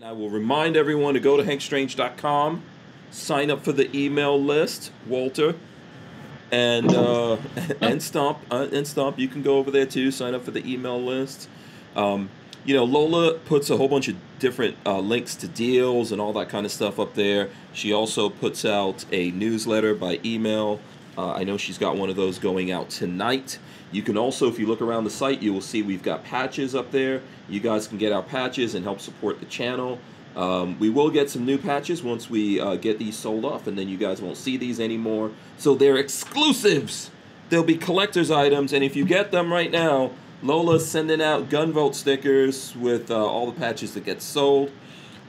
And I will remind everyone to go to HankStrange.com, sign up for the email list, Walter, and Stomp. You can go over there too, sign up for the email list. You know, Lola puts a whole bunch of different links to deals and all that kind of stuff up there. She also puts out a newsletter by email. I know she's got one of those going out tonight. You can also, if you look around the site, you will see we've got patches up there. You guys can get our patches and help support the channel. We will get some new patches once we get these sold off, and then you guys won't see these anymore. So they're exclusives. They'll be collector's items, and if you get them right now, Lola's sending out Gunvolt stickers with all the patches that get sold.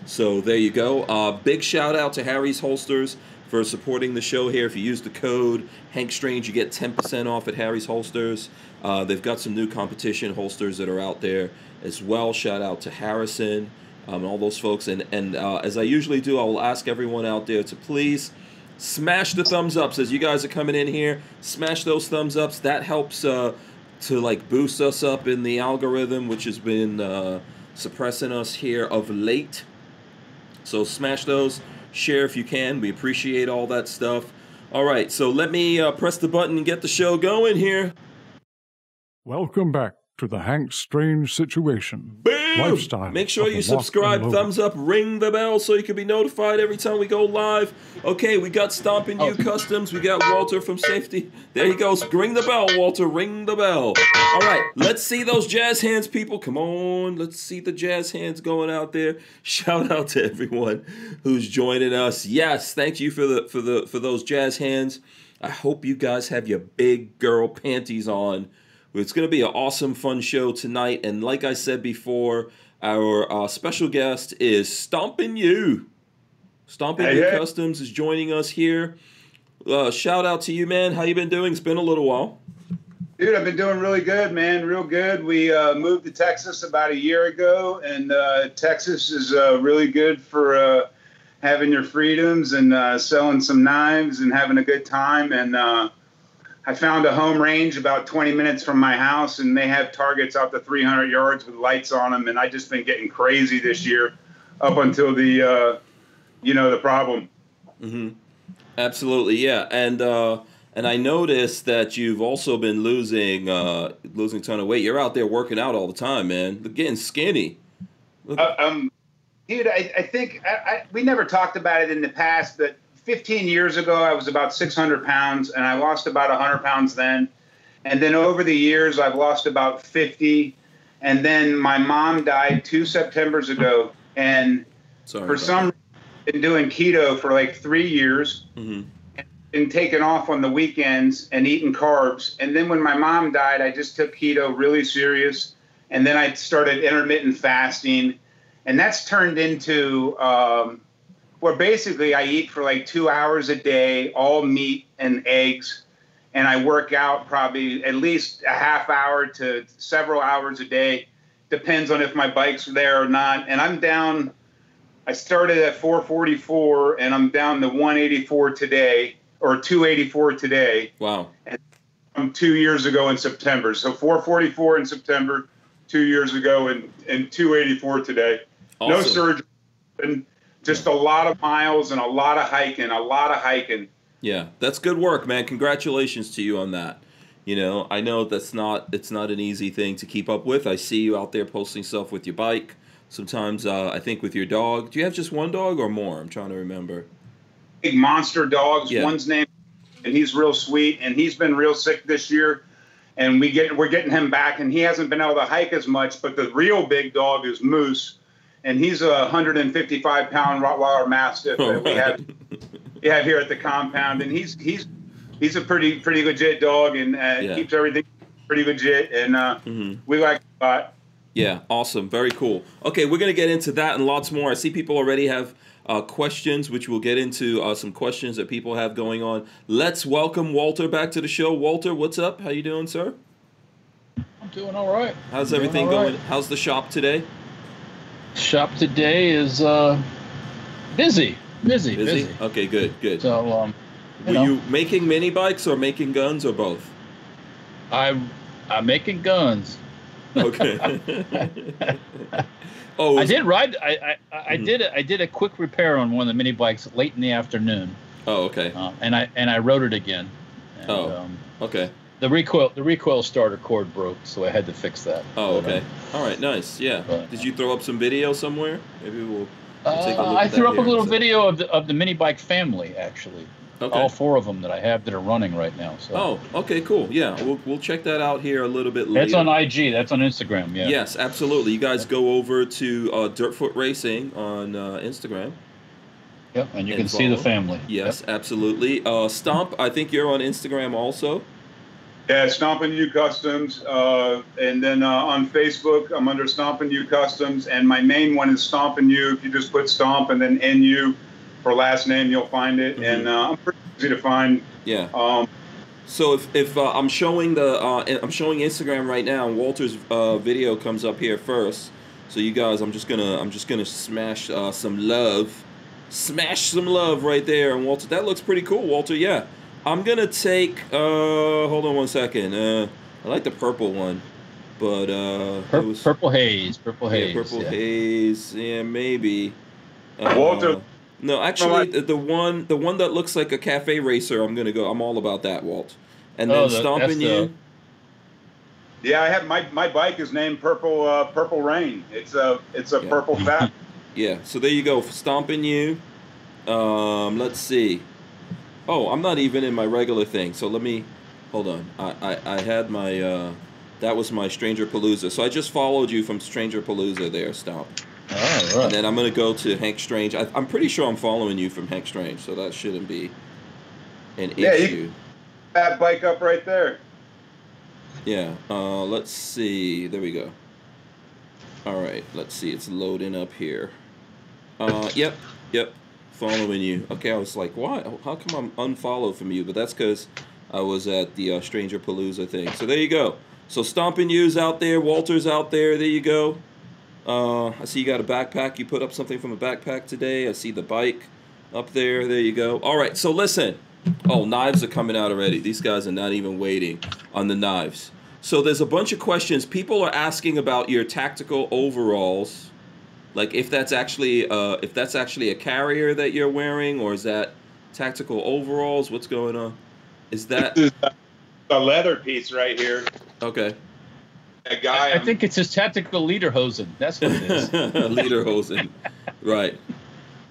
So there you go. Big shout out to Harry's Holsters for supporting the show here. If you use the code HankStrange, you get 10% off at Harry's Holsters. They've got some new competition holsters that are out there as well. Shout out to Harrison and all those folks. And as I usually do, I will ask everyone out there to please smash the thumbs ups as you guys are coming in here. Smash those thumbs ups. That helps to like boost us up in the algorithm, which has been suppressing us here of late. So smash those, share if you can. We appreciate all that stuff. All right, so let me press the button and get the show going here. Welcome back to the Hank Strange Situation. Boom! Lifestyle. Make sure you subscribe, thumbs up, ring the bell so you can be notified every time we go live. Okay, we got Stompin' You Customs. We got Walter from Safety. There he goes. Ring the bell, Walter. Ring the bell. All right, let's see those jazz hands, people. Come on. Let's see the jazz hands going out there. Shout out to everyone who's joining us. Yes, thank you for those jazz hands. I hope you guys have your big girl panties on. It's going to be an awesome, fun show tonight. And like I said before, our special guest is Stompin' You. Stompin' You Customs is joining us here. Shout out to you, man. How you been doing? It's been a little while. Dude, I've been doing really good, man. Real good. We moved to Texas about a year ago, and Texas is really good for having your freedoms and selling some knives and having a good time. And I found a home range about 20 minutes from my house, and they have targets out to 300 yards with lights on them. And I just been getting crazy this year, up until the, you know, the problem. Mm-hmm. Absolutely, yeah. And I noticed that you've also been losing a ton of weight. You're out there working out all the time, man. You're getting skinny. Dude, I think we never talked about it in the past, but 15 years ago, I was about 600 pounds, and I lost about 100 pounds then. And then over the years, I've lost about 50. And then my mom died 2 Septembers ago, and for some reason, I've been doing keto for like 3 years, mm-hmm. and been taking off on the weekends and eating carbs. And then when my mom died, I just took keto really serious, and then I started intermittent fasting, and that's turned into where basically I eat for like 2 hours a day, all meat and eggs, and I work out probably at least a half hour to several hours a day. Depends on if my bike's there or not. And I'm down, I started at 444, and I'm down to 184 today, or 284 today. Wow. And from 2 years ago in September. So 444 in September, 2 years ago, and 284 today. Awesome. No surgery. And just a lot of miles and a lot of hiking, Yeah, that's good work, man. Congratulations to you on that. You know, I know that's not, it's not an easy thing to keep up with. I see you out there posting stuff with your bike. Sometimes I think with your dog. Do you have just one dog or more? I'm trying to remember. Big monster dogs. Yeah. One's named, and he's real sweet, and he's been real sick this year. And we're getting him back, and he hasn't been able to hike as much. But the real big dog is Moose. And he's a 155-pound Rottweiler Mastiff that we have here at the compound, and he's a pretty legit dog, and keeps everything pretty legit, and we like a lot. Yeah, awesome, very cool. Okay, we're gonna get into that and lots more. I see people already have questions, which we'll get into some questions that people have going on. Let's welcome Walter back to the show. Walter, what's up? How you doing, sir? I'm doing all right. How's everything going? How's the shop today? Shop today is busy. Okay, good. So, were you making mini bikes or making guns or both? I'm making guns. Okay. Oh, I did ride. I did a quick repair on one of the mini bikes late in the afternoon. Oh, okay. And I rode it again. And, okay. The recoil starter cord broke, so I had to fix that. Oh, okay. All right, nice. Yeah. But, did you throw up some video somewhere? Maybe we'll take a look. I threw up a little video of the mini bike family, actually. Okay. All four of them that I have that are running right now. So. Oh, okay, cool. Yeah, we'll check that out here a little bit later. That's on IG. That's on Instagram, yeah. Yes, absolutely. You guys go over to Dirtfoot Racing on Instagram. Yep, and you can see the family. Yes, absolutely. Stomp, I think you're on Instagram also. Yeah, Stompin' You Customs. And then on Facebook, I'm under Stompin' You Customs. And my main one is Stompin' You. If you just put Stomp and then NU for last name, you'll find it. Mm-hmm. And I'm pretty easy to find. Yeah. So if I'm showing I'm showing Instagram right now, and Walter's video comes up here first. So you guys, I'm just gonna smash some love. Smash some love right there. And Walter, that looks pretty cool, Walter. Yeah, I'm gonna take hold on one second. I like the purple one, but purple haze, yeah, maybe. Walter, no, actually the one that looks like a cafe racer, I'm all about that, Walt. And then Stompin' You. Yeah, I have my bike is named Purple Rain. It's a purple fat. Yeah, so there you go, Stompin' You. Let's see. Oh, I'm not even in my regular thing, so let me... Hold on. I had my... that was my Stranger Palooza. So I just followed you from Stranger Palooza there, Stomp. All right. And then I'm going to go to Hank Strange. I'm pretty sure I'm following you from Hank Strange, so that shouldn't be an issue. Yeah, that bike up right there. Yeah, let's see. There we go. All right, let's see. It's loading up here. Yep, following you. Okay, I was like, why? How come I'm unfollowed from you? But that's because I was at the Stranger Palooza thing. So there you go. So Stompin' You's out there. Walter's out there. There you go. I see you got a backpack. You put up something from a backpack today. I see the bike up there. There you go. All right, so listen. Oh, knives are coming out already. These guys are not even waiting on the knives. So there's a bunch of questions. People are asking about your tactical overalls. Like if that's actually a carrier that you're wearing, or is that tactical overalls? What's going on? Is that a leather piece right here? Okay. That guy. I think it's his tactical lederhosen. That's what it is. Lederhosen. Right.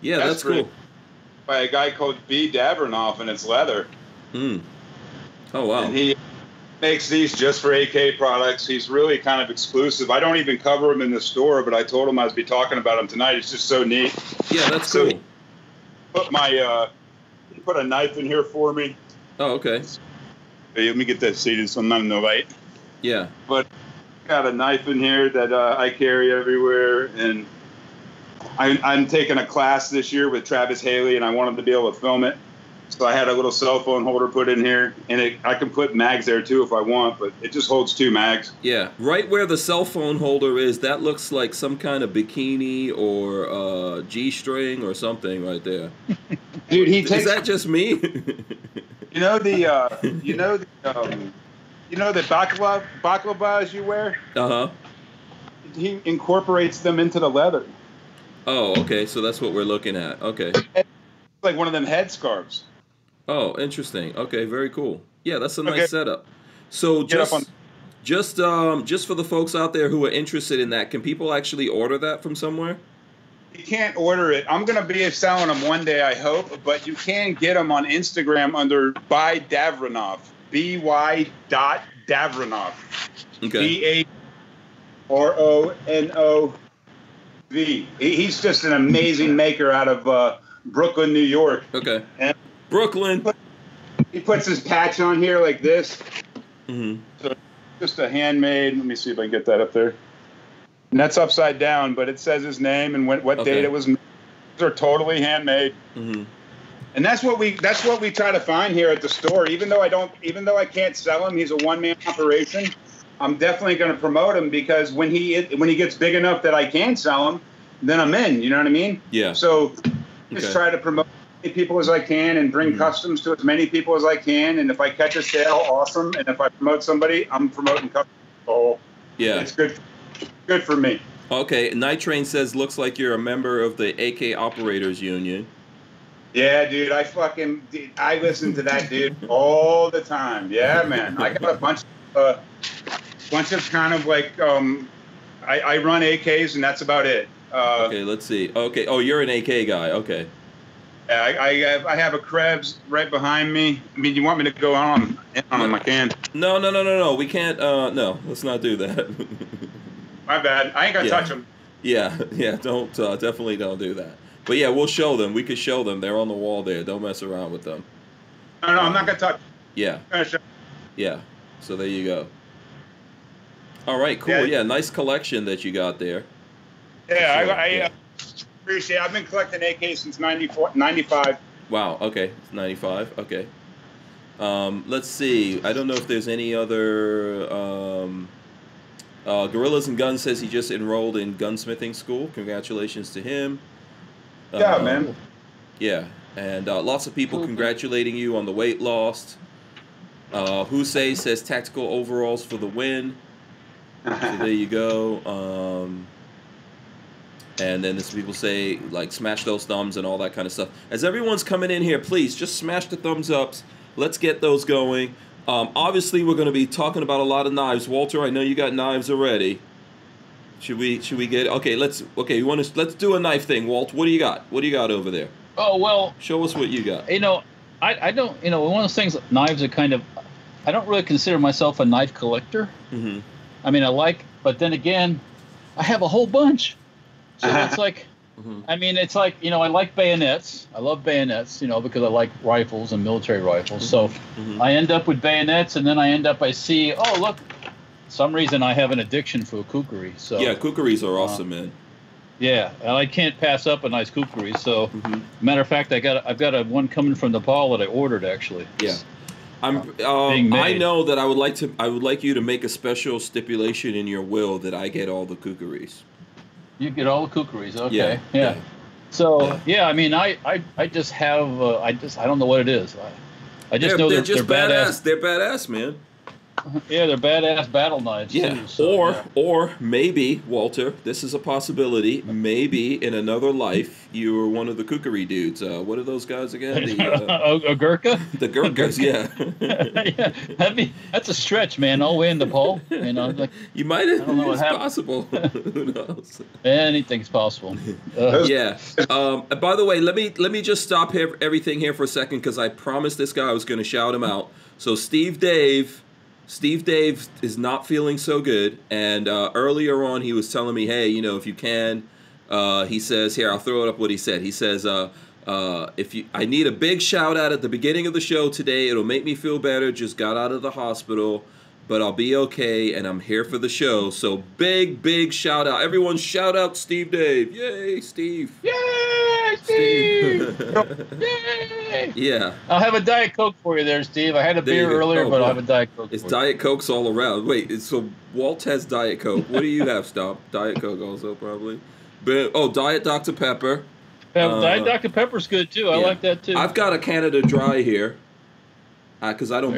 Yeah, that's cool. By a guy called B. Davrenov, and it's leather. Hmm. Oh wow. And he makes these just for AK products. He's really kind of exclusive. I don't even cover him in the store, but I told him I'd be talking about him tonight. It's just so neat. Yeah, that's so cool. He put a knife in here for me. Oh, okay. Hey, let me get that seated so I'm not in the light. Yeah. But got a knife in here that I carry everywhere, and I'm taking a class this year with Travis Haley, and I wanted to be able to film it. So I had a little cell phone holder put in here, and I can put mags there too if I want, but it just holds two mags. Yeah, right where the cell phone holder is, that looks like some kind of bikini or G-string or something right there. Dude, is that just me? You know the baklavas you wear? Uh-huh. He incorporates them into the leather. Oh, okay, so that's what we're looking at. Okay. It's like one of them head scarves. Oh, interesting. Okay, very cool. Yeah, that's a nice setup. So just for the folks out there who are interested in that, can people actually order that from somewhere? You can't order it. I'm going to be selling them one day, I hope, but you can get them on Instagram under By Davrenov, by.davronov. Okay. D-A-R-O-N-O-V. He's just an amazing maker out of Brooklyn, New York. Okay. And Brooklyn. He puts his patch on here like this. Mm-hmm. So just a handmade. Let me see if I can get that up there. And that's upside down, but it says his name and what date it was made. These are totally handmade. Mm-hmm. And that's what we try to find here at the store. Even though I can't sell him, he's a one-man operation. I'm definitely going to promote him, because when he gets big enough that I can sell him, then I'm in. You know what I mean? Yeah. So just try to promote people as I can and bring customs to as many people as I can. And if I catch a sale, awesome. And if I promote somebody, I'm promoting customs. Yeah. It's good for me. Okay, Night Train says, looks like you're a member of the AK Operators Union. Yeah, dude, I listen to that dude all the time. Yeah, man. I got a bunch of kind of like, I run AKs and that's about it. Okay, let's see. Okay, oh, you're an AK guy. Okay. I have a Krebs right behind me. I mean, you want me to go on? I can. No. We can't. No, let's not do that. My bad. I ain't gonna touch them. Yeah. Don't definitely don't do that. But yeah, we'll show them. We could show them. They're on the wall there. Don't mess around with them. No, I'm not gonna touch. Yeah. Yeah. So there you go. All right. Cool. Yeah. Nice collection that you got there. Yeah. Sure. Appreciate it. I've been collecting AK since 95. Wow, okay. 95, okay. Let's see. I don't know if there's any other... Gorillas and Guns says he just enrolled in gunsmithing school. Congratulations to him. Yeah, man. Yeah, and lots of people congratulating you on the weight loss. Husei says tactical overalls for the win. So there you go. And then there's people say, like, smash those thumbs and all that kind of stuff. As everyone's coming in here, please, just smash the thumbs ups. Let's get those going. Obviously, we're going to be talking about a lot of knives. Walter, I know you got knives already. Should we get... Okay, let's do a knife thing, Walt. What do you got? What do you got over there? Oh, well... Show us what you got. You know, I don't... You know, one of those things, knives are kind of... I don't really consider myself a knife collector. Mm-hmm. I mean, I like... But then again, I have a whole bunch. So it's like, I mean, it's like, you know, I like bayonets. I love bayonets, you know, because I like rifles and military rifles. So I end up with bayonets, and then I see, oh, look, some reason I have an addiction for kukri. So yeah, kukris are awesome, man. Yeah, and I can't pass up a nice kukri. So matter of fact, I've got one coming from Nepal that I ordered actually. Yeah. I know that I would like you to make a special stipulation in your will that I get all the kukris. You get all the kukris, okay? Yeah. So yeah, I mean, I just have I don't know what it is. I just know they're badass. They're badass, man. Yeah, they're badass battle knives. Yeah. Too, so, or maybe Walter, this is a possibility. Maybe in another life you were one of the kukri dudes. What are those guys again? A Gurkha. The Gurkhas, yeah. That's a stretch, man. All the way in the pole. You know, like, you might have. I don't know what happened. Possible. Who knows? Anything's possible. Yeah. By the way, let me just stop everything here for a second because I promised this guy I was going to shout him out. So Steve Dave is not feeling so good, and earlier on he was telling me, hey, you know, if you can, he says, here, I'll throw it up what he said. He says, I need a big shout out at the beginning of the show today. It'll make me feel better. Just got out of the hospital, but I'll be okay, and I'm here for the show. So big shout out. Everyone shout out Steve Dave. Yay, Steve. Yay, Steve. Yay. Yeah. I'll have a Diet Coke for you there, Steve. I had a beer earlier, but I'll have a Diet Coke for you. Diet Coke's all around. Wait, so Walt has Diet Coke. What do you have, Stomp? Diet Coke also, probably. But, oh, Diet Dr. Pepper. Yeah, Diet Dr. Pepper's good, too. I like that, too. I've got a Canada Dry here. Because I don't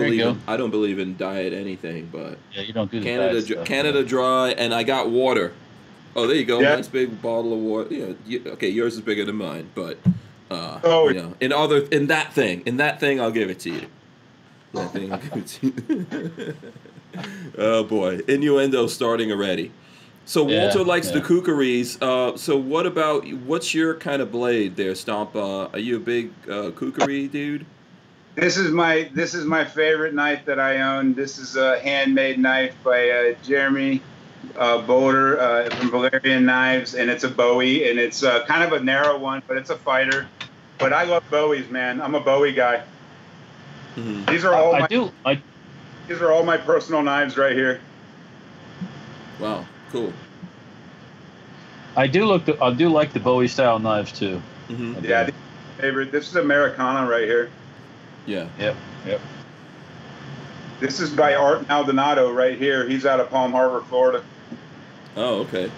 believe in diet anything, but yeah, you don't do Canada Dry, and I got water. Oh, there you go, nice big bottle of water. Yeah, okay, yours is bigger than mine, but you know, in that thing, I'll give it to you. That thing, I'll give it to you. Oh boy, innuendo starting already. So Walter likes the kukris. So what's your kind of blade there, Stomp? Are you a big kukri dude? This is my favorite knife that I own. This is a handmade knife by Jeremy Boulder from Valerian Knives, and it's a Bowie, and it's kind of a narrow one, but it's a fighter. But I love Bowies, man. I'm a Bowie guy. Mm-hmm. These are all my personal knives right here. Wow, cool. I do like the Bowie style knives too. Mm-hmm. Yeah, this is my favorite. This is Americana right here. Yeah. Yep. This is by Art Maldonado right here. He's out of Palm Harbor, Florida. Oh, okay.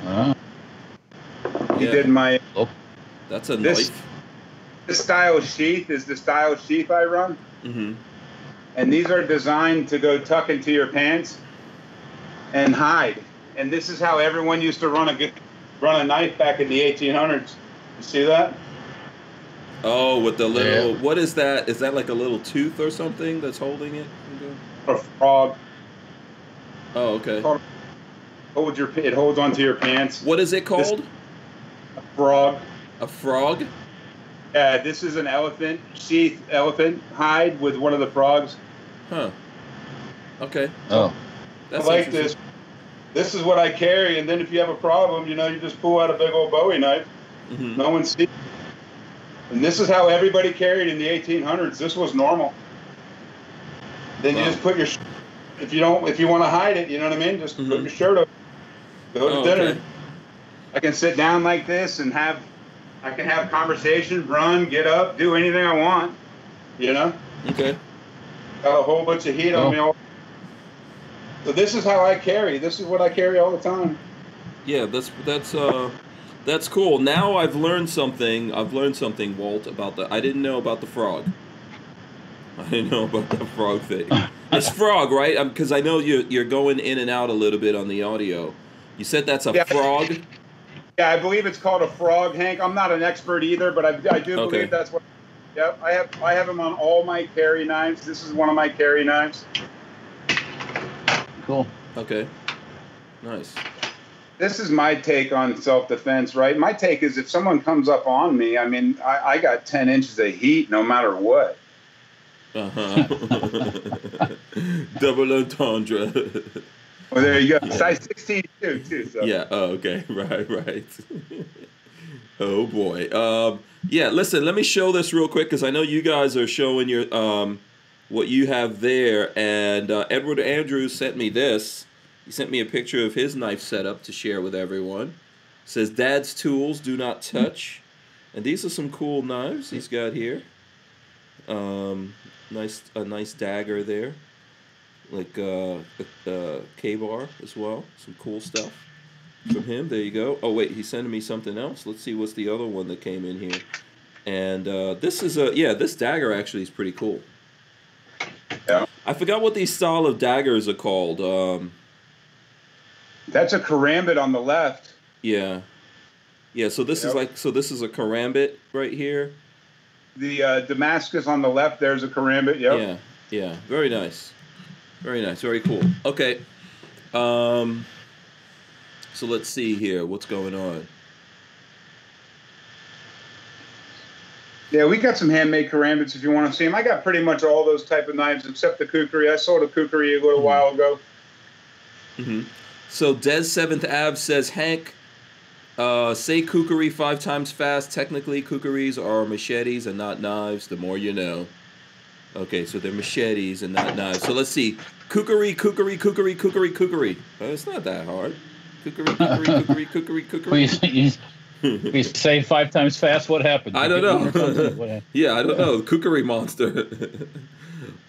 He did my... Oh, that's a knife. This style sheath is the style sheath I run. Mm-hmm. And these are designed to go tuck into your pants and hide. and this is how everyone used to run a knife back in the 1800s. You see that? Oh, with the little, yeah. What is that? Is that like a little tooth or something that's holding it? Or a frog. Oh, okay. It holds onto your pants. What is it called? A frog. A frog? Yeah, this is an elephant, sheath elephant hide with one of the frogs. Huh. Okay. Oh. That's I like this. This is what I carry, and then if you have a problem, you know, you just pull out a big old Bowie knife. Mm-hmm. No one sees. And this is how everybody carried in the 1800s. This was normal. Then you just put your, if you want to hide it, you know what I mean? Just put your shirt up, go to dinner. Okay. I can sit down like this and I can have conversations, run, get up, do anything I want, you know? Okay. Got a whole bunch of heat on me. So this is how I carry. This is what I carry all the time. Yeah, that's cool. Now I've learned something. I've learned something, Walt, about the. I didn't know about the frog. I didn't know about the frog thing. It's frog, right? Because I know you're going in and out a little bit on the audio. You said that's a frog? Yeah, I believe it's called a frog, Hank. I'm not an expert either, but I do believe that's what. Yep, I have them on all my carry knives. This is one of my carry knives. Cool. Okay. Nice. This is my take on self-defense, right? My take is if someone comes up on me, I mean, I got 10 inches of heat no matter what. Double entendre. Well, there you go. Yeah. Size 16 too. So. Yeah. Oh, okay. Right. Right. Oh boy. Yeah. Listen. Let me show this real quick because I know you guys are showing your what you have there, and Edward Andrews sent me this. He sent me a picture of his knife setup to share with everyone. It says, "Dad's tools do not touch," and these are some cool knives he's got here. A nice dagger there, like a K-bar as well. Some cool stuff from him. There you go. Oh wait, he's sending me something else. Let's see what's the other one that came in here. And this is this dagger actually is pretty cool. Yeah. I forgot what these style of daggers are called. That's a karambit on the left. Yeah. Yeah. So this is like this is a karambit right here. The Damascus on the left, there's a karambit, yep. Yeah, yeah. Very nice. Very nice. Very cool. Okay. So let's see here. What's going on? Yeah, we got some handmade karambits if you want to see them. I got pretty much all those type of knives except the kukri. I sold a kukri a little while ago. Mm-hmm. So Des 7th Ave says, Hank... say kukri 5 times fast. Technically, kukris are machetes and not knives. The more you know. Okay, so they're machetes and not knives. So let's see. Kukri, kukri, kukri, kukri, kukri. Oh, it's not that hard. Kukri, kukri, kukri, kukri, kukri. We say 5 times fast. What happened? I don't know. Yeah, I don't know. Kukri monster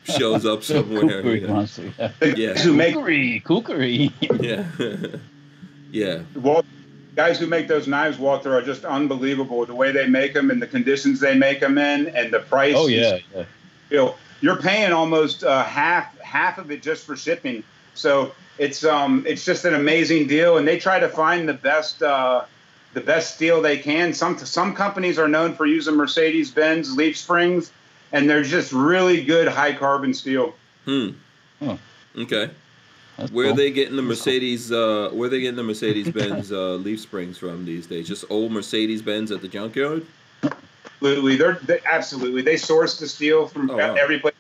shows up somewhere. Kukri monster. Yeah. Kukri, kukri. Yeah. Yeah. Guys who make those knives, Walter, are just unbelievable. The way they make them and the conditions they make them in and the price. Oh, yeah. You know, you're paying almost half of it just for shipping. So it's just an amazing deal. And they try to find the best steel they can. Some companies are known for using Mercedes-Benz leaf springs, and they're just really good high-carbon steel. Hmm. Oh. Okay. That's where cool. Are they getting the Mercedes? Where are they getting the Mercedes-Benz leaf springs from these days? Just old Mercedes-Benz at the junkyard? Absolutely, absolutely. They source the steel from every place.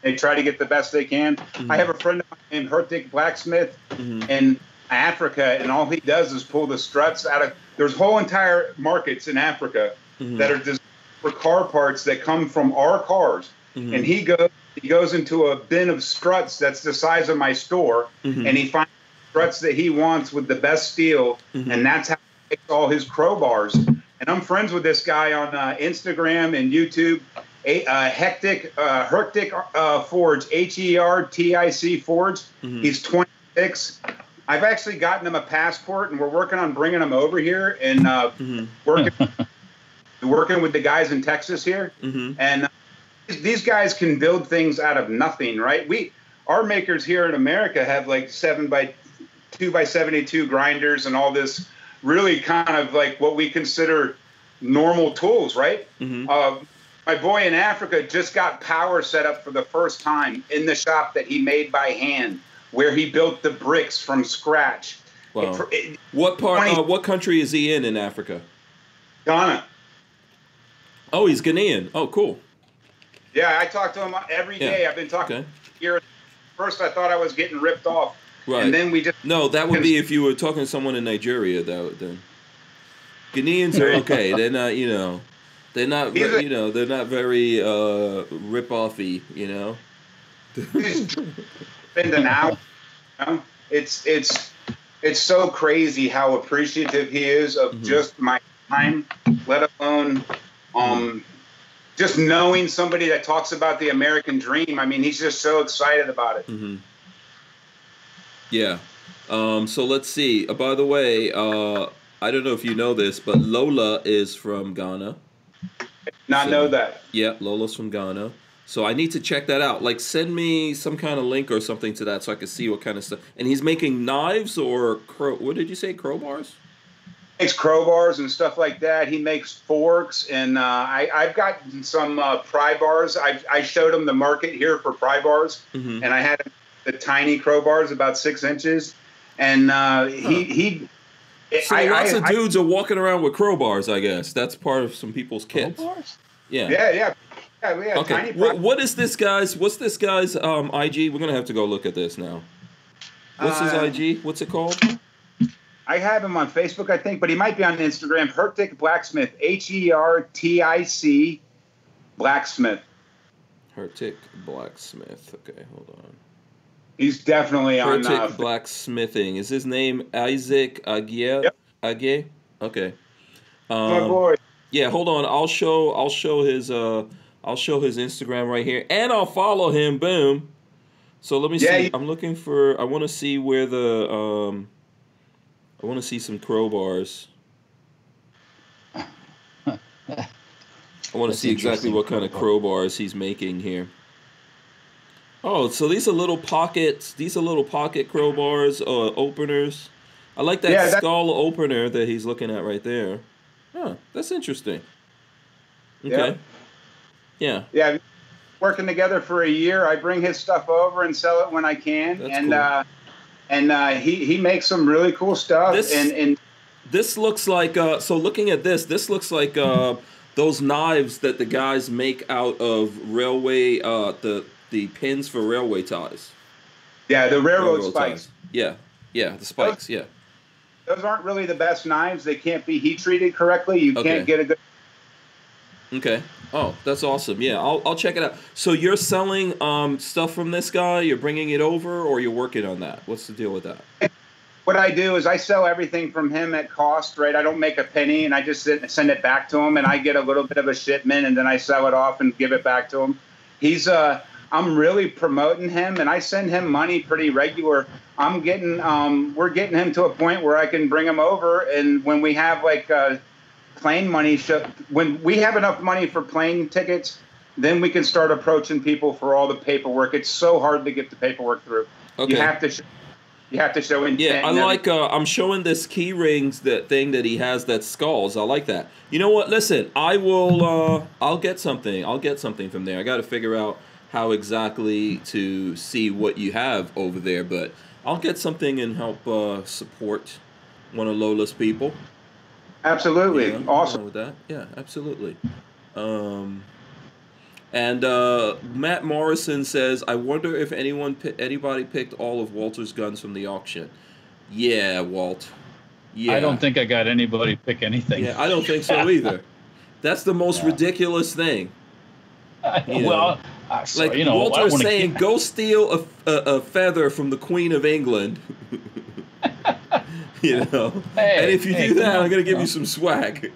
They try to get the best they can. Mm-hmm. I have a friend named Hertic Blacksmith in Africa, and all he does is pull the struts out of. There's whole entire markets in Africa that are designed for car parts that come from our cars, and he goes. He goes into a bin of struts that's the size of my store, and he finds struts that he wants with the best steel, and that's how he makes all his crowbars. And I'm friends with this guy on Instagram and YouTube, Hertic Forge, H-E-R-T-I-C Forge. He's 26. I've actually gotten him a passport, and we're working on bringing him over here and working with the guys in Texas here. And these guys can build things out of nothing, right? Our makers here in America have like 7 by 2x72 grinders and all this really kind of like what we consider normal tools, right? Mm-hmm. My boy in Africa just got power set up for the first time in the shop that he made by hand, where he built the bricks from scratch. Wow. What part? What country is he in Africa? Ghana. Oh, he's Ghanaian. Oh, cool. Yeah, I talk to him every day. I've been talking here. First, I thought I was getting ripped off, right? And then we just that would be if you were talking to someone in Nigeria, though. Then Ghanaians are okay. They're not, you know, they're not, you know, they're not very rip-offy, you know. Now, you know, it's so crazy how appreciative he is of just my time, let alone just knowing somebody that talks about the American dream. I mean, he's just so excited about it. Mm-hmm. Yeah. So let's see. By the way, I don't know if you know this, but Lola is from Ghana. Know that. Yeah, Lola's from Ghana. So I need to check that out. Like, send me some kind of link or something to that so I can see what kind of stuff. And he's making knives or what did you say? Crowbars? He makes crowbars and stuff like that. He makes forks, and I've gotten some pry bars. I showed him the market here for pry bars, and I had the tiny crowbars about 6 inches. And lots of dudes are walking around with crowbars, I guess. That's part of some people's kits. Crowbars? Yeah. Yeah, yeah. Yeah, we had tiny problems. What is this guy's? What's this guy's IG? We're gonna have to go look at this now. What's his IG? What's it called? I have him on Facebook, I think, but he might be on Instagram. Hertic Blacksmith, H-E-R-T-I-C Blacksmith. Hertic Blacksmith. Okay, hold on. He's definitely Hertic on. Hertic Blacksmithing. Is his name Isaac Aguiar? Yep. Aguiar? Okay. My boy. Yeah, hold on. I'll show his. I'll show his Instagram right here, and I'll follow him. Boom. So let me see. I'm looking for. I want to see where the. I want to see some crowbars. I want to see exactly what kind of crowbars he's making here. Oh, so these are little pockets. These are little pocket crowbars, openers. I like that skull opener that he's looking at right there. Huh, that's interesting. Okay. Yeah. Yeah. Yeah. Working together for a year. I bring his stuff over and sell it when I can. That's cool. He makes some really cool stuff. This looks like so looking at this looks like those knives that the guys make out of railway the pins for railway ties. Yeah, the railroad spikes. Ties. Yeah. Yeah, the spikes, Those aren't really the best knives. They can't be heat treated correctly. You can't get a good. Okay. Oh, that's awesome. Yeah, I'll check it out. So you're selling stuff from this guy, you're bringing it over, or you're working on that? What's the deal with that? What I do is I sell everything from him at cost, right? I don't make a penny, and I just send it back to him, and I get a little bit of a shipment, and then I sell it off and give it back to him. He's I'm really promoting him, and I send him money pretty regular. I'm getting we're getting him to a point where I can bring him over, and when we have like plane money, when we have enough money for plane tickets, then we can start approaching people for all the paperwork. It's so hard to get the paperwork through. Okay. You have to show intent. Yeah, I like. I'm showing this key rings that thing that he has that skulls. I like that. You know what? Listen, I will. I'll get something. I'll get something from there. I got to figure out how exactly to see what you have over there, but I'll get something and help support one of Lola's people. Absolutely. Yeah, awesome with that. Yeah, absolutely. And Matt Morrison says, I wonder if anybody picked all of Walter's guns from the auction. Yeah, Walt. Yeah. I don't think I got anybody pick anything. Yeah, I don't think so either. That's the most ridiculous thing. Walter's saying, go steal a feather from the Queen of England. You know, and if you do that, I'm gonna give you some swag.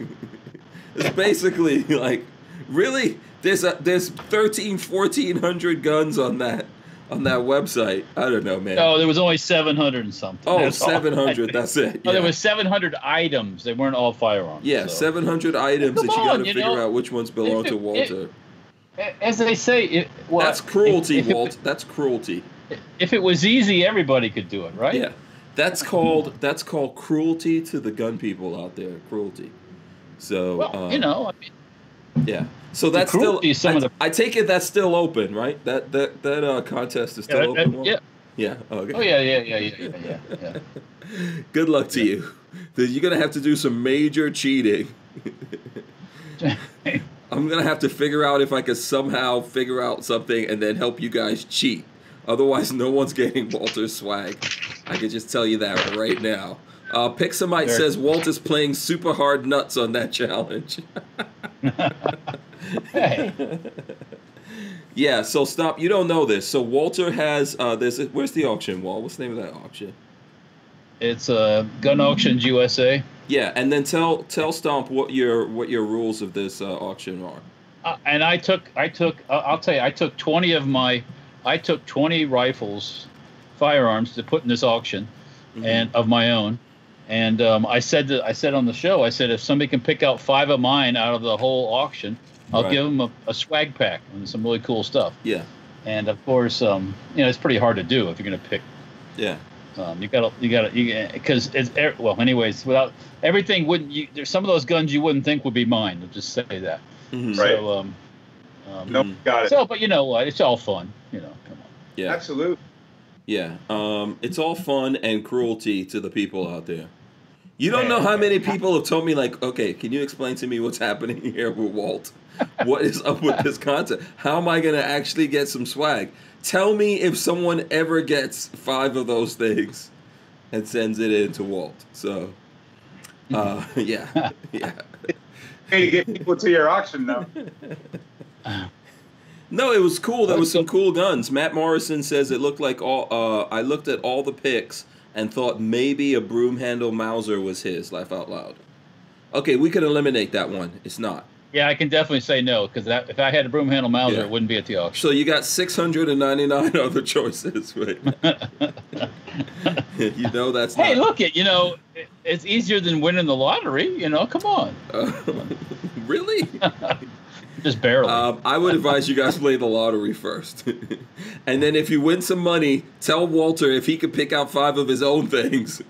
It's basically like, really, there's 1,400 guns on that website. I don't know, man. Oh, there was only 700 and something. Oh, 700. That's it. Yeah. Oh, there was 700 items. They weren't all firearms. Yeah, so. 700 items that you got to figure out which ones belong to Walter. As they say, that's cruelty, Walt. That's cruelty. If it was easy, everybody could do it, right? Yeah. That's called cruelty to the gun people out there. Cruelty. So well, you know, I mean, yeah. So that's still. I take it that's still open, right? That contest is still open. Yeah. Yeah. Okay. Oh yeah. Good luck to you. You're gonna have to do some major cheating. I'm gonna have to figure out if I can somehow figure out something and then help you guys cheat. Otherwise, no one's getting Walter's swag. I can just tell you that right now. Pixamite says Walter's playing super hard nuts on that challenge. Hey. Yeah, so stop. You don't know this. So Walter has where's the auction, Walt? What's the name of that auction? It's Gun Auctions USA. Yeah, and then tell Stomp what your rules of this auction are. And I took 20 of my. I took 20 rifles, firearms to put in this auction, mm-hmm. and of my own, and I said on the show, I said if somebody can pick out 5 of mine out of the whole auction, I'll give them a swag pack and some really cool stuff. Yeah, and of course, you know, it's pretty hard to do if you're gonna pick. Yeah, you gotta because it's well, anyways, without everything wouldn't you? There's some of those guns you wouldn't think would be mine. I'll just say that. Mm-hmm. Right. So, nope, got it. So, but you know what? It's all fun. You know, come on. Yeah, absolutely. Yeah, it's all fun and cruelty to the people out there. You don't know how many people have told me, like, okay, can you explain to me what's happening here with Walt? What is up with this content? How am I going to actually get some swag? Tell me if someone ever gets 5 of those things and sends it in to Walt. So, yeah. Hey, get people to your auction, though. No, it was cool. There was some cool guns. Matt Morrison says it looked like all. I looked at all the pics and thought maybe a broom handle Mauser was his. Laugh out loud. Okay, we could eliminate that one. It's not. Yeah, I can definitely say no because if I had a broom handle Mauser, it wouldn't be at the auction. So you got 699 other choices. Right? You know that's. Hey, look it. You know, it's easier than winning the lottery. You know, come on. Really? Just barely. I would advise you guys play the lottery first. And then if you win some money, tell Walter if he could pick out 5 of his own things.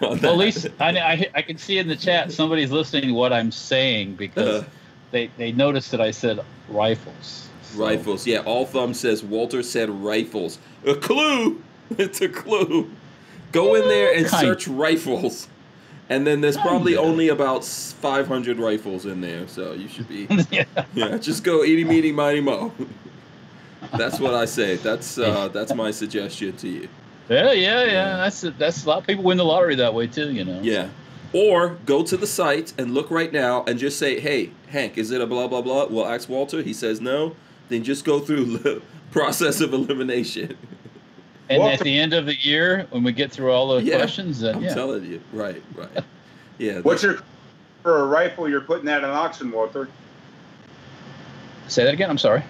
Well, at least I can see in the chat somebody's listening to what I'm saying because they noticed that I said rifles. So. Rifles. Yeah, All Thumb says Walter said rifles. A clue. It's a clue. Go in there and search rifles. And then there's probably only about 500 rifles in there, so you should be. Yeah, just go eaty, meaty, mighty, mo. That's what I say. That's my suggestion to you. Yeah. That's a lot of people win the lottery that way too, you know. Yeah, or go to the site and look right now and just say, hey, Hank, is it a blah blah blah? Well, ask Walter. He says no. Then just go through the process of elimination. And Walter. At the end of the year, when we get through all those questions, then I'm telling you, right. Yeah. What's your for a rifle? You're putting that in auction, Walter. Say that again. I'm sorry.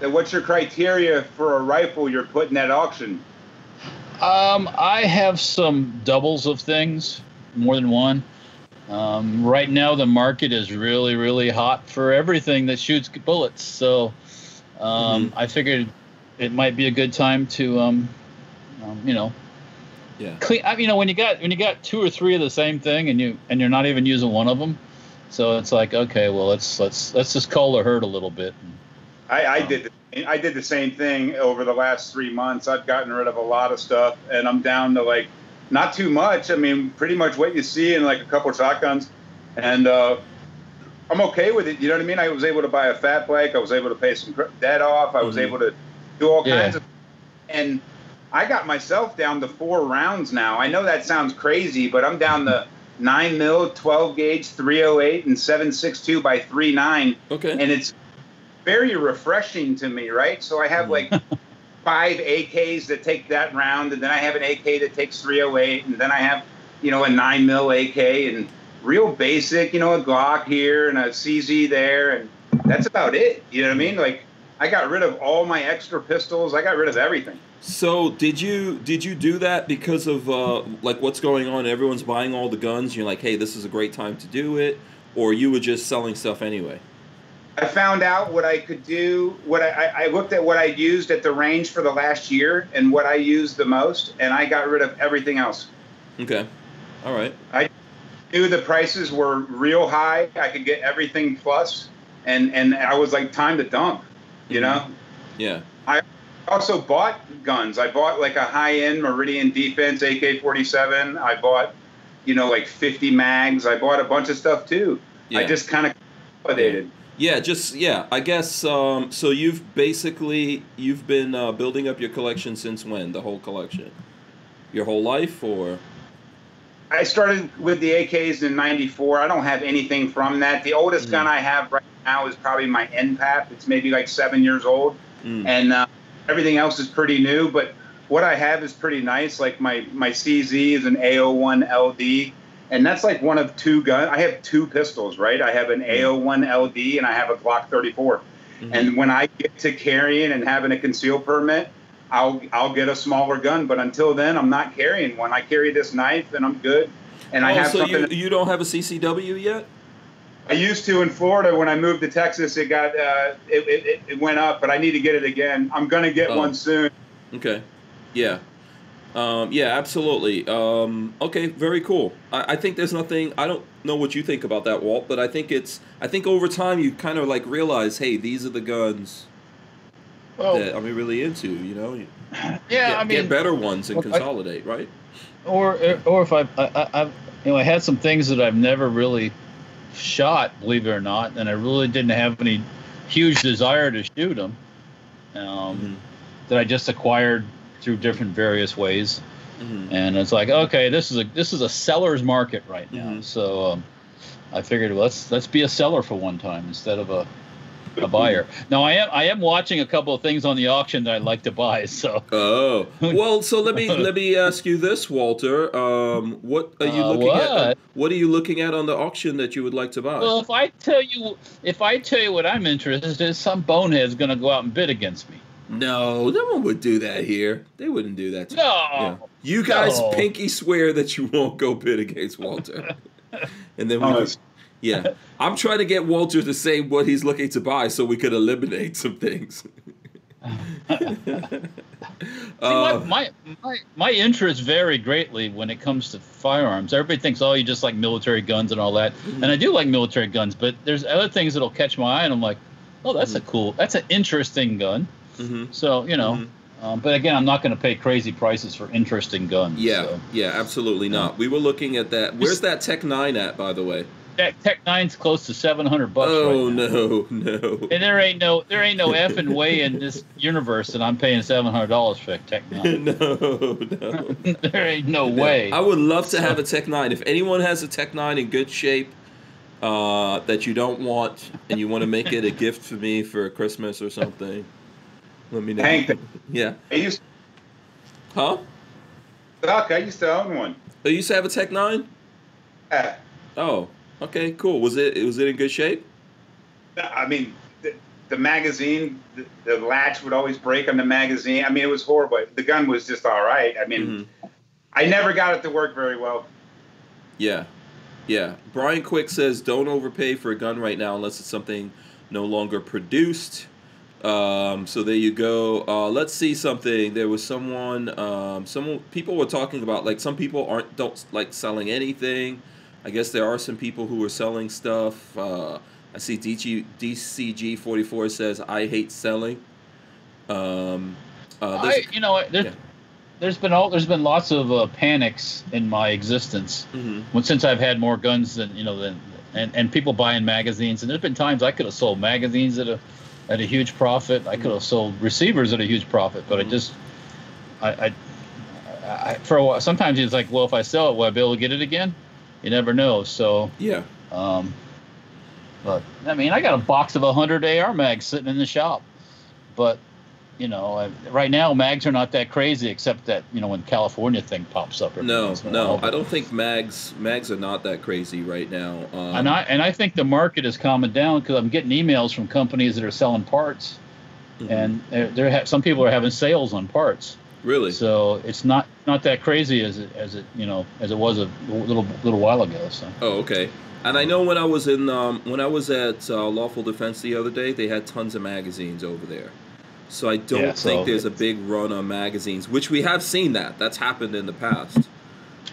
Then what's your criteria for a rifle you're putting at auction? I have some doubles of things, more than one. Right now, the market is really, really hot for everything that shoots bullets. So, I figured it might be a good time to. You know, clean. I mean, you know, when you got 2 or 3 of the same thing, and you're not even using one of them, so it's like, okay, well, let's just cull the herd a little bit. And, I did the same thing over the last 3 months. I've gotten rid of a lot of stuff, and I'm down to like not too much. I mean, pretty much what you see in like a couple of shotguns, and I'm okay with it. You know what I mean? I was able to buy a fat blank. I was able to pay some debt off. I was able to do all kinds of, and. I got myself down to 4 rounds now. I know that sounds crazy, but I'm down to 9mm, 12 gauge, 308, and 7.62 by 3.9. Okay. And it's very refreshing to me, right? So I have like 5 AKs that take that round, and then I have an AK that takes 308, and then I have, you know, a 9mm AK and real basic, you know, a Glock here and a CZ there, and that's about it. You know what I mean? Like I got rid of all my extra pistols. I got rid of everything. So did you do that because of like what's going on? Everyone's buying all the guns. You're like, hey, this is a great time to do it, or you were just selling stuff anyway. I found out what I could do. What I looked at what I used at the range for the last year and what I used the most, and I got rid of everything else. Okay. All right. I knew the prices were real high. I could get everything plus, and I was like, time to dump, you know? Yeah. I also bought guns. I bought like a high-end Meridian Defense AK-47. I bought, you know, like 50 mags. I bought a bunch of stuff too. Yeah. I just kind of consolidated. Yeah, just, yeah, I guess, so you've basically, you've been building up your collection since when, the whole collection? Your whole life, or? I started with the AKs in 94. I don't have anything from that. The oldest gun I have right now is probably my NPAP. It's maybe like 7 years old, and everything else is pretty new, but what I have is pretty nice. Like my CZ is an A01LD. And that's like one of two guns. I have two pistols, right? I have an A01LD and I have a Glock 34. And when I get to carrying and having a concealed permit, I'll get a smaller gun. But until then, I'm not carrying one. I carry this knife and I'm good. And I have something. You don't have a CCW yet? I used to in Florida. When I moved to Texas, it got it went up, but I need to get it again. I'm gonna get one soon. Okay. Yeah. Yeah, absolutely. Okay, very cool. I think there's nothing, I don't know what you think about that, Walt, but I think it's, I think over time you kind of like realize, hey, these are the guns that I'm really into, you know? Yeah, I mean, get better ones and consolidate, right? Or if I've, you know, I had some things that I've never really shot, believe it or not, and I really didn't have any huge desire to shoot them, that I just acquired through different various ways, and it's like, okay, this is a seller's market right now. So I figured, well, let's be a seller for one time instead of a buyer. Now I am watching a couple of things on the auction that I'd like to buy. So well, so let me ask you this, Walter. What are you looking at? What are you looking at on the auction that you would like to buy? Well, if I tell you what I'm interested in, some bonehead's going to go out and bid against me. No, no one would do that here. They wouldn't do that. No. Yeah. You guys pinky swear that you won't go bid against Walter. And then we yeah. I'm trying to get Walter to say what he's looking to buy so we could eliminate some things. See, my interests vary greatly when it comes to firearms. Everybody thinks, oh, you just like military guns and all that. And I do like military guns, but there's other things that'll catch my eye and I'm like, oh, that's a cool, that's an interesting gun. So, you know, but again, I'm not going to pay crazy prices for interesting guns. Yeah, so. Yeah, absolutely not. We were looking at that. Where's that Tech 9 at, by the way? That Tech 9's close to $700 right now. Oh no. And there ain't no effing way in this universe that I'm paying $700 for a Tech 9. No. There ain't no way. I would love to have a Tech 9. If anyone has a Tech 9 in good shape, that you don't want and you want to make it a gift for me for Christmas or something. Let me know. Hank, yeah. I used to own one. Oh, you used to have a Tech 9? Yeah. Oh, okay, cool. Was it in good shape? I mean, the magazine, the latch would always break on the magazine. I mean, it was horrible. The gun was just all right. I mean, I never got it to work very well. Yeah, yeah. Brian Quick says, don't overpay for a gun right now unless it's something no longer produced. So there you go. Let's see something. There was someone, some people were talking about, like, some people don't like selling anything. I guess there are some people who are selling stuff. I see DCG44 says, I hate selling. There's been lots of panics in my existence since I've had more guns than, you know, and people buying magazines. And there's been times I could have sold magazines that have at a huge profit. I could have sold receivers at a huge profit, but I for a while, sometimes it's like, well, if I sell it, will I be able to get it again? You never know. So yeah. But I mean, I got a box of 100 AR mags sitting in the shop, but you know, right now mags are not that crazy, except that, you know, when California thing pops up. No, I don't think mags are not that crazy right now. And I think the market is calming down because I'm getting emails from companies that are selling parts, and some people are having sales on parts. Really? So it's not that crazy as it was a little while ago. So. Oh, okay. And I know when I was in when I was at Lawful Defense the other day, they had tons of magazines over there. So I don't think there's a big run on magazines, which we have seen that. That's happened in the past.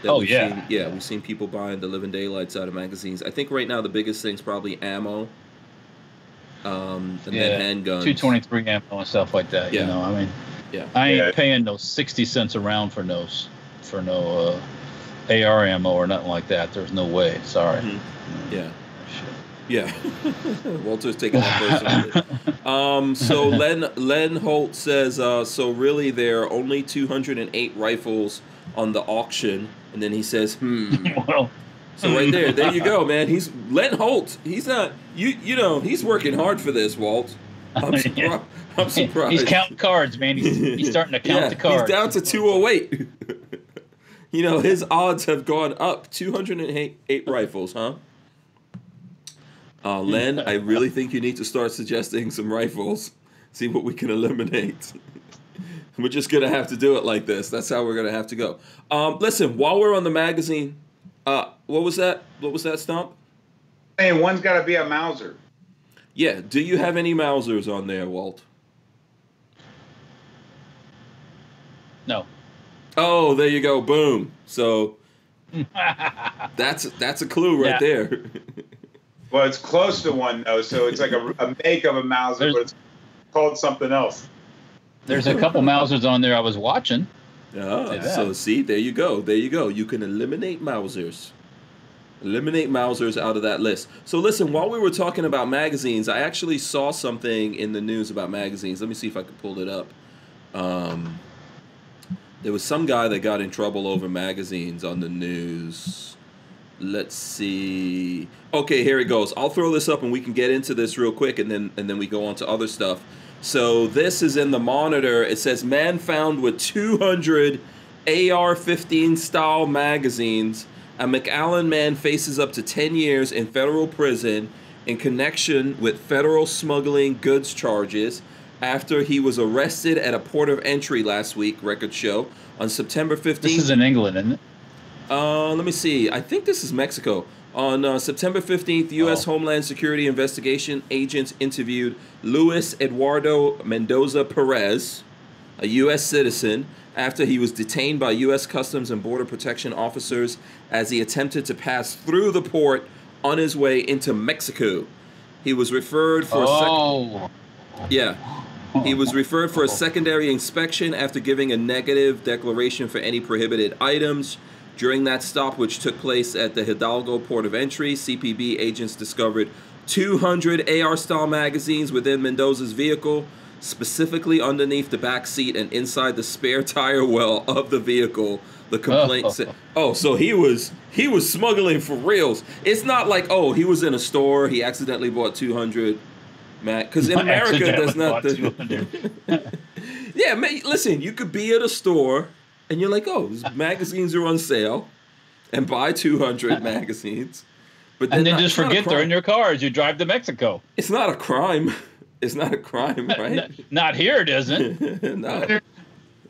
We've seen people buying the living daylights out of magazines. I think right now the biggest thing's probably ammo. And then handguns. 223 ammo and stuff like that. Yeah. You know, I mean, I ain't paying no 60 cents a round for no AR ammo or nothing like that. There's no way. Sorry. Mm-hmm. Yeah. Yeah, Walter's taking that person. So Len Holt says, so really there are only 208 rifles on the auction, and then he says, Well, so right there you go, man. He's Len Holt. He's not you know he's working hard for this, Walt. I'm surprised. He's counting cards, man. He's starting to count the cards. He's down to 208. You know his odds have gone up. 208 rifles, huh? Len, I really think you need to start suggesting some rifles. See what we can eliminate. We're just going to have to do it like this. That's how we're going to have to go. Listen, while we're on the magazine, what was that? What was that, Stomp? Hey, one's got to be a Mauser. Yeah. Do you have any Mausers on there, Walt? No. Oh, there you go. Boom. So that's a clue right there. Well, it's close to one, though, so it's like a make of a Mauser, but it's called something else. There's a couple Mausers on there I was watching. Oh, so see, there you go. There you go. You can eliminate Mausers. Eliminate Mausers out of that list. So listen, while we were talking about magazines, I actually saw something in the news about magazines. Let me see if I could pull it up. There was some guy that got in trouble over magazines on the news. Let's see. Okay, here it goes. I'll throw this up and we can get into this real quick and then we go on to other stuff. So this is in the Monitor. It says, man found with 200 AR-15 style magazines. A McAllen man faces up to 10 years in federal prison in connection with federal smuggling goods charges after he was arrested at a port of entry last week, records show, on September 15th. This is in England, isn't it? Let me see. I think this is Mexico. On September 15th, U.S. Homeland Security investigation agents interviewed Luis Eduardo Mendoza Perez, a U.S. citizen, after he was detained by U.S. Customs and Border Protection officers as he attempted to pass through the port on his way into Mexico. He was referred for He was referred for a secondary inspection after giving a negative declaration for any prohibited items. During that stop, which took place at the Hidalgo port of entry, CPB agents discovered 200 AR-style magazines within Mendoza's vehicle, specifically underneath the back seat and inside the spare tire well of the vehicle. The complaint said, so he was smuggling for reals. It's not like, he was in a store, he accidentally bought 200. Because in America, there's not the... Yeah, man, listen, you could be at a store... And you're like, these magazines are on sale, and buy 200 magazines. But then just forget they're in your car as you drive to Mexico. It's not a crime. It's not a crime, right? Not here it isn't. No.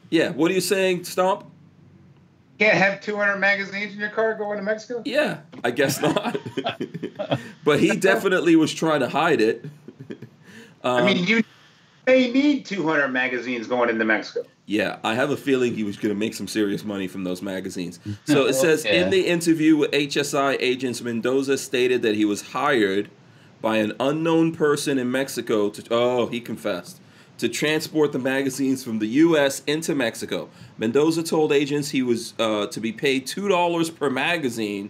Yeah, what are you saying, Stomp? You can't have 200 magazines in your car going to Mexico? Yeah, I guess not. But he definitely was trying to hide it. I mean, you may need 200 magazines going into Mexico. Yeah, I have a feeling he was going to make some serious money from those magazines. So it says, in the interview with HSI agents, Mendoza stated that he was hired by an unknown person in Mexico he confessed, to transport the magazines from the U.S. into Mexico. Mendoza told agents he was to be paid $2 per magazine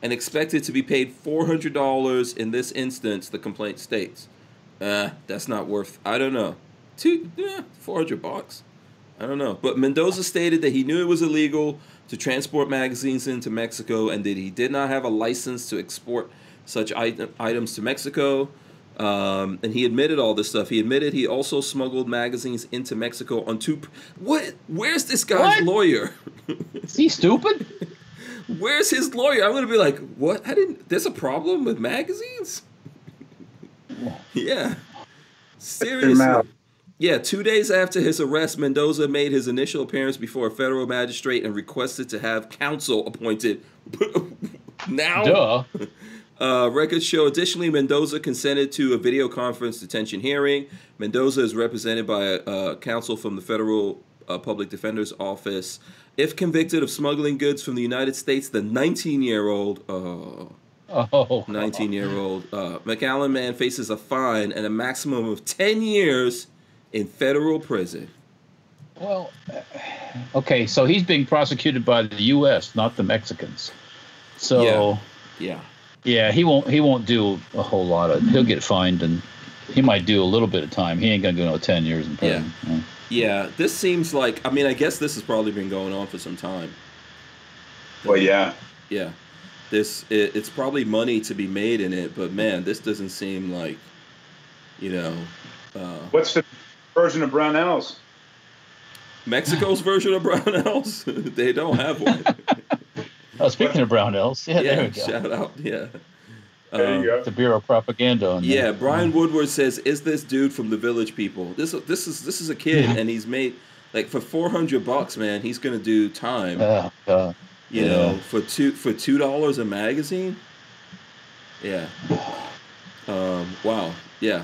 and expected to be paid $400 in this instance, the complaint states. That's not worth, I don't know, $400. I don't know. But Mendoza stated that he knew it was illegal to transport magazines into Mexico and that he did not have a license to export such items to Mexico. And he admitted all this stuff. He admitted he also smuggled magazines into Mexico on two... What? Where's this guy's lawyer? Is he stupid? Where's his lawyer? I'm going to be like, what? There's a problem with magazines? Yeah. Seriously. Yeah, 2 days after his arrest, Mendoza made his initial appearance before a federal magistrate and requested to have counsel appointed. Now, Records show additionally Mendoza consented to a video conference detention hearing. Mendoza is represented by counsel from the Federal Public Defender's Office. If convicted of smuggling goods from the United States, the 19-year-old 19-year-old McAllen man faces a fine and a maximum of 10 years in federal prison. Well, okay, so he's being prosecuted by the U.S., not the Mexicans. So, yeah, he won't do a whole lot of. He'll get fined, and he might do a little bit of time. He ain't gonna do no 10 years in prison. Yeah. Yeah, this seems like. I mean, I guess this has probably been going on for some time. Well, yeah. Yeah, it's probably money to be made in it, but man, this doesn't seem like, you know. What's the version of Brownells? Mexico's version of Brownells? They don't have one. Oh, speaking of Brownells, there we go. Shout out, there you go. The Bureau of Propaganda on there. Brian Woodward says, "Is this dude from the Village People? This is a kid, and he's made like for $400, man. He's gonna do time. You know, for $2 a magazine. Yeah. Wow. Yeah.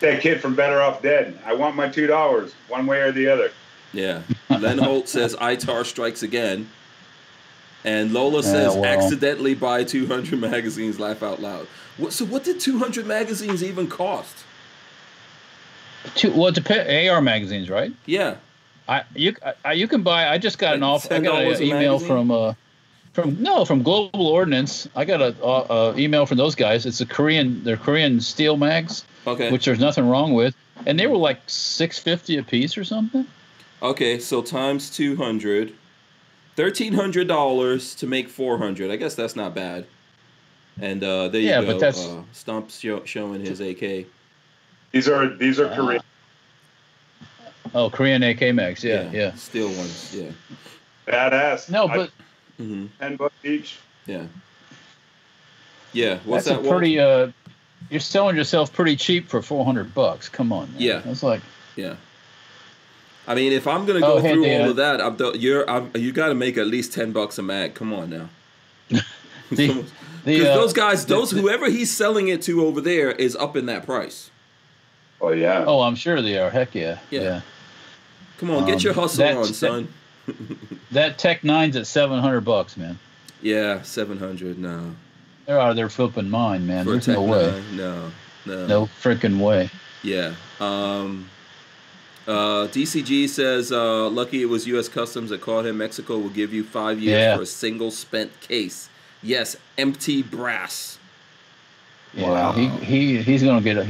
That kid from Better Off Dead. I want my $2, one way or the other. Yeah. Len Holt says ITAR strikes again. And Lola says, accidentally buy 200 magazines, laugh out loud. So what did 200 magazines even cost? Well, it depends. AR magazines, right? Yeah. You can buy, I just got an offer. I got an email from Global Ordnance. I got an email from those guys. It's they're Korean steel mags, which there's nothing wrong with. And they were like $6.50 a piece or something. Okay, so times 200. $1,300 to make 400. I guess that's not bad. And there you go. But that's Stomp's showing his AK. These are Korean. Oh, Korean AK mags. Yeah. Steel ones. Yeah. Badass. No, but $10 each. Yeah. Yeah. What's that's that? A pretty. You're selling yourself pretty cheap for $400. Come on. Man. Yeah. That's like. Yeah. I mean, if I'm gonna go through all of that, you got to make at least $10 a mag. Come on now. Because those guys, whoever he's selling it to over there is up in that price. Oh yeah. Oh, I'm sure they are. Heck yeah. Yeah. Come on, get your hustle on, son. That Tech 9's at $700, man. Yeah, $700. No. They're out of there flipping mine, man. There's no way. No. No freaking way. Yeah. DCG says, lucky it was U.S. Customs that caught him. Mexico will give you 5 years for a single spent case. Yes, empty brass. Yeah, wow. He's going to get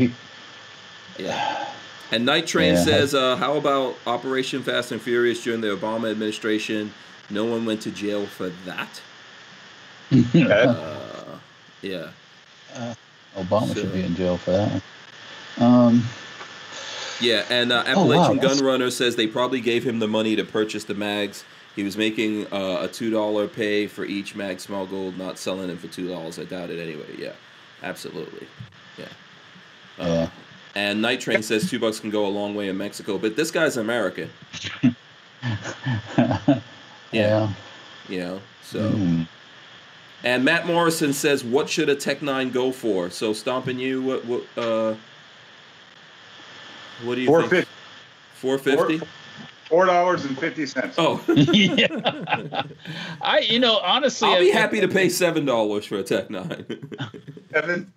Yeah. And Night Train says, how about Operation Fast and Furious during the Obama administration? No one went to jail for that. Yeah. Obama should be in jail for that. Yeah, and Appalachian Gunrunner says they probably gave him the money to purchase the mags. He was making a $2 pay for each mag smuggled, not selling them for $2. I doubt it anyway. Yeah, absolutely. Yeah. And Night Train says $2 can go a long way in Mexico, but this guy's American. You know, so. And Matt Morrison says, what should a Tech 9 go for? So, Stompin' You, what do you think? $4.50? $4.50. Oh. Yeah. Honestly, I'll be happy to pay $7 for a Tech 9. Seven?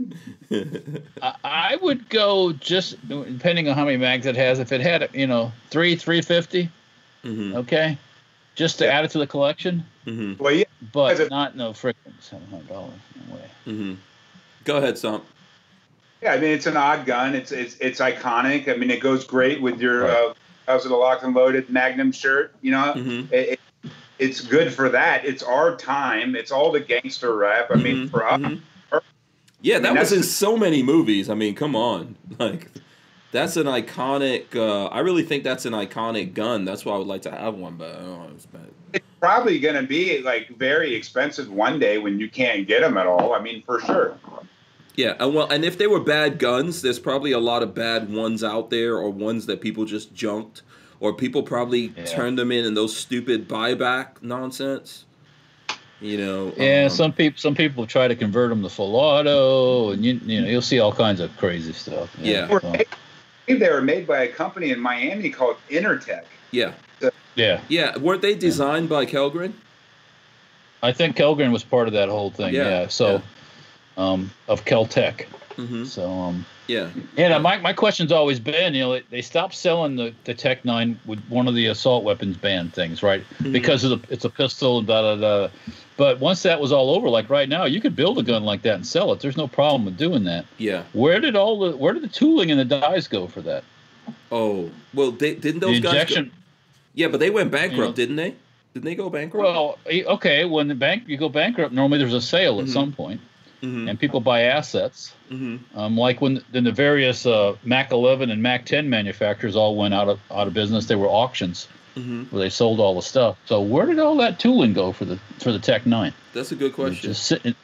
I would go, just depending on how many mags it has. If it had, $3.50, okay, just to add it to the collection. Well, yeah. But not no freaking $700. No way. Go ahead, Stomp. Yeah, I mean, it's an odd gun. It's iconic. I mean, it goes great with your House of the Locked and Loaded Magnum shirt. You know, it's good for that. It's our time. It's all the gangster rap. I mean, for us. Yeah, that was in so many movies. I mean, come on. Like, that's an iconic. I really think that's an iconic gun. That's why I would like to have one, but I don't know. It's probably going to be, like, very expensive one day when you can't get them at all. I mean, for sure. Yeah, and if they were bad guns, there's probably a lot of bad ones out there, or ones that people just junked, or people probably turned them in those stupid buyback nonsense. You know, yeah, some people try to convert them to full auto, and you know, you'll see all kinds of crazy stuff. Yeah, they were made by a company in Miami called Intertech. Yeah, Weren't they designed by Kellgren? I think Kellgren was part of that whole thing. Yeah. Of Keltec. Mm-hmm. So My question's always been, you know, they stopped selling the Tech 9 with one of the assault weapons ban things, right? Mm-hmm. Because of it's a pistol and da da da. But once that was all over, like right now, you could build a gun like that and sell it. There's no problem with doing that. Yeah. Where did the tooling and the dies go for that? Oh well, didn't those guys? Yeah, but they went bankrupt, you know, didn't they? Didn't they go bankrupt? Well, okay, when you go bankrupt, normally there's a sale at some point. Mm-hmm. And people buy assets, like when the various Mac 11 and Mac 10 manufacturers all went out of business. They were auctions where they sold all the stuff. So where did all that tooling go for the Tech 9? That's a good question. Just sitting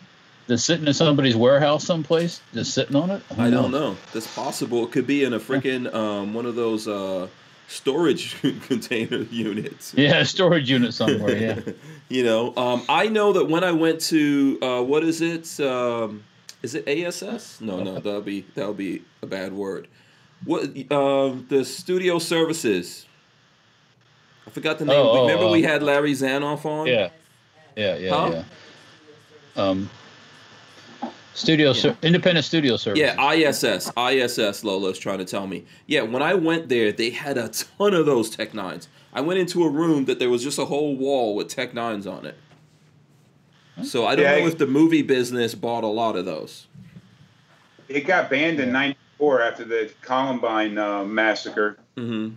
in somebody's warehouse someplace, just sitting on it. I don't know. That's possible. It could be in a freaking one of those storage container units. Yeah, storage unit somewhere. Yeah. You know, I know that when I went to what is it? Is it ASS? No, that'll be a bad word. What the studio services? I forgot the name. Remember we had Larry Zanoff on. Yeah. Independent studio service. Yeah, ISS. Lola's trying to tell me. Yeah, when I went there, they had a ton of those Tech 9s. I went into a room that there was just a whole wall with Tech 9s on it. So I don't know if the movie business bought a lot of those. It got banned in '94 after the Columbine massacre. Mm-hmm.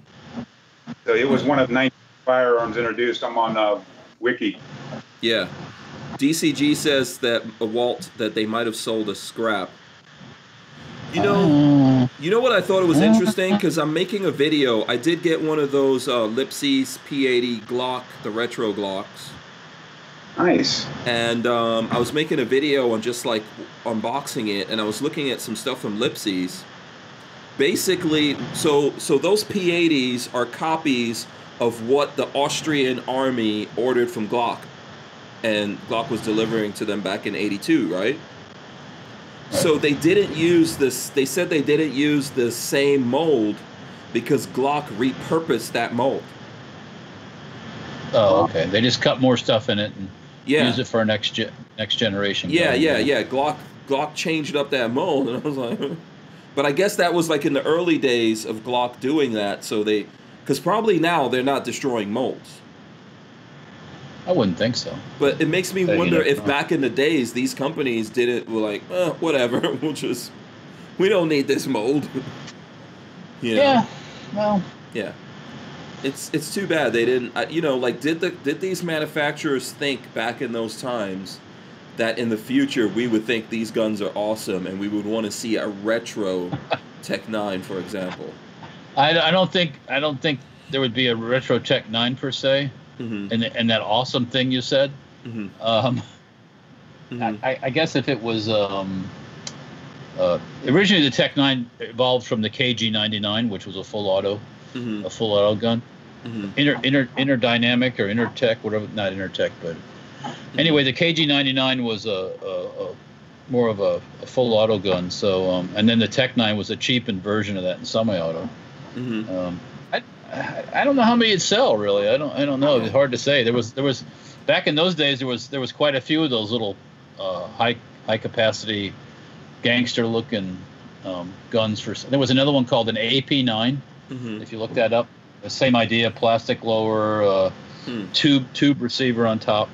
So it was one of 90 firearms introduced. I'm on Wiki. Yeah. DCG says that Walt that they might have sold a scrap. You know what I thought it was interesting, because I'm making a video. I did get one of those Lipsey's P80 Glock, the retro Glocks. Nice. And I was making a video on just like unboxing it, and I was looking at some stuff from Lipsey's. Basically, so those P80s are copies of what the Austrian army ordered from Glock. And Glock was delivering to them back in '82, right? So they didn't use this. They said they didn't use the same mold because Glock repurposed that mold. Oh, okay. They just cut more stuff in it and use it for next generation. Yeah. Glock changed up that mold, and I was like, but I guess that was like in the early days of Glock doing that. So because probably now they're not destroying molds. I wouldn't think so. But it makes me wonder if back in the days these companies were like, whatever, we don't need this mold. You know? Yeah. Well. Yeah. It's too bad they didn't. You know, like did these manufacturers think back in those times that in the future we would think these guns are awesome and we would want to see a retro Tech 9, for example? I don't think there would be a retro Tech 9 per se. Mm-hmm. And that awesome thing you said, I guess if it was originally the Tech 9 evolved from the KG-99, which was a full auto gun, interdynamic or Intertech, whatever, not Intertech, but anyway, the KG-99 was a more of a full auto gun. So and then the Tech 9 was a cheapened version of that in semi-auto. Mm-hmm. I don't know how many it sell really. I don't know. It's hard to say. There was back in those days. There was quite a few of those little high capacity gangster looking guns for. There was another one called an AP9. Mm-hmm. If you look that up, the same idea: plastic lower, tube receiver on top,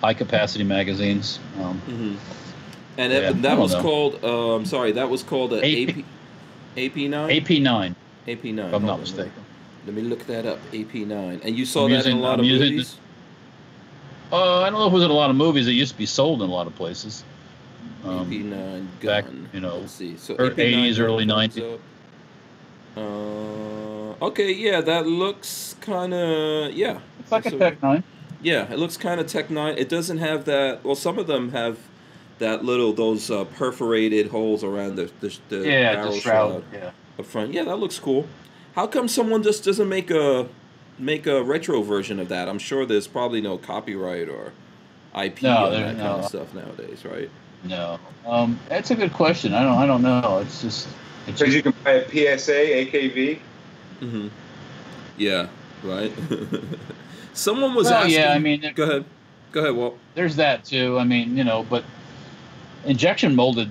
high capacity magazines. And that was called an AP9. AP9. If I'm not mistaken. Let me look that up. AP9, and you saw that in a lot of movies. I don't know if it was in a lot of movies. It used to be sold in a lot of places. AP9 gun. Back, you know, let's see. So '80s, early '90s. Okay, yeah, that looks kind of It's like a Tech 9. Yeah, it looks kind of Tech 9. It doesn't have that. Well, some of them have that those perforated holes around the barrel shroud. Yeah, up front. Yeah, that looks cool. How come someone just doesn't make a retro version of that? I'm sure there's probably no copyright or IP and that kind of stuff nowadays, right? No, that's a good question. I don't know. It's just because you can buy a PSA, AKV. Mm-hmm. Yeah. Right. Someone was asking. Yeah, I mean, go ahead. Go ahead, Walt. There's that too. I mean, you know, but injection molded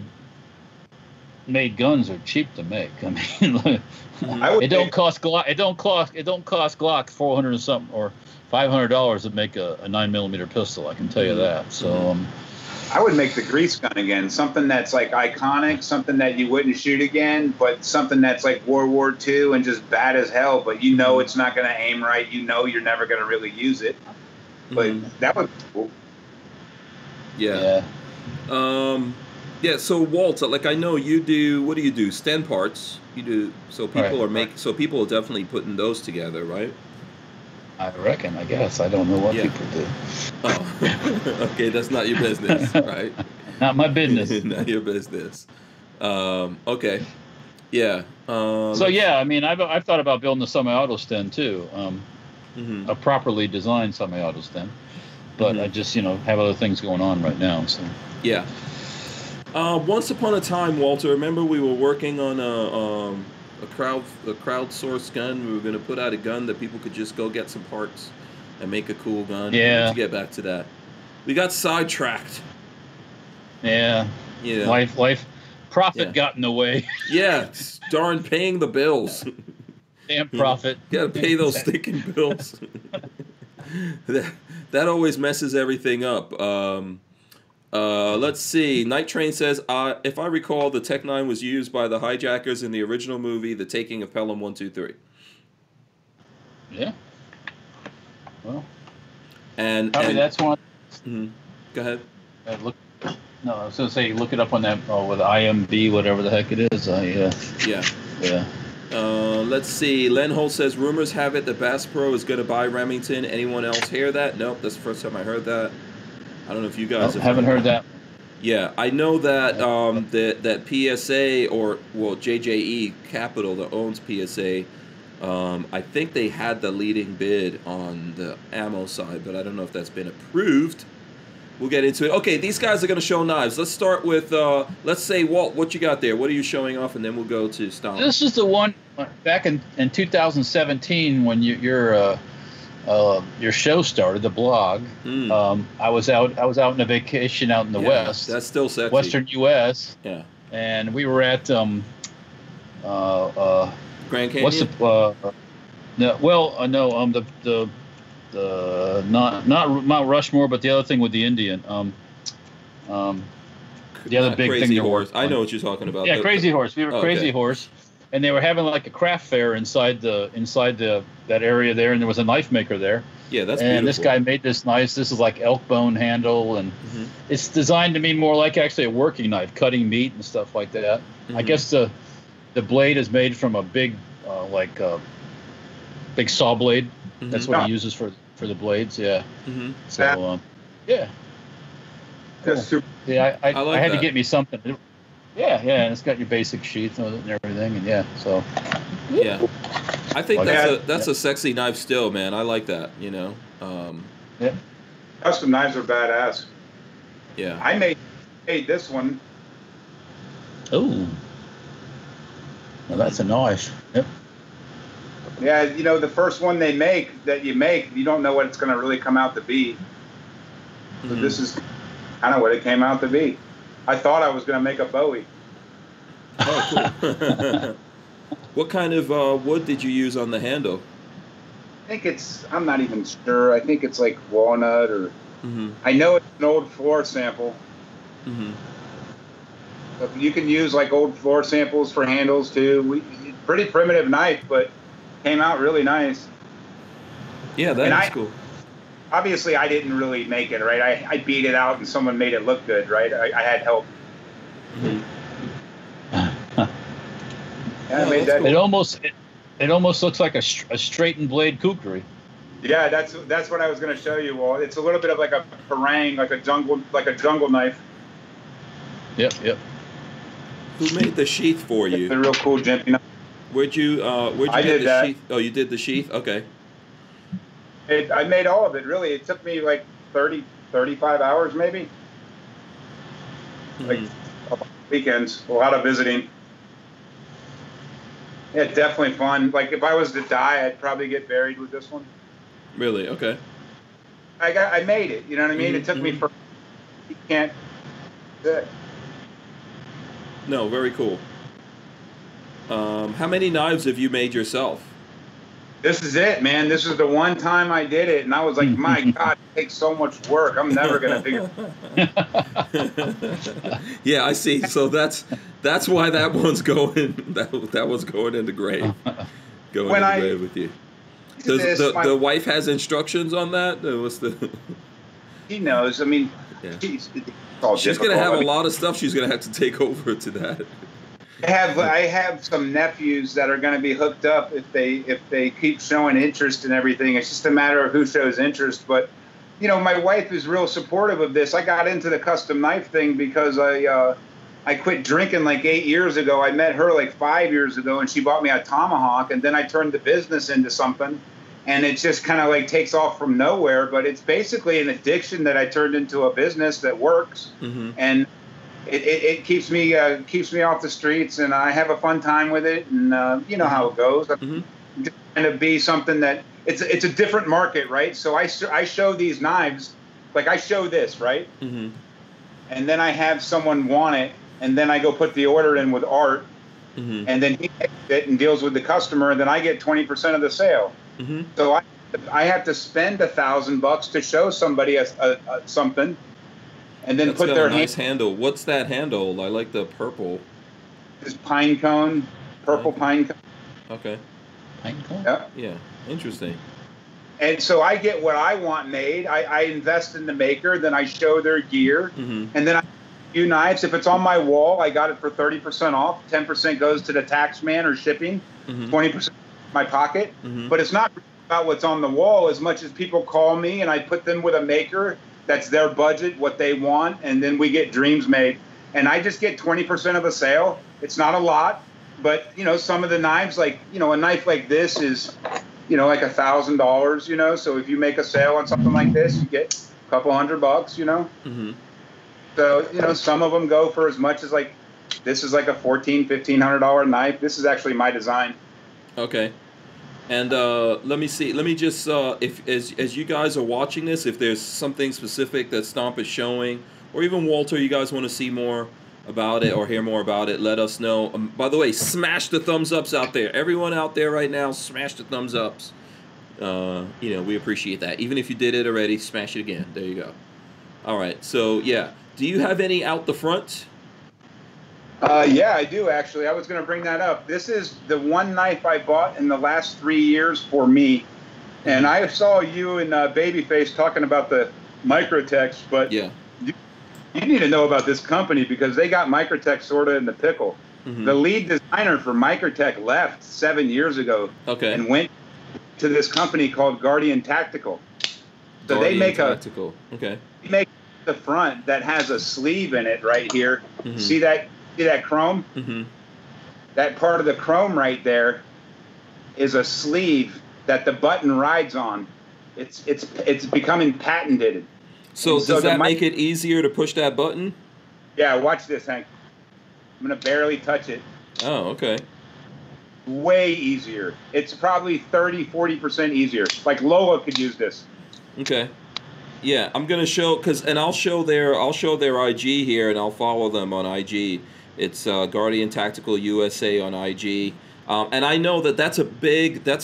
made guns are cheap to make. I mean, it don't cost Glock $400 and something or $500 to make a 9mm pistol. I can tell you that. So I would make the grease gun again, something that's like iconic, something that you wouldn't shoot again, but something that's like World War II and just bad as hell. But you know it's not going to aim right. You know you're never going to really use it. But that would be cool. Yeah. Yeah. So Walt, like I know you do. What do you do? Stand parts. You do. So people So people are definitely putting those together, right? I reckon. I guess. I don't know what people do. Oh, okay. That's not your business, right? Not my business. Not your business. Okay. Yeah. So yeah, I mean, I've thought about building a semi-auto stand too. A properly designed semi-auto stand, but I just have other things going on right now. So yeah. Once upon a time, Walter, remember we were working on a crowdsourced gun. We were going to put out a gun that people could just go get some parts and make a cool gun. Yeah. To get back to that, we got sidetracked. Yeah. Yeah. Life, profit got in the way. Yeah. Darn, paying the bills. Damn profit. Got to pay those stinking bills. That always messes everything up. Let's see. Night Train says, if I recall, the Tech 9 was used by the hijackers in the original movie, The Taking of Pelham 123. Yeah. Well. And probably that's one. Go ahead. I was gonna say look it up on that with IMB, whatever the heck it is. Yeah. Let's see. Len Holt says rumors have it that Bass Pro is gonna buy Remington. Anyone else hear that? Nope. That's the first time I heard that. I don't know if you guys haven't heard that. Yeah, I know that that PSA or JJE Capital that owns PSA, I think they had the leading bid on the ammo side, but I don't know if that's been approved. We'll get into it. Okay, these guys are going to show knives. Let's start with, let's say, Walt, what you got there? What are you showing off? And then we'll go to Stomp. This is the one back in 2017 when your show started, the blog. I was out on a vacation out in the West. That's still sexy. Western U.S. Yeah. And we were at Grand Canyon. What's the the not Mount Rushmore, but the other thing with the Indian. The other big thing. Crazy Horse. I know what you're talking about. Yeah, Crazy Horse. We were Crazy Horse. And they were having like a craft fair inside that area there, and there was a knife maker there. Yeah, that's beautiful. And this guy made this knife. This is like elk bone handle, and it's designed to be more like actually a working knife, cutting meat and stuff like that. I guess the blade is made from a big big saw blade. That's what he uses for the blades. Yeah. So yeah. Cool. Super. Yeah, I like I had that. To get me something. Yeah, and it's got your basic sheath on it and everything, and I think that's a sexy knife still, man. I like that, Custom knives are badass. Yeah. I made this one. Oh. Well, that's a knife. Yep. Yeah, the first one they make that you make, you don't know what it's going to really come out to be. So this is kind of what it came out to be. I thought I was going to make a Bowie. Oh, cool. What kind of wood did you use on the handle? I'm not even sure. I think it's like walnut or... I know it's an old floor sample. But you can use like old floor samples for handles too. Pretty primitive knife, but came out really nice. Yeah, that's cool. Obviously, I didn't really make it, right? I beat it out and someone made it look good, right? I had help. I made that. Cool. It almost looks like a straightened blade kukri. Yeah, that's what I was going to show you all. It's a little bit of like a parang, like a jungle knife. Yep. Who made the sheath for you? It's a real cool jimpy knife. Where'd you I get did the that. Sheath? Oh, you did the sheath? Okay. I made all of it, really. It took me like 30, 35 hours maybe. Mm-hmm. Like weekends, a lot of visiting. Yeah, definitely fun. Like if I was to die, I'd probably get buried with this one. Really? Okay. I made it. You know what I mean? Mm-hmm. It took me for. You can't. No, very cool. How many knives have you made yourself? This is it, man. This is the one time I did it, and I was like, my God, it takes so much work. I'm never going to figure it out. Yeah, I see. So that's why that one's going that one's going in the grave. Going when in the grave with you. Does the wife has instructions on that? What's the She knows. I mean, yeah. She's going to have a lot of stuff she's going to have to take over to that. I have some nephews that are going to be hooked up if they keep showing interest in everything. It's just a matter of who shows interest. But you know, my wife is real supportive of this. I got into the custom knife thing because I quit drinking like 8 years ago. I met her like 5 years ago, and she bought me a tomahawk, and then I turned the business into something, and it just kind of like takes off from nowhere. But it's basically an addiction that I turned into a business that works. Mm-hmm. And it keeps me off the streets, and I have a fun time with it, and you know how it goes. Mm-hmm. I'm just trying to be something that it's a different market, right? So I show these knives, like I show this, right? Mm-hmm. And then I have someone want it, and then I go put the order in with Art, mm-hmm. and then he takes it and deals with the customer, and then I get 20% of the sale. Mm-hmm. So I have to spend $1,000 to show somebody a something. And then that's put got their a nice handle. What's that handle? I like the purple. It's pine cone, purple pine cone. Okay. Pine cone? Yeah. Yeah. Interesting. And so I get what I want made. I invest in the maker. Then I show their gear. Mm-hmm. And then I do knives. If it's on my wall, I got it for 30% off. 10% goes to the tax man or shipping. Mm-hmm. 20% my pocket. Mm-hmm. But it's not about what's on the wall as much as people call me and I put them with a maker. That's their budget, what they want, and then we get dreams made. And I just get 20% of a sale. It's not a lot, but, you know, some of the knives, like, you know, a knife like this is, you know, like $1,000, you know. So if you make a sale on something like this, you get a couple $100, you know. Mm-hmm. So, you know, some of them go for as much as, like, this is like a $1,400, $1,500 knife. This is actually my design. Okay. And let me see. Let me just, if as you guys are watching this, if there's something specific that Stomp is showing, or even Walter, you guys want to see more about it or hear more about it, let us know. By the way, smash the thumbs ups out there. Everyone out there right now, smash the thumbs ups. You know, we appreciate that. Even if you did it already, smash it again. There you go. All right. So yeah, do you have any out the front? Yeah, I do, actually. I was going to bring that up. This is the one knife I bought in the last 3 years for me. And I saw you and Babyface talking about the Microtech, but yeah. you need to know about this company because they got Microtech sort of in the pickle. Mm-hmm. The lead designer for Microtech left 7 years ago and went to this company called Guardian Tactical. So Guardian Tactical. They make the front that has a sleeve in it right here. Mm-hmm. See that? See that chrome? Mm-hmm. That part of the chrome right there is a sleeve that the button rides on. It's becoming patented. So and does that make it easier to push that button? Yeah, watch this, Hank. I'm going to barely touch it. Oh, okay. Way easier. It's probably 30–40% easier. Like Lola could use this. Okay. Yeah, I'm going to show I'll show their IG here, and I'll follow them on IG. It's Guardian Tactical USA on IG. And I know that that's a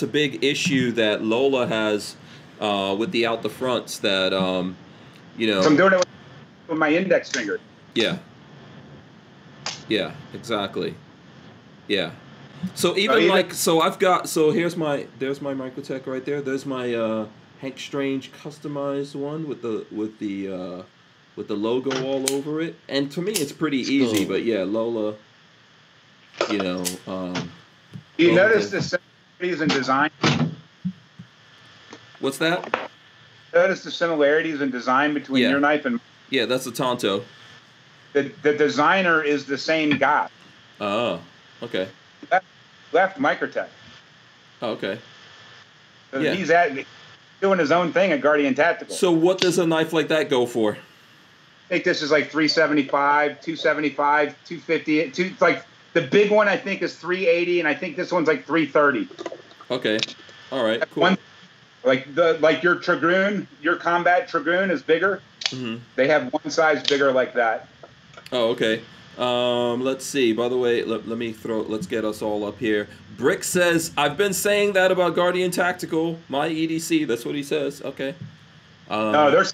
big issue that Lola has with the out the fronts that you know. So I'm doing it with my index finger. Yeah. Yeah, exactly. Yeah. So here's my Microtech right there. There's my Hank Strange customized one with the logo all over it, and to me it's pretty easy. But yeah, Lola, you know. Do you notice the similarities in design? What's that? Notice the similarities in design between your knife and. Yeah, that's the Tonto. The designer is the same guy. Oh, okay. Left Microtech. Oh, okay. So yeah. He's at. doing his own thing at Guardian Tactical. So what does a knife like that go for? I think this is like 375, 275, 250. Like the big one, I think, is 380, and I think this one's like 330. Okay. All right. Cool. One, like your Tragoon, your combat Tragoon is bigger. Mm-hmm. They have one size bigger like that. Oh, okay. Let's see. By the way, let me throw. Let's get us all up here. Brick says, "I've been saying that about Guardian Tactical, my EDC." That's what he says. Okay. No, they're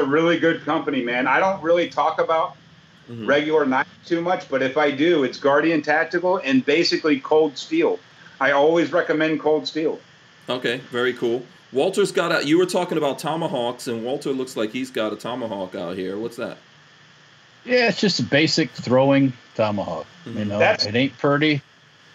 a really good company, man. I don't really talk about regular knives too much, but if I do, it's Guardian Tactical and basically Cold Steel. I always recommend Cold Steel. Okay, very cool. Walter's got a. You were talking about tomahawks, and Walter looks like he's got a tomahawk out here. What's that? Yeah, it's just a basic throwing tomahawk. You know, it ain't pretty.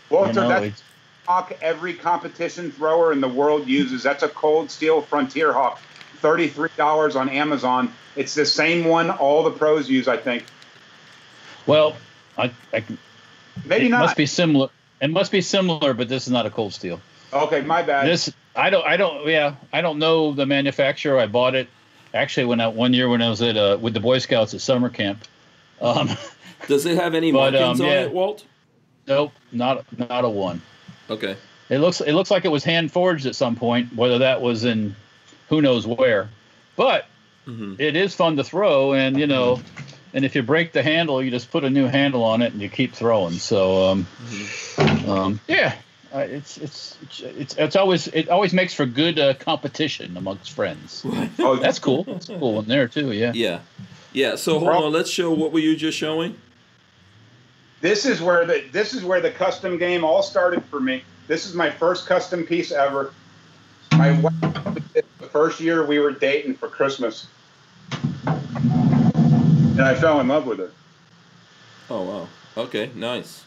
Walter, you know, that's a hawk every competition thrower in the world uses. That's a Cold Steel Frontier Hawk, $33 on Amazon. It's the same one all the pros use, I think. Well, maybe not. Must be similar. It must be similar, but this is not a Cold Steel. Okay, my bad. This I don't know the manufacturer. I bought it. Actually, when one year when I was at with the Boy Scouts at summer camp. Does it have any markings on it, Walt? Nope, not a one. Okay. It looks like it was hand forged at some point, whether that was in who knows where. But it is fun to throw, and you know, and if you break the handle, you just put a new handle on it and you keep throwing. So yeah. It always makes for good competition amongst friends. Oh, that's cool. That's a cool one there too. Yeah. Yeah. Yeah. So hold on. Let's show what were you just showing. This is where the custom game all started for me. This is my first custom piece ever. My wife, the first year we were dating for Christmas, and I fell in love with her. Oh wow. Okay. Nice.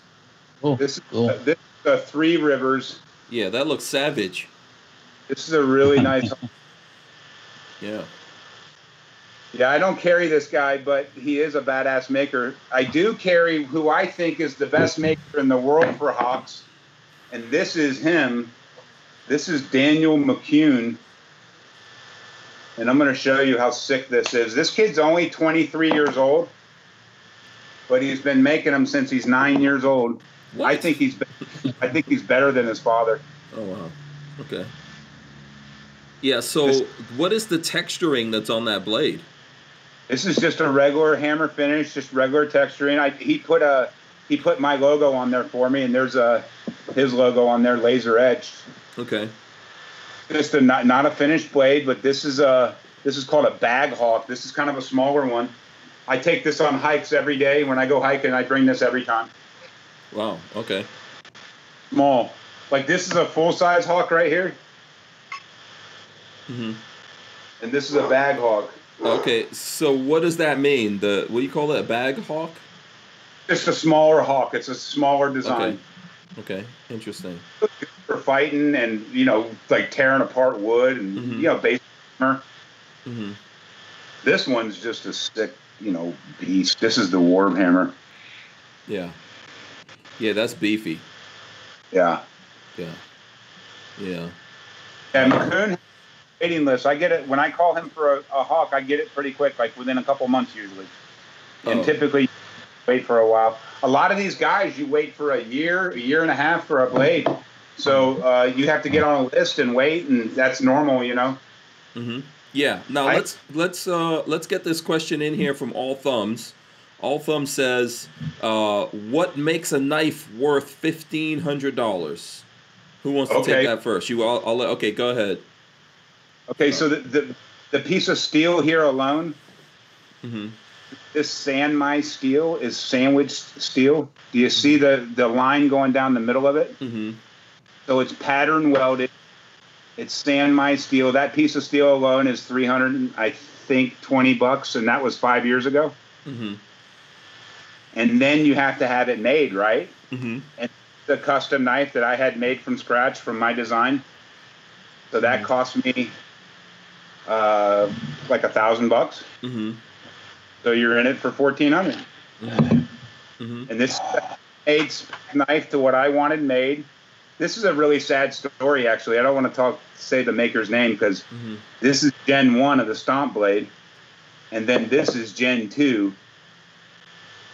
Cool. This Three Rivers. Yeah, that looks savage. This is a really nice one. Yeah. Yeah, I don't carry this guy, but he is a badass maker. I do carry who I think is the best maker in the world for hawks, and this is him. This is Daniel McCune, and I'm going to show you how sick this is. This kid's only 23 years old, but he's been making them since he's 9 years old. What? I think he's better than his father. Oh wow. Okay. Yeah. So, what is the texturing that's on that blade? This is just a regular hammer finish, just regular texturing. He put my logo on there for me, and there's his logo on there, laser edged. Okay. Just a not a finished blade, but this is called a bag hawk. This is kind of a smaller one. I take this on hikes every day. When I go hiking, I bring this every time. Wow. Okay. Small. Like this is a full-size hawk right here. And this is a bag hawk. Okay. So what does that mean? What do you call that? A bag hawk? It's a smaller hawk. It's a smaller design. Okay. Interesting. For fighting and you know, like tearing apart wood and you know, basic armor. This one's just a sick, you know, beast. This is the Warhammer hammer. Yeah. Yeah, that's beefy. Yeah. Yeah. Yeah. And McCune has a waiting list. I get it. When I call him for a hawk, I get it pretty quick, like within a couple months usually. And typically you wait for a while. A lot of these guys, you wait for a year and a half for a blade. So you have to get on a list and wait, and that's normal, you know? Yeah. Now, let's get this question in here from All Thumbs. All Thumb says, what makes a knife worth $1,500? Who wants to take that first? Okay, go ahead. Okay, so the piece of steel here alone, this Sanmai steel is sandwiched steel. Do you see the line going down the middle of it? So it's pattern welded. It's Sanmai steel. That piece of steel alone is $320, and that was 5 years ago. And then you have to have it made, right? And the custom knife that I had made from scratch from my design. So that cost me like $1,000. So you're in it for $1,400. And this made knife to what I wanted made. This is a really sad story, actually. I don't want to say the maker's name, because this is Gen 1 of the Stomp Blade, and then this is Gen 2.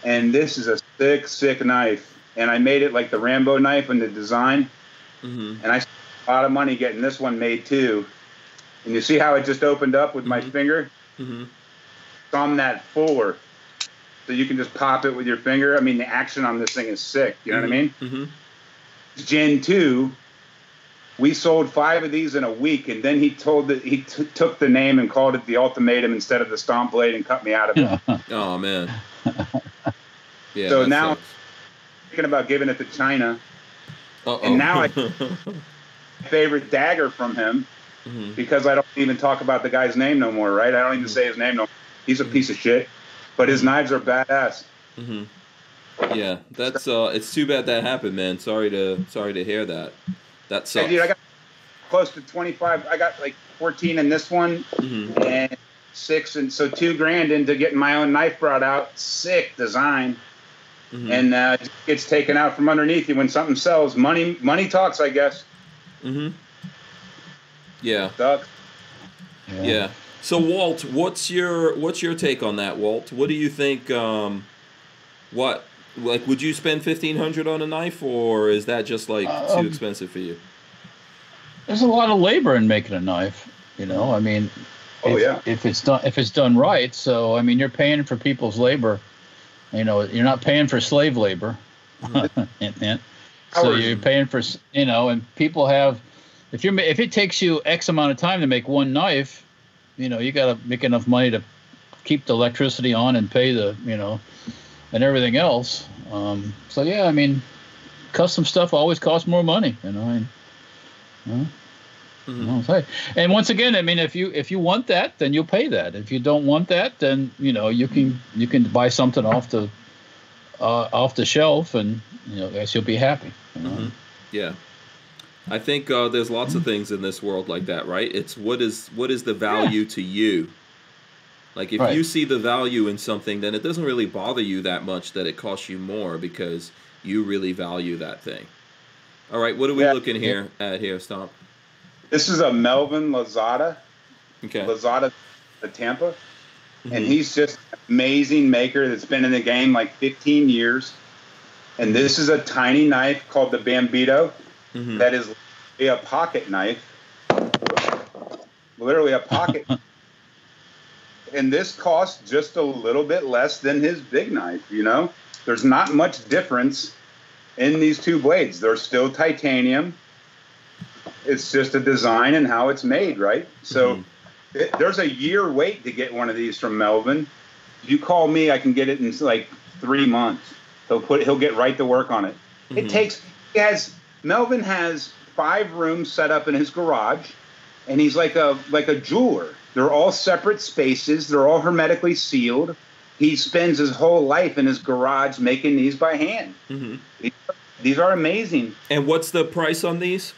And this is a sick, sick knife. And I made it like the Rambo knife in the design. And I spent a lot of money getting this one made, too. And you see how it just opened up with my finger? Thumb that forward. So you can just pop it with your finger. I mean, the action on this thing is sick. You know what I mean? Gen 2, we sold 5 of these in a week, and then he took the name and called it the Ultimatum instead of the Stomp Blade and cut me out of it. Oh, man. Yeah, so now I'm thinking about giving it to China. And now I my favorite dagger from him because I don't even talk about the guy's name no more, right? I don't even say his name no more. He's a piece of shit, but his knives are badass. Yeah, that's it's too bad that happened, man. Sorry to hear that. That sucks. Hey, dude, I got close to 25. I got like 14 in this one and 6, and so $2,000 into getting my own knife brought out. Sick design, and it gets taken out from underneath you when something sells. Money talks, I guess. Yeah. Sucks. Yeah. Yeah. So Walt, what's your take on that, Walt? What do you think? Like, would you spend $1,500 on a knife, or is that just, like, too expensive for you? There's a lot of labor in making a knife, you know? I mean, if it's done right. So, I mean, you're paying for people's labor. You know, you're not paying for slave labor. So you're paying for, you know, and people have – if it takes you X amount of time to make one knife, you know, you got to make enough money to keep the electricity on and pay the, you know – and everything else. So yeah, I mean, custom stuff always costs more money, you know. And once again, I mean, if you want that, then you'll pay that. If you don't want that, then you know you can buy something off the shelf, and you know, I guess you'll be happy. You know? Yeah, I think there's lots of things in this world like that, right? It's what is the value to you. Like, if you see the value in something, then it doesn't really bother you that much that it costs you more, because you really value that thing. All right, what are we looking here at here, Stomp? This is a Melvin Lozada. Okay. Lozada, the Tampa. And he's just an amazing maker that's been in the game like 15 years. And this is a tiny knife called the Bambito that is a pocket knife. Literally a pocket knife. And this costs just a little bit less than his big knife, you know? There's not much difference in these two blades. They're still titanium. It's just a design and how it's made, right? So there's a year wait to get one of these from Melvin. You call me, I can get it in like 3 months. He'll get right to work on it. Melvin has 5 rooms set up in his garage, and he's like a jeweler. They're all separate spaces. They're all hermetically sealed. He spends his whole life in his garage making these by hand. These are amazing. And what's the price on these?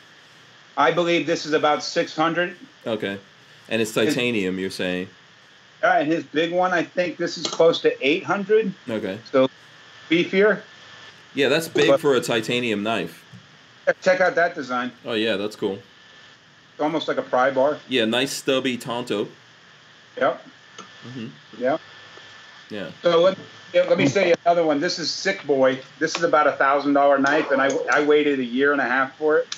I believe this is about $600. Okay. And it's titanium, you're saying? All right. His big one, I think this is close to $800. Okay. So beefier. Yeah, that's big for a titanium knife. Check out that design. Oh, yeah, that's cool. Almost like a pry bar. Yeah, nice stubby tanto. Yep. Yep. Yeah. So let me say another one. This is Sick Boy. This is about $1,000 knife, and I waited a year and a half for it.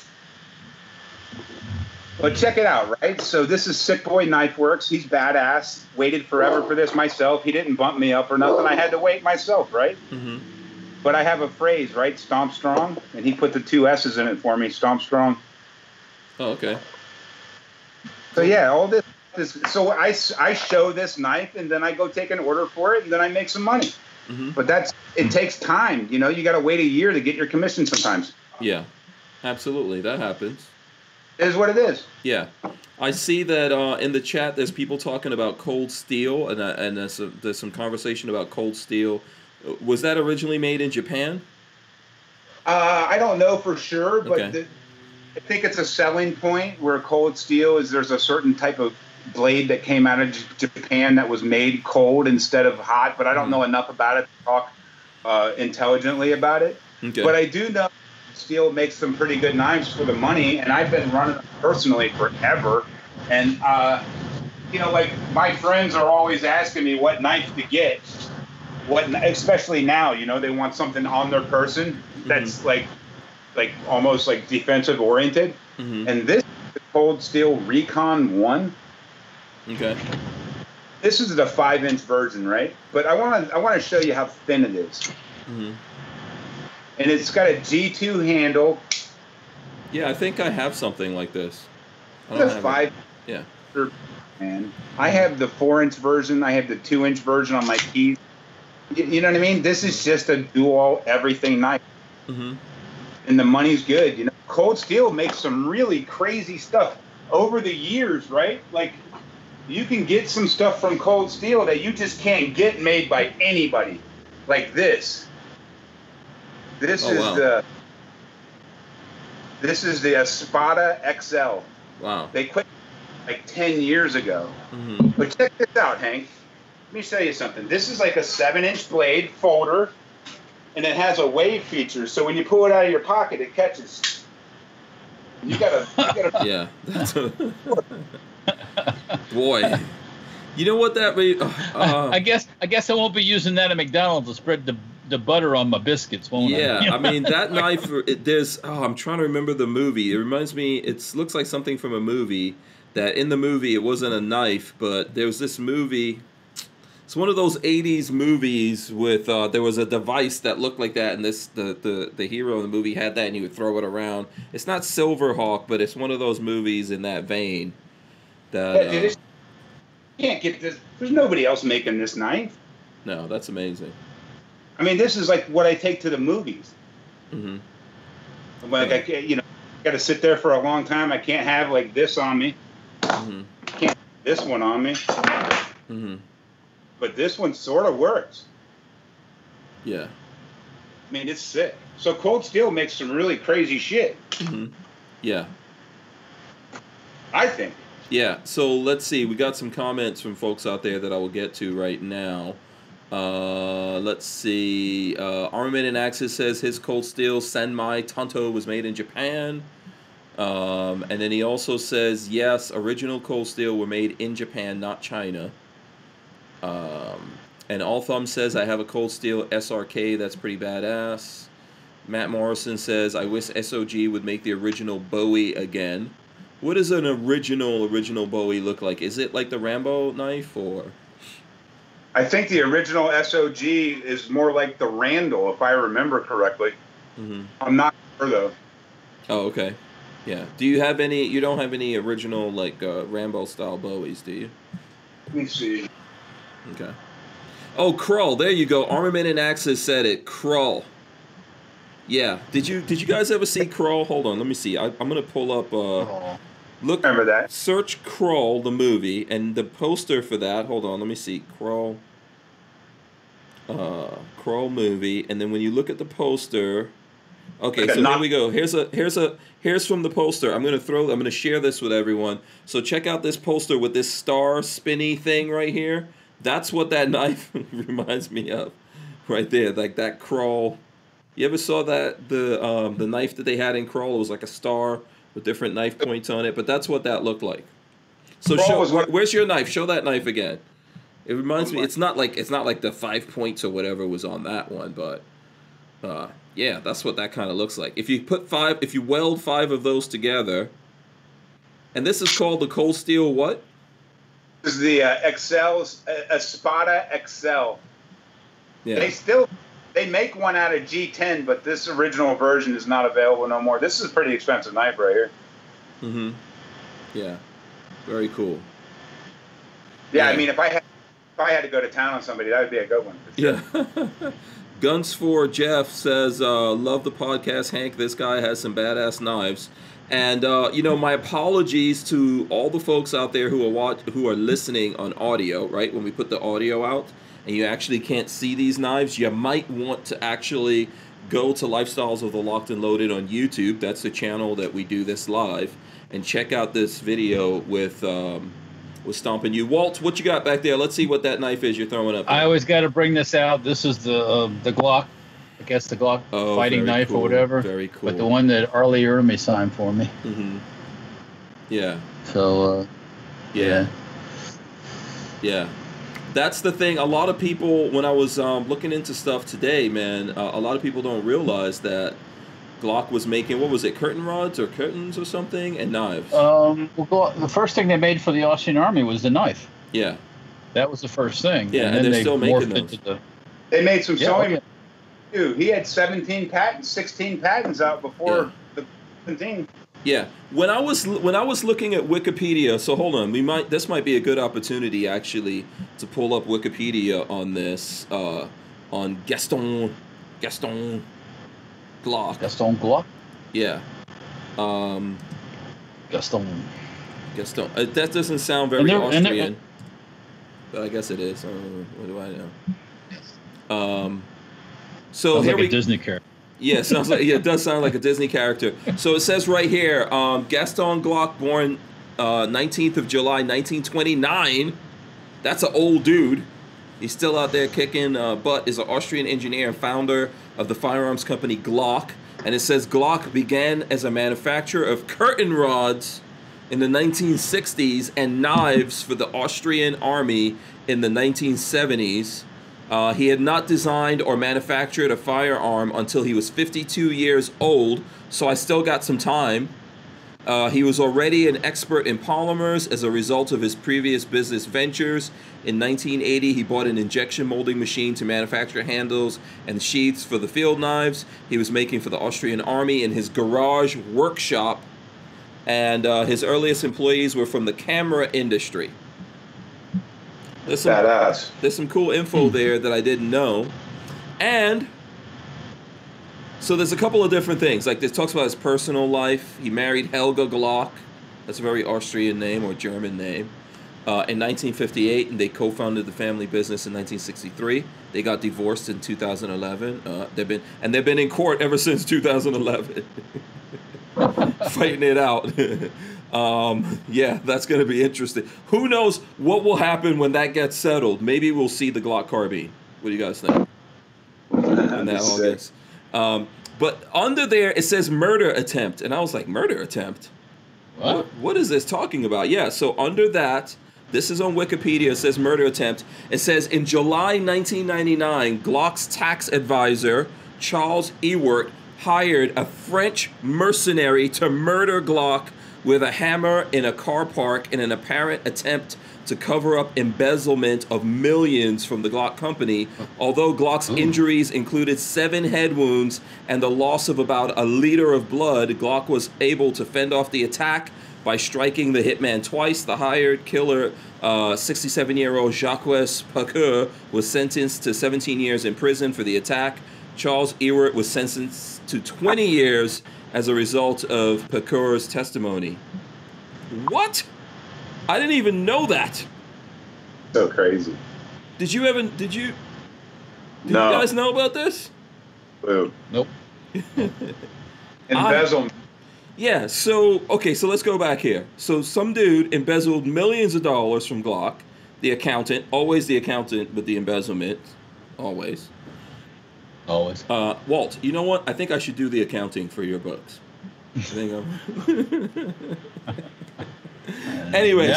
But check it out, right? So this is Sick Boy Knife Works. He's badass. Waited forever for this myself. He didn't bump me up or nothing. I had to wait myself, right? But I have a phrase, right? Stomp strong, and he put the 2 S's in it for me. Stomp strong. Oh, okay. So yeah, all this. So I show this knife, and then I go take an order for it, and then I make some money. But it takes time, you know. You got to wait a year to get your commission sometimes. Yeah, absolutely, that happens. It is what it is. Yeah, I see that in the chat. There's people talking about Cold Steel, and there's some conversation about Cold Steel. Was that originally made in Japan? I don't know for sure, but. Okay. I think it's a selling point where Cold Steel is there's a certain type of blade that came out of Japan that was made cold instead of hot, but I don't know enough about it to talk intelligently about it. Okay. But I do know Steel makes some pretty good knives for the money, and I've been running them personally forever. And, you know, like, my friends are always asking me what knife to get, especially now, you know, they want something on their person that's like almost like defensive oriented. And this is the Cold Steel Recon 1. Okay. This is the 5-inch version, right? But I want to show you how thin it is. And it's got a G2 handle. Yeah, I think I have something like this. Yeah. Man, I have the 4-inch version. I have the 2-inch version on my keys. You know what I mean? This is just a dual everything knife. And the money's good. You know, Cold Steel makes some really crazy stuff over the years, right? Like, you can get some stuff from Cold Steel that you just can't get made by anybody, like this. This is the Espada XL. Wow. They quit like 10 years ago. But check this out, Hank. Let me show you something. This is like a 7-inch blade folder, and it has a wave feature. So when you pull it out of your pocket, it catches. You gotta yeah. That's a... Boy, you know what that means? I guess I won't be using that at McDonald's to spread the butter on my biscuits, won't I? Yeah, I mean, that knife, I'm trying to remember the movie. It reminds me, it looks like something from a movie that in the movie it wasn't a knife, but there was this movie. It's one of those 80s movies with there was a device that looked like that, and the hero in the movie had that, and he would throw it around. It's not Silverhawk, but it's one of those movies in that vein. That, yeah, dude, you can't get this. There's nobody else making this knife. No, that's amazing. I mean, this is like what I take to the movies. Like, I can't, you know, got to sit there for a long time. I can't have like this on me. I can't have this one on me. But this one sort of works. Yeah. I mean, it's sick. So Cold Steel makes some really crazy shit. Yeah. I think. Yeah, so let's see. We got some comments from folks out there that I will get to right now. Let's see. Armament and Axis says his Cold Steel Senmai Tonto was made in Japan. And then he also says, yes, original Cold Steel were made in Japan, not China. And All Thumb says, I have a Cold Steel SRK. That's pretty badass. Matt Morrison says, I wish SOG would make the original Bowie again. What does an original Bowie look like? Is it like the Rambo knife, or? I think the original SOG is more like the Randall, if I remember correctly. I'm not sure though. Oh, okay. Yeah. Do you have any? You don't have any original like Rambo style Bowies, do you? Let me see. Okay. Oh, Krull. There you go. Armament and Axis said it. Krull. Yeah. Did you guys ever see Krull? Hold on. Let me see. I'm gonna pull up. Look, remember that. Search Krull, the movie, and the poster for that. Hold on, let me see. Krull. Krull movie, and then when you look at the poster, okay, so here we go. Here's from the poster. I'm gonna share this with everyone. So check out this poster with this star spinny thing right here. That's what that knife reminds me of, right there. Like that Krull. You ever saw that the knife that they had in Krull? It was like a star with different knife points on it, but that's what that looked like. So where's your knife? Show that knife again. It reminds me. It's not like the 5 points or whatever was on that one, but yeah, that's what that kind of looks like. If you weld 5 of those together, and this is called the Cold Steel what? This is the Espada XL. Yeah. They make one out of G10, but this original version is not available no more. This is a pretty expensive knife right here. Yeah. Very cool. Yeah, I mean, if I had to go to town on somebody, that would be a good one. For sure. Yeah. Guns for Jeff says, love the podcast, Hank. This guy has some badass knives. And, you know, my apologies to all the folks out there who are listening on audio, right, when we put the audio out. And you actually can't see these knives, you might want to actually go to Lifestyles of the Locked and Loaded on YouTube. That's the channel that we do this live. And check out this video with Stompin' You. Walt, what you got back there? Let's see what that knife is you're throwing up there. I always got to bring this out. This is the Glock I guess the Glock fighting knife or whatever. Very cool. But the one that Arlie Ermey signed for me. Mm-hmm. Yeah. So, yeah. That's the thing. A lot of people, when I was looking into stuff today, man, a lot of people don't realize that Glock was making, what was it, curtain rods or curtains or something, and knives. Well, the first thing they made for the Austrian Army was the knife. Yeah. That was the first thing. Yeah, and they're still making those. They made some sewing. Dude, he had 17 patents, 16 patents out before the 17. Yeah. When I was looking at Wikipedia, so hold on, this might be a good opportunity actually to pull up Wikipedia on this, on Gaston Glock. Gaston Glock? Yeah. Gaston. That doesn't sound very Austrian, but I guess it is. What do I know? So sounds here like a Disney character. Yeah, sounds like it does sound like a Disney character. So it says right here, Gaston Glock, born 19th of July 1929. That's an old dude. He's still out there kicking butt. Is an Austrian engineer and founder of the firearms company Glock. And it says Glock began as a manufacturer of curtain rods in the 1960s and knives for the Austrian army in the 1970s. He had not designed or manufactured a firearm until he was 52 years old, so I still got some time. He was already an expert in polymers as a result of his previous business ventures. In 1980, he bought an injection molding machine to manufacture handles and sheaths for the field knives he was making for the Austrian Army in his garage workshop, and his earliest employees were from the camera industry. There's some cool info there that I didn't know. And so there's a couple of different things. Like, this talks about his personal life. He married Helga Glock. That's a very Austrian name or German name. In 1958, and they co-founded the family business in 1963. They got divorced in 2011. They've been in court ever since 2011. Fighting it out. Yeah, that's going to be interesting. Who knows what will happen when that gets settled? Maybe we'll see the Glock carbine. What do you guys think? And that all gets. But under there, it says murder attempt. And I was like, murder attempt? What is this talking about? Yeah, so under that, this is on Wikipedia. It says murder attempt. It says in July 1999, Glock's tax advisor, Charles Ewart, hired a French mercenary to murder Glock with a hammer in a car park in an apparent attempt to cover up embezzlement of millions from the Glock company, although Glock's injuries included 7 head wounds and the loss of about a liter of blood. Glock was able to fend off the attack by striking the hitman twice. The hired killer, 67-year-old Jacques Paqueur, was sentenced to 17 years in prison for the attack. Charles Ewart was sentenced to 20 years as a result of Paqueur's testimony. What? I didn't even know that. So crazy. Did you ever? Did you guys know about this? Nope. Embezzlement. Yeah. So okay. So let's go back here. So some dude embezzled millions of dollars from Glock. The accountant, always the accountant, but the embezzlement, always. Always. Walt, you know what? I think I should do the accounting for your books. I think anyway, I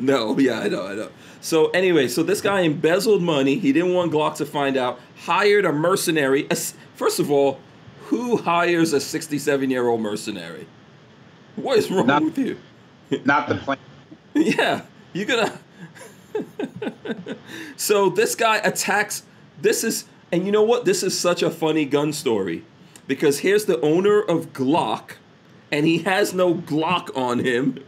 know. So anyway, so this guy embezzled money. He didn't want Glock to find out. Hired a mercenary. First of all, who hires a 67-year-old mercenary? What is wrong with you? Not the plan. Yeah, you're gonna. So this guy attacks. This is. And you know what? This is such a funny gun story, because here's the owner of Glock, and he has no Glock on him,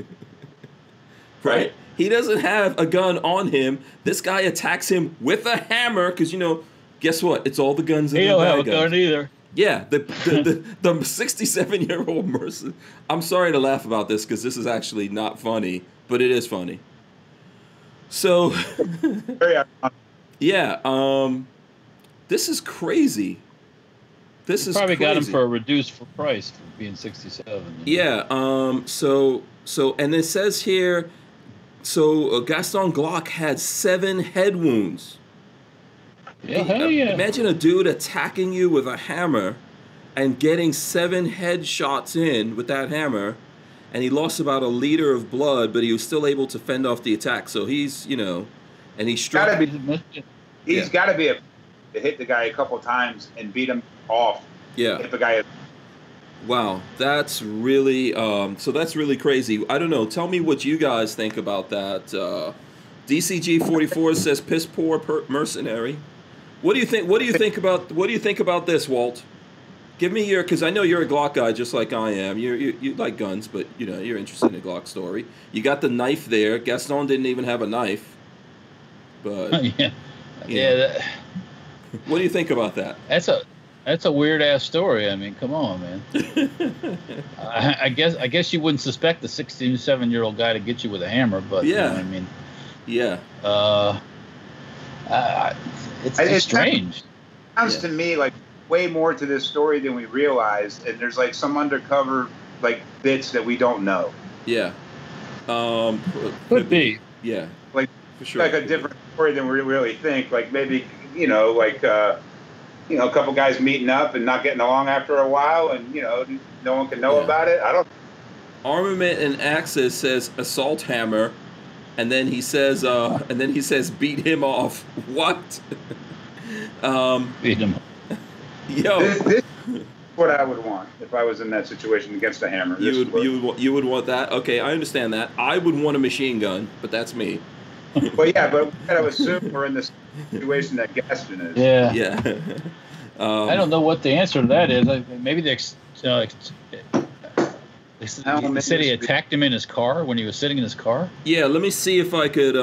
right? He doesn't have a gun on him. This guy attacks him with a hammer, because, you know, guess what? It's all the guns in the bag. He don't have a gun either. Yeah, the 67-year-old mercenary. I'm sorry to laugh about this, because this is actually not funny, but it is funny. So, yeah, this is crazy. This is probably crazy. Got him for a reduced for price for being 67. Yeah. And it says here, so Gaston Glock had 7 head wounds. Yeah, hell yeah. Imagine a dude attacking you with a hammer and getting 7 headshots in with that hammer, and he lost about a liter of blood, but he was still able to fend off the attack. So he's, you know, and he's got to be, he's got to be able to hit the guy a couple times and beat him off. Yeah. If a guy is. Wow, that's really so that's really crazy. I don't know. Tell me what you guys think about that. DCG44 says piss poor mercenary. What do you think? What do you think about? What do you think about this, Walt? Give me your, because I know you're a Glock guy just like I am. You like guns, but you know you're interested in the Glock story. You got the knife there. Gaston didn't even have a knife, but yeah. What do you think about that? That's a weird ass story. I mean, come on, man. I guess you wouldn't suspect the 16-17-year-old guy to get you with a hammer, but yeah, you know what I mean, yeah. It's strange. Sounds to me like way more to this story than we realized, and there's like some undercover like bits that we don't know. Yeah, could be. Yeah, like for sure, like a different story than we really think. Like maybe you know, a couple guys meeting up and not getting along after a while, and you know, no one can know about it. I don't. Armament and Axis says assault hammer, and then he says, beat him off. What? Beat him. Yo, this is what I would want if I was in that situation against a hammer. You would want that? Okay, I understand that. I would want a machine gun, but that's me. Well, yeah, but I would assume we're in this situation that Gaston is. Yeah. Yeah. I don't know what the answer to that is. Maybe the city attacked him in his car when he was sitting in his car. Yeah. Let me see if I could.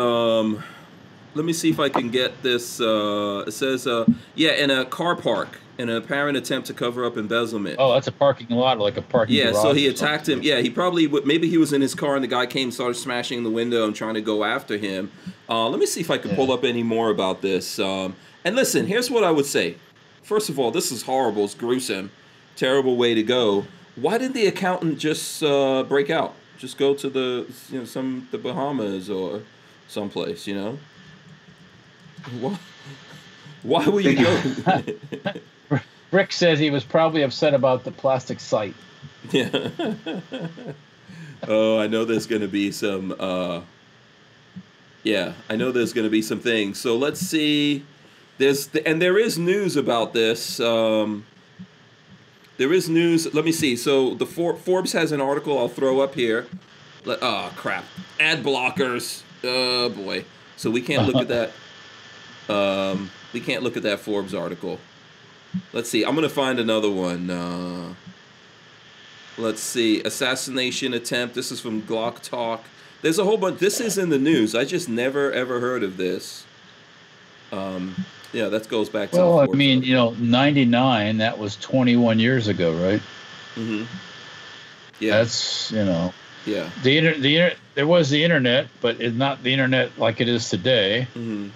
Let me see if I can get this. It says, yeah, in a car park, in an apparent attempt to cover up embezzlement. Oh, that's a parking lot, like a parking garage. Yeah, so he attacked him. Yeah, he probably would. Maybe he was in his car and the guy came, started smashing the window and trying to go after him. Let me see if I can pull up any more about this. And listen, here's what I would say. First of all, this is horrible. It's gruesome. Terrible way to go. Why didn't the accountant just break out? Just go to the, you know, the Bahamas or someplace, you know? What? Why were you going? Rick says he was probably upset about the plastic sight. Yeah. Oh, I know there's going to be some. Yeah, I know there's going to be some things. So let's see. There is news about this. There is news. Let me see. So the Forbes has an article I'll throw up here. Oh, crap. Ad blockers. Oh, boy. So we can't look at that. We can't look at that Forbes article. Let's see. I'm gonna find another one. Let's see. Assassination attempt. This is from Glock Talk. There's a whole bunch. This is in the news. I just never ever heard of this. Yeah, that goes back to. Well, I mean, article. You know, 99. That was 21 years ago, right? Mm-hmm. Yeah. That's, you know. Yeah. There was the internet, but it's not the internet like it is today. Mm-hmm.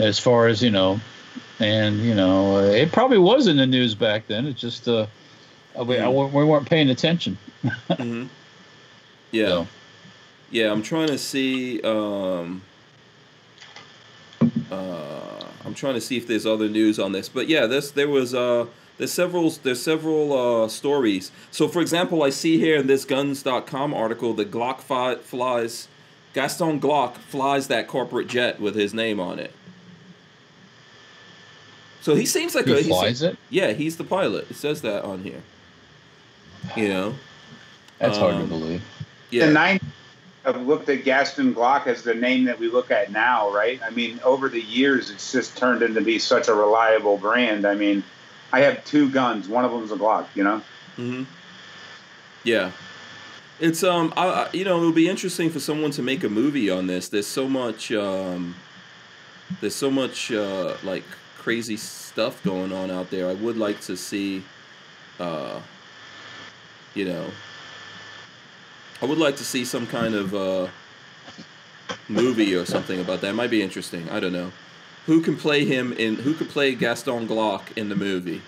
As far as, you know, and, you know, it probably was in the news back then. It's just, we weren't paying attention. Mm-hmm. Yeah. So. Yeah. I'm trying to see, I'm trying to see if there's other news on this, but yeah, there's several stories. So for example, I see here in this guns.com article, the Glock Gaston Glock flies that corporate jet with his name on it. So he seems like he flies it. Yeah, he's the pilot. It says that on here. You know, that's hard to believe. Yeah, the 90s have looked at Gaston Glock as the name that we look at now, right? I mean, over the years, it's just turned into be such a reliable brand. I mean, I have 2 guns. One of them's a Glock. You know. Mm-hmm. Yeah. It's you know, it'll be interesting for someone to make a movie on this. There's so much like crazy stuff going on out there. I would like to see, you know, I would like to see some kind of movie or something about that. It might be interesting. I don't know. Who can play him in? Who could play Gaston Glock in the movie?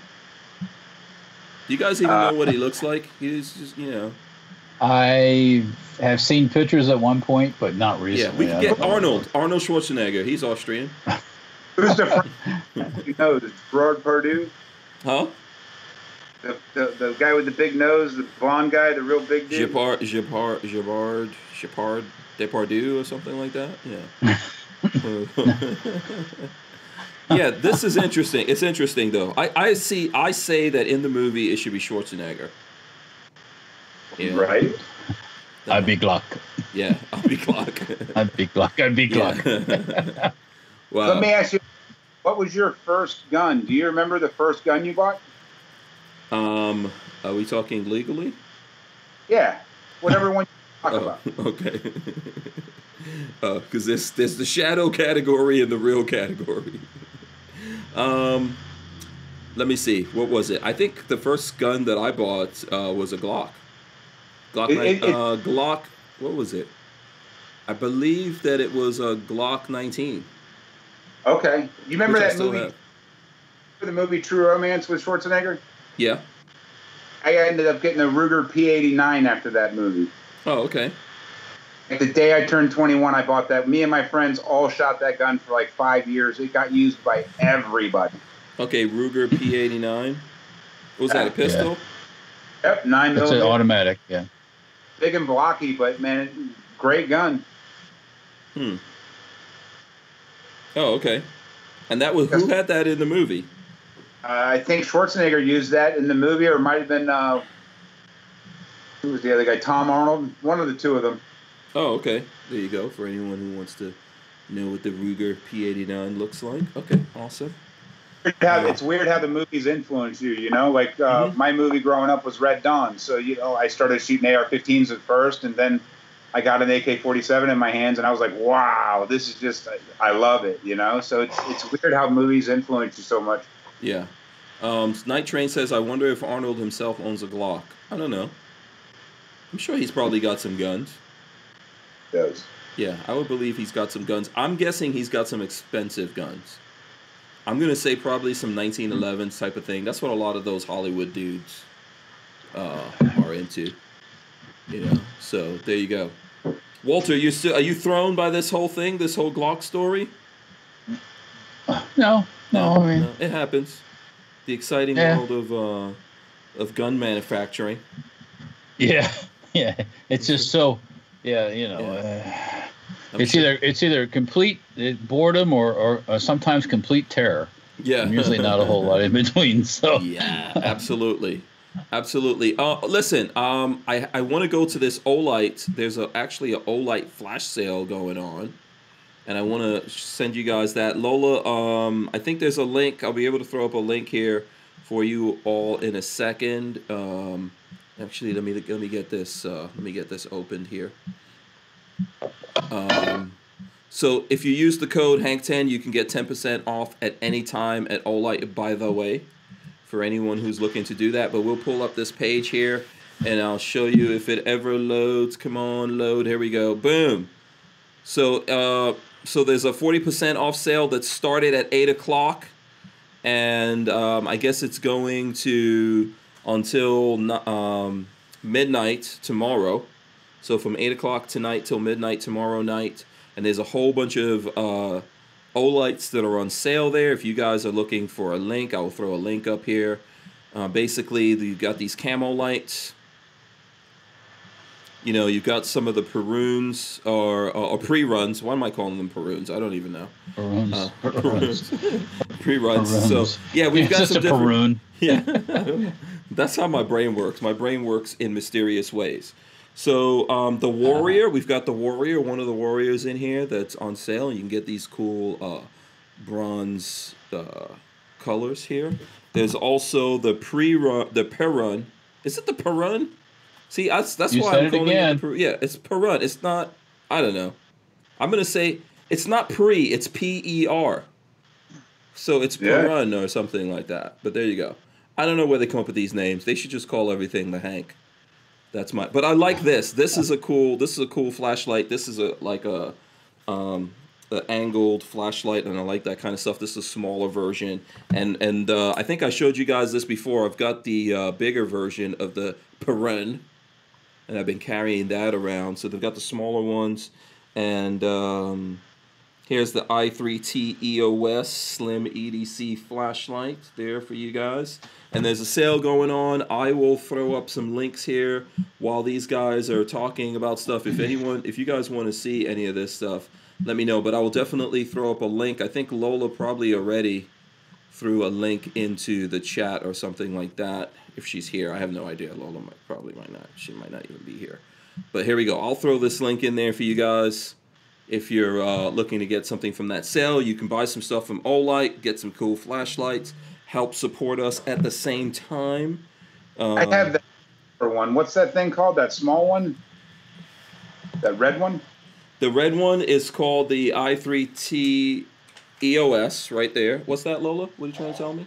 Do you guys even know what he looks like? He's just, you know. I have seen pictures at one point, but not recently. Yeah, we can get Arnold Schwarzenegger. He's Austrian. Who's the friend? You know, Gerard Perdue? Huh? The guy with the big nose, the blonde guy, the real big dude? Gepard Depardieu or something like that? Yeah. Yeah, this is interesting. It's interesting, though. I say that in the movie it should be Schwarzenegger. Yeah. Right? I'd be Glock. Yeah, I'd be Glock. Yeah. Wow. Let me ask you, what was your first gun? Do you remember the first gun you bought? Are we talking legally? Yeah, whatever one you talk about. Okay. Because there's the shadow category and the real category. Let me see. What was it? I think the first gun that I bought was a Glock. Glock. What was it? I believe that it was a Glock 19. Okay. You remember that movie? Have. The movie True Romance with Schwarzenegger. Yeah. I ended up getting a Ruger P89 after that movie. Oh, okay. And the day I turned 21, I bought that. Me and my friends all shot that gun for like 5 years. It got used by everybody. Okay, Ruger P89. Was that a pistol? Yeah. Yep, 9mm. It's an automatic, yeah. Big and blocky, but man, great gun. Hmm. Oh, okay. And that was who had that in the movie? I think Schwarzenegger used that in the movie, or it might have been who was the other guy? Tom Arnold, one of the two of them. Oh, okay. There you go. For anyone who wants to know what the Ruger P89 looks like. Okay, awesome. It's weird how the movies influence you, you know? Like, my movie growing up was Red Dawn. So, you know, I started shooting AR-15s at first, and then I got an AK-47 in my hands, and I was like, wow, this is just, I love it, you know? So it's weird how movies influence you so much. Yeah. Night Train says, I wonder if Arnold himself owns a Glock. I don't know. I'm sure he's probably got some guns. He does. Yeah, I would believe he's got some guns. I'm guessing he's got some expensive guns. I'm going to say probably some 1911s type of thing. That's what a lot of those Hollywood dudes are into. You know, so there you go. Walter, are you thrown by this whole thing, this whole Glock story? No, I mean... No, it happens. The exciting world of gun manufacturing. Yeah. It's just so... Yeah, you know... Yeah. It's either complete boredom or sometimes complete terror. Yeah, and usually not a whole lot in between. So yeah, absolutely. Listen, I want to go to this Olight. There's actually an Olight flash sale going on, and I want to send you guys that. Lola, I think there's a link. I'll be able to throw up a link here for you all in a second. Actually, let me get this. Let me get this opened here. So if you use the code HANK10, you can get 10% off at any time at Olight, by the way, for anyone who's looking to do that. But we'll pull up this page here, and I'll show you if it ever loads. Come on, load. Here we go. Boom. So there's a 40% off sale that started at 8 o'clock, and I guess it's going to until midnight tomorrow. So from 8 o'clock tonight till midnight tomorrow night. And there's a whole bunch of Olights that are on sale there. If you guys are looking for a link, I will throw a link up here. Basically, you've got these camo lights. You know, you've got some of the Peruns or pre-runs. Why am I calling them Peruns? I don't even know. Peruns. Pre-runs. So, yeah, we've got some different... Perun. Yeah. That's how my brain works. My brain works in mysterious ways. So the Warrior, we've got the Warrior, one of the Warriors in here that's on sale. You can get these cool bronze colors here. There's also the Perun. Is it the Perun? See, that's why I'm calling it the Perun. Yeah, it's Perun. It's not, I don't know. I'm going to say it's not pre, it's P-E-R. So it's Perun or something like that. But there you go. I don't know where they come up with these names. They should just call everything the Hank. That's my. But I like this. This is a cool flashlight. This is like a angled flashlight, and I like that kind of stuff. This is a smaller version, and I think I showed you guys this before. I've got the bigger version of the Perun, and I've been carrying that around. So they've got the smaller ones, and here's the i3T EOS Slim EDC flashlight there for you guys. And there's a sale going on. I will throw up some links here while these guys are talking about stuff. If you guys want to see any of this stuff, let me know. But I will definitely throw up a link. I think Lola probably already threw a link into the chat or something like that. If she's here, I have no idea. Lola probably might not. She might not even be here. But here we go. I'll throw this link in there for you guys. If you're looking to get something from that sale, you can buy some stuff from Olight, get some cool flashlights, help support us at the same time. I have that for one. What's that thing called? That small one? That red one? The red one is called the i3T EOS right there. What's that, Lola? What are you trying to tell me?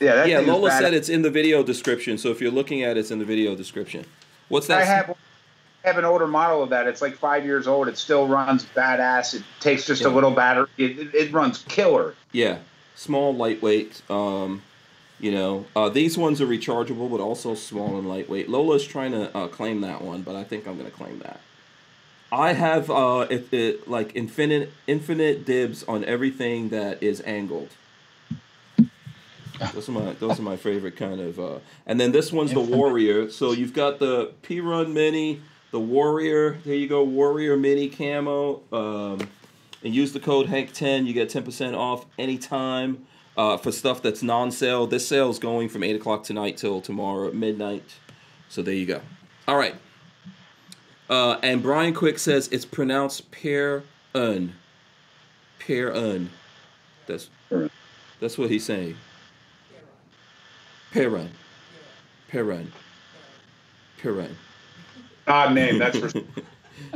Yeah, that yeah. Lola said it's in the video description. So if you're looking at it, it's in the video description. What's that? I have an older model of that. It's like 5 years old. It still runs badass. It takes just a little battery. It runs killer. Yeah, small, lightweight. You know, these ones are rechargeable, but also small and lightweight. Lola's trying to claim that one, but I think I'm going to claim that. I have like infinite dibs on everything that is angled. Those are my favorite kind of. And then this one's the Warrior. So you've got the Perun Mini. The Warrior, there you go, Warrior Mini Camo. And use the code HANK10. You get 10% off anytime for stuff that's non-sale. This sale is going from 8 o'clock tonight till tomorrow at midnight. So there you go. All right. And Brian Quick says it's pronounced Perun. Perun. That's what he's saying. Perun. Perun. Perun. Odd name, that's for sure.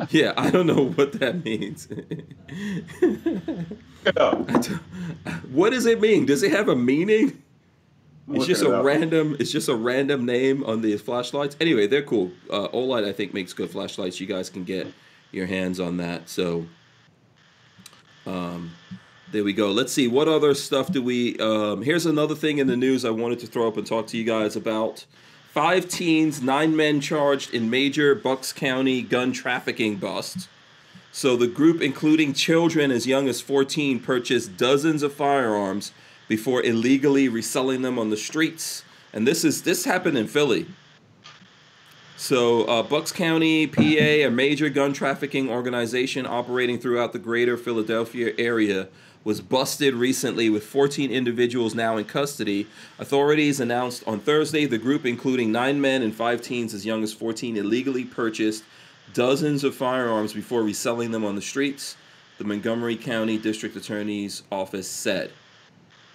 Yeah, I don't know what that means. What does it mean? Does it have a meaning? It's just a random name on these flashlights. Anyway, they're cool. Olight, I think, makes good flashlights. You guys can get your hands on that. So there we go. Let's see, what other stuff do we here's another thing in the news I wanted to throw up and talk to you guys about. 5 teens, 9 men charged in major Bucks County gun trafficking bust. So the group, including children as young as 14, purchased dozens of firearms before illegally reselling them on the streets. And this happened in Philly. So Bucks County, PA, a major gun trafficking organization operating throughout the greater Philadelphia area, was busted recently with 14 individuals now in custody. Authorities announced on Thursday the group, including 9 men and 5 teens as young as 14, illegally purchased dozens of firearms before reselling them on the streets, the Montgomery County District Attorney's Office said.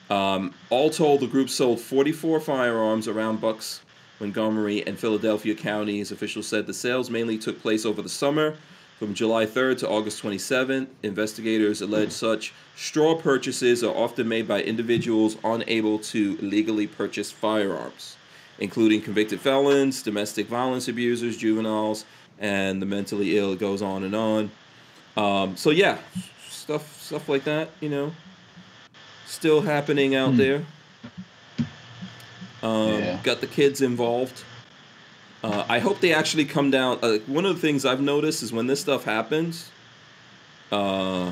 All told, the group sold 44 firearms around Bucks, Montgomery, and Philadelphia counties. Officials said the sales mainly took place over the summer, from July 3rd to August 27th, investigators allege such straw purchases are often made by individuals unable to legally purchase firearms, including convicted felons, domestic violence abusers, juveniles, and the mentally ill. It goes on and on. So yeah, stuff like that, you know, still happening out there. Got the kids involved. I hope they actually come down. One of the things I've noticed is when this stuff happens, you know,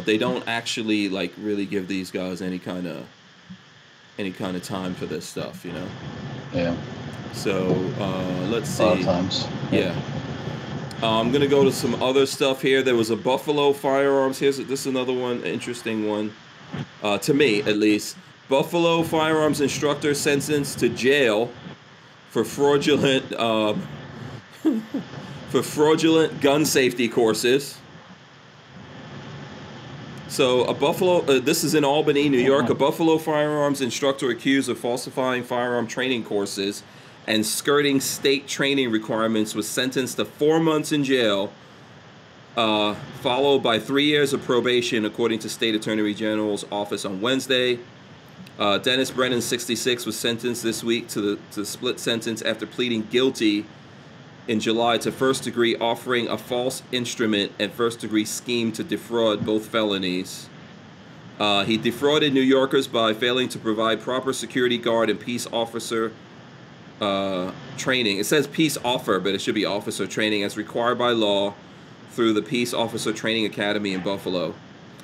they don't actually like really give these guys any kind of time for this stuff, you know. Yeah. So let's see. A lot of times. Yeah. I'm gonna go to some other stuff here. There was a Buffalo firearms. This is another one, an interesting one, to me at least. Buffalo firearms instructor sentenced to jail for fraudulent gun safety courses. So a Buffalo, this is in Albany, New York. A Buffalo firearms instructor accused of falsifying firearm training courses and skirting state training requirements was sentenced to 4 months in jail, followed by 3 years of probation, according to State Attorney General's office on Wednesday. Dennis Brennan, 66, was sentenced this week to the split sentence after pleading guilty in July to first-degree offering a false instrument and first-degree scheme to defraud, both felonies. He defrauded New Yorkers by failing to provide proper security guard and peace officer training. It says peace officer, but it should be officer training as required by law through the Peace Officer Training Academy in Buffalo.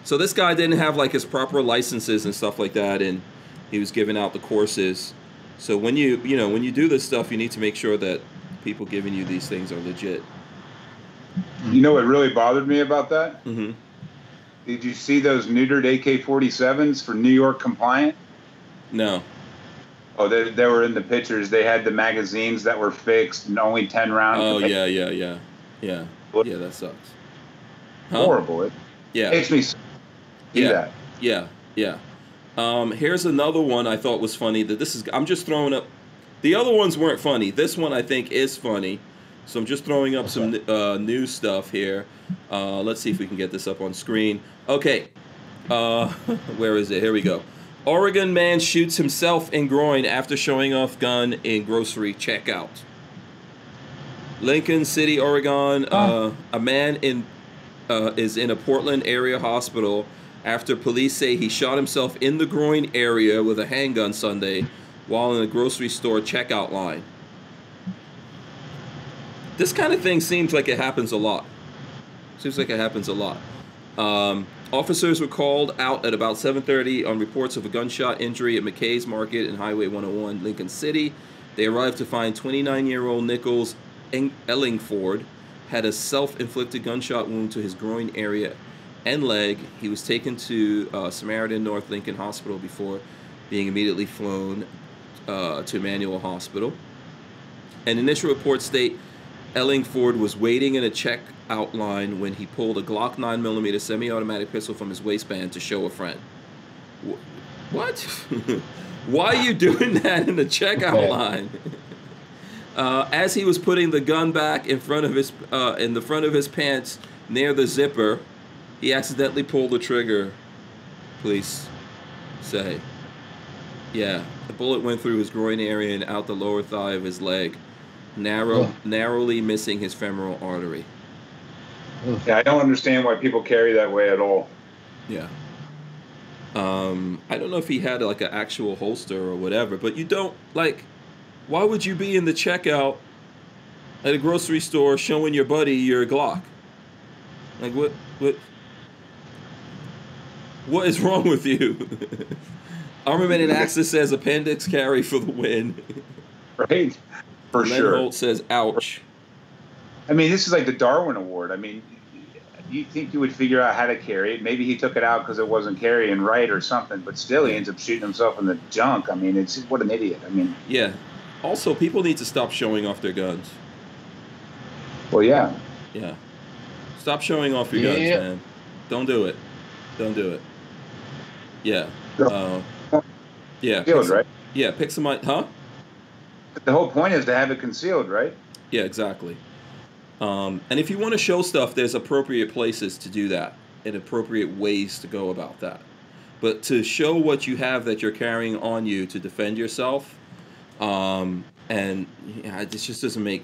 So this guy didn't have like his proper licenses and stuff like that, and he was giving out the courses. So when you do this stuff, you need to make sure that people giving you these things are legit. You know what really bothered me about that? Mm-hmm. Did you see those neutered AK-47s for New York compliant? No. Oh, they were in the pictures. They had the magazines that were fixed and only 10 rounds. Oh, yeah. Yeah, that sucks. Huh? Horrible. It makes me do that. Yeah. Here's another one I thought was funny. I'm just throwing up. The other ones weren't funny. This one I think is funny. So I'm just throwing up some new stuff here. Let's see if we can get this up on screen. Okay. Where is it? Here we go. Oregon man shoots himself in groin after showing off gun in grocery checkout. Lincoln City, Oregon. A man is in a Portland area hospital after police say he shot himself in the groin area with a handgun Sunday while in a grocery store checkout line. This kind of thing seems like it happens a lot. Officers were called out at about 7:30 on reports of a gunshot injury at McKay's Market and Highway 101, Lincoln City. They arrived to find 29-year-old Nichols Ellingford had a self-inflicted gunshot wound to his groin area and leg. He was taken to Samaritan North Lincoln Hospital before being immediately flown to Emanuel Hospital. An initial report state Ellingford was waiting in a checkout line when he pulled a Glock 9mm semi-automatic pistol from his waistband to show a friend. What? Why are you doing that in the checkout line? As he was putting the gun back in the front of his pants near the zipper, he accidentally pulled the trigger. Police say, yeah, the bullet went through his groin area and out the lower thigh of his leg, narrowly missing his femoral artery. Yeah, I don't understand why people carry that way at all. Yeah. I don't know if he had like an actual holster or whatever, but you don't like. Why would you be in the checkout at a grocery store showing your buddy your Glock? Like, what is wrong with you? Armament and Access says appendix carry for the win. Right, for Len sure. Holt says, ouch. I mean, this is like the Darwin Award. I mean, you think you would figure out how to carry it. Maybe he took it out because it wasn't carrying right or something, but still he ends up shooting himself in the junk. I mean, it's what an idiot. I mean, yeah. Also, people need to stop showing off their guns. Well, yeah. Yeah. Stop showing off your guns, man. Don't do it. Don't do it. Yeah. Yeah. Concealed, right? Yeah, pick some... Huh? The whole point is to have it concealed, right? Yeah, exactly. And if you want to show stuff, there's appropriate places to do that and appropriate ways to go about that. But to show what you have that you're carrying on you to defend yourself... and yeah, it just doesn't make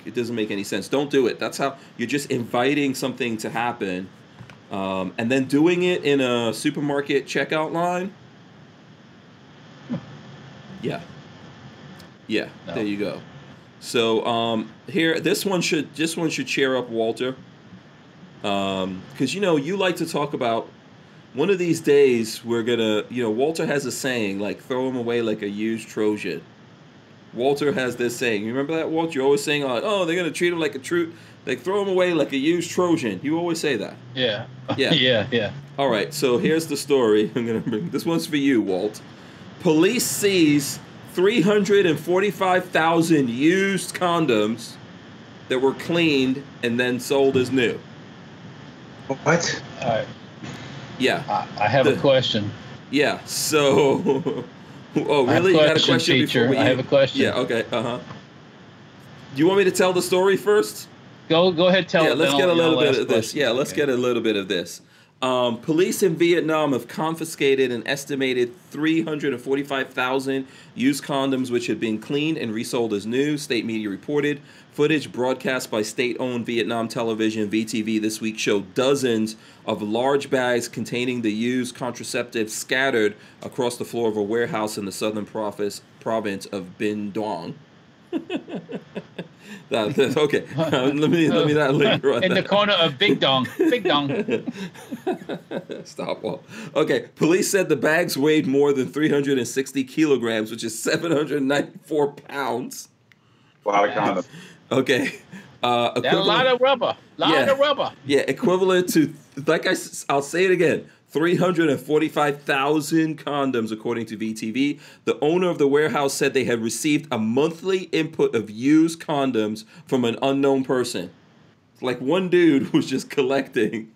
any sense. Don't do it. That's how you're just inviting something to happen, and then doing it in a supermarket checkout line. Yeah. No. There you go. So here, this one should cheer up Walter, because you like to talk about. One of these days we're gonna, Walter has a saying like throw him away like a used Trojan. Walter has this saying. You remember that, Walter? You're always saying, like, oh, they're going to treat him like a like throw him away like a used Trojan. You always say that. Yeah. Yeah. Yeah. All right, so here's the story. I'm going to bring this one's for you, Walt. Police seize 345,000 used condoms that were cleaned and then sold as new. What? All right. Yeah. I have a question. Yeah, so... Oh, really? You had a question before we... I have a question. Yeah, okay. Do you want me to tell the story first? Go ahead, tell it. Yeah, let's get a little bit of this. Yeah, let's get a little bit of this. Police in Vietnam have confiscated an estimated 345,000 used condoms which had been cleaned and resold as new, state media reported. Footage broadcast by state-owned Vietnam television VTV this week showed dozens of large bags containing the used contraceptives scattered across the floor of a warehouse in the southern province of Binh Duong. That's okay. Let me not linger on in the corner of Big Dong. Big Dong. Stop. Well. Okay. Police said the bags weighed more than 360 kilograms, which is 794 pounds. A lot of condoms. Okay. A lot of rubber. A lot of rubber. Yeah. Equivalent to, like I'll say it again, 345,000 condoms, according to VTV. The owner of the warehouse said they had received a monthly input of used condoms from an unknown person. Like one dude was just collecting.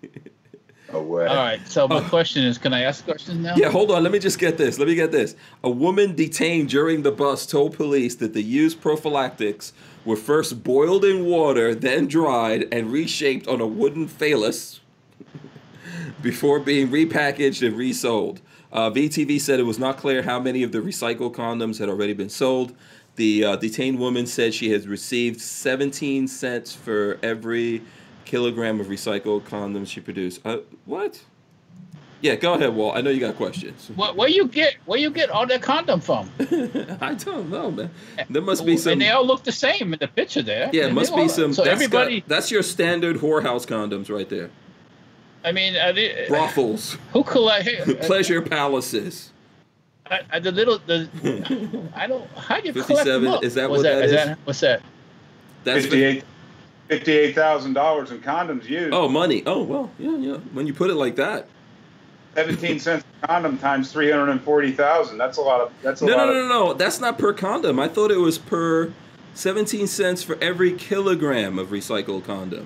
Oh, wow. All right. So my question is, can I ask questions now? Yeah, hold on. Let me just get this. Let me get this. A woman detained during the bust told police that the used prophylactics were first boiled in water, then dried, and reshaped on a wooden phallus before being repackaged and resold. VTV said it was not clear how many of the recycled condoms had already been sold. The detained woman said she has received 17 cents for every kilogram of recycled condoms she produced. What? Yeah, go ahead, Walt. I know you got questions. Where you get all that condom from? I don't know, man. There must be some. And they all look the same in the picture there. Yeah, it must be some. So that's your standard whorehouse condoms right there. I mean, brothels. Who collect pleasure palaces? I don't. How do you collect them up? Is that what that is? What's that? That's $58,000 in condoms used. Oh, money. Oh, well, yeah. When you put it like that, 17 cents a condom times 340,000. That's a lot of. That's a lot. No. That's not per condom. I thought it was per 17 cents for every kilogram of recycled condoms.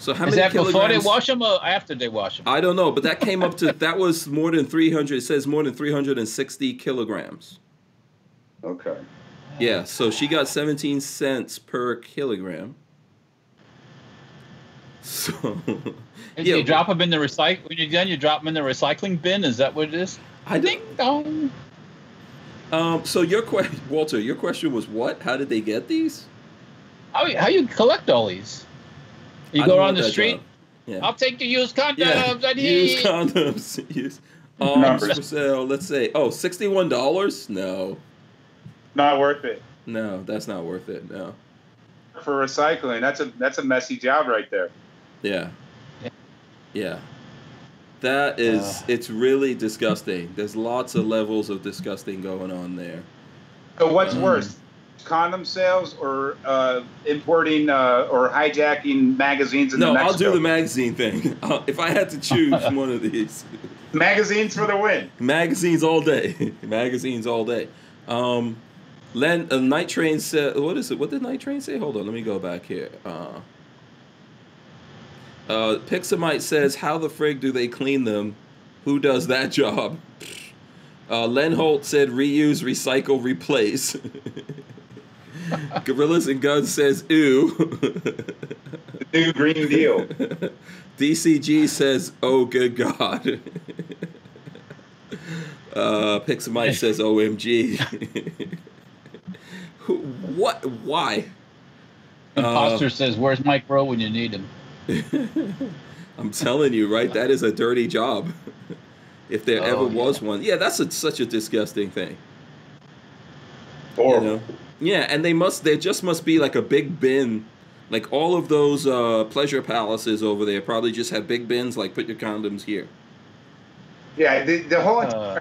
So how many kilograms? Is that before they wash them or after they wash them? I don't know, but that came up to, that was more than 300, it says more than 360 kilograms. Okay. Yeah, so she got 17 cents per kilogram. So, yeah. You drop them in the recycling, when you're done, you drop them in the recycling bin? Is that what it is? I think so. So your question, Walter, your question was what? How did they get these? How you collect all these? You go on the street. Yeah. I'll take the used condoms. Yeah. I need used condoms. Used arms for sale. Let's say, oh, $61? No. Not worth it. No, that's not worth it. No. For recycling, that's a messy job right there. Yeah. Yeah. That is, it's really disgusting. There's lots of levels of disgusting going on there. So what's worse? Condom sales or importing or hijacking magazines? No, I'll do the magazine thing. If I had to choose one of these. Magazines for the win. Magazines all day. Magazines all day. Night Train said, what is it? What did Night Train say? Hold on, let me go back here. Pixamite says, how the frig do they clean them? Who does that job? Len Holt said, reuse, recycle, replace. Gorillas and Guns says, ooh. The new Green Deal. DCG says, oh, good God. Pixamite says, OMG. What? Why? Imposter says, where's Mike Rowe when you need him? I'm telling you, right? That is a dirty job. If there ever was one. Yeah, that's such a disgusting thing. Horrible. You know? Yeah, and there just must be like a big bin, like all of those pleasure palaces over there probably just have big bins, like put your condoms here. Yeah, the whole the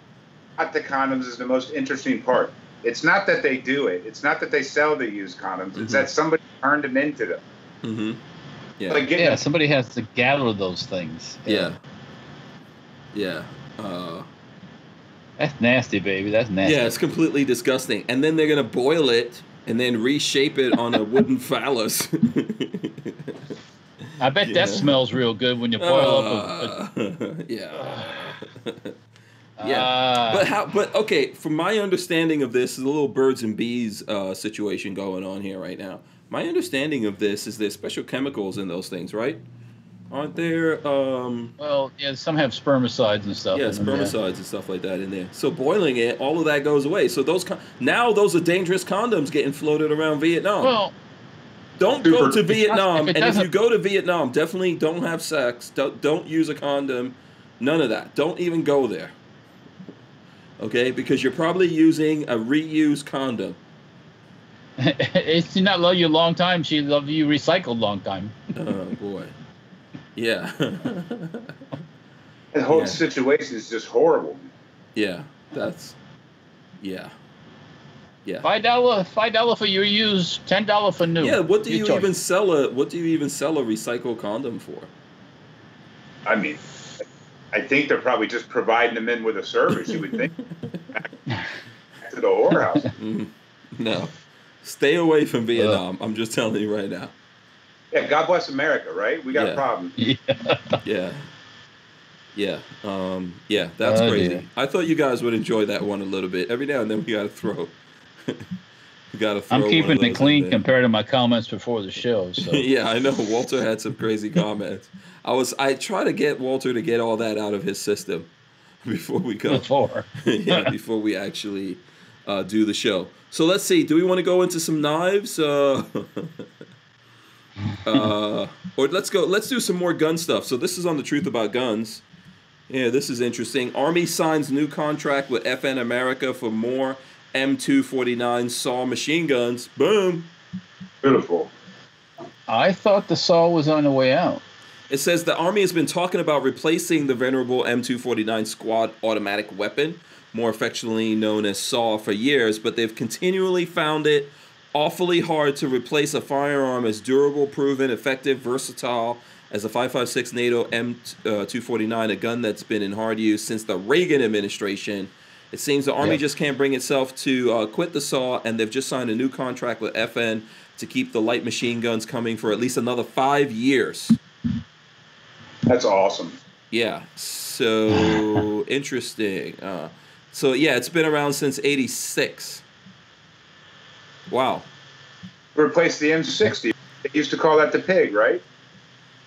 condoms is the most interesting part. It's not that they do it. It's not that they sell the used condoms. Mm-hmm. It's that somebody turned them into them. Mm-hmm. Yeah. Like, yeah, somebody has to gather those things. Yeah. Yeah. That's nasty, baby. That's nasty. Yeah, it's completely disgusting. And then they're going to boil it and then reshape it on a wooden phallus. I bet that smells real good when you boil up a yeah. Yeah. But okay, from my understanding of this, the little birds and bees situation going on here right now. My understanding of this is there's special chemicals in those things, right? Aren't there? Well, yeah, some have spermicides and stuff. Yeah, spermicides and stuff like that in there. So boiling it, all of that goes away. So those are dangerous condoms getting floated around Vietnam. Well, don't go to Vietnam. And if you go to Vietnam, definitely don't have sex. Don't use a condom. None of that. Don't even go there. Okay, because you're probably using a reused condom. She not love you long time. She love you recycled long time. Oh boy. Yeah. The whole situation is just horrible. Yeah, that's. Yeah. Yeah. $5 for your used, $10 for new. Yeah. What do you even sell a? What do you even sell a recycled condom for? I mean, I think they're probably just providing them in with a service. You would think. Back to the whorehouse. No. Stay away from Vietnam. I'm just telling you right now. Yeah, God bless America, right? We got a problem. Yeah. Yeah, that's crazy. Yeah. I thought you guys would enjoy that one a little bit. Every now and then we got to throw. I'm keeping it clean compared to my comments before the show. So. Yeah, I know. Walter had some crazy comments. I try to get Walter to get all that out of his system before we go. Before we actually do the show. So let's see. Do we want to go into some knives? Or let's go. Let's do some more gun stuff. So this is on the Truth About Guns. Yeah, this is interesting. Army signs new contract with FN America for more M249 SAW machine guns. Boom. Beautiful. I thought the SAW was on the way out. It says the Army has been talking about replacing the venerable M249 squad automatic weapon, more affectionately known as SAW, for years, but they've continually found it awfully hard to replace a firearm as durable, proven, effective, versatile as the 5.56 NATO M249, a gun that's been in hard use since the Reagan administration. It seems the Army just can't bring itself to quit the SAW, and they've just signed a new contract with FN to keep the light machine guns coming for at least another 5 years. That's awesome. Yeah, so interesting. So, yeah, it's been around since '86. Wow. Replaced the M60. They used to call that the pig, right?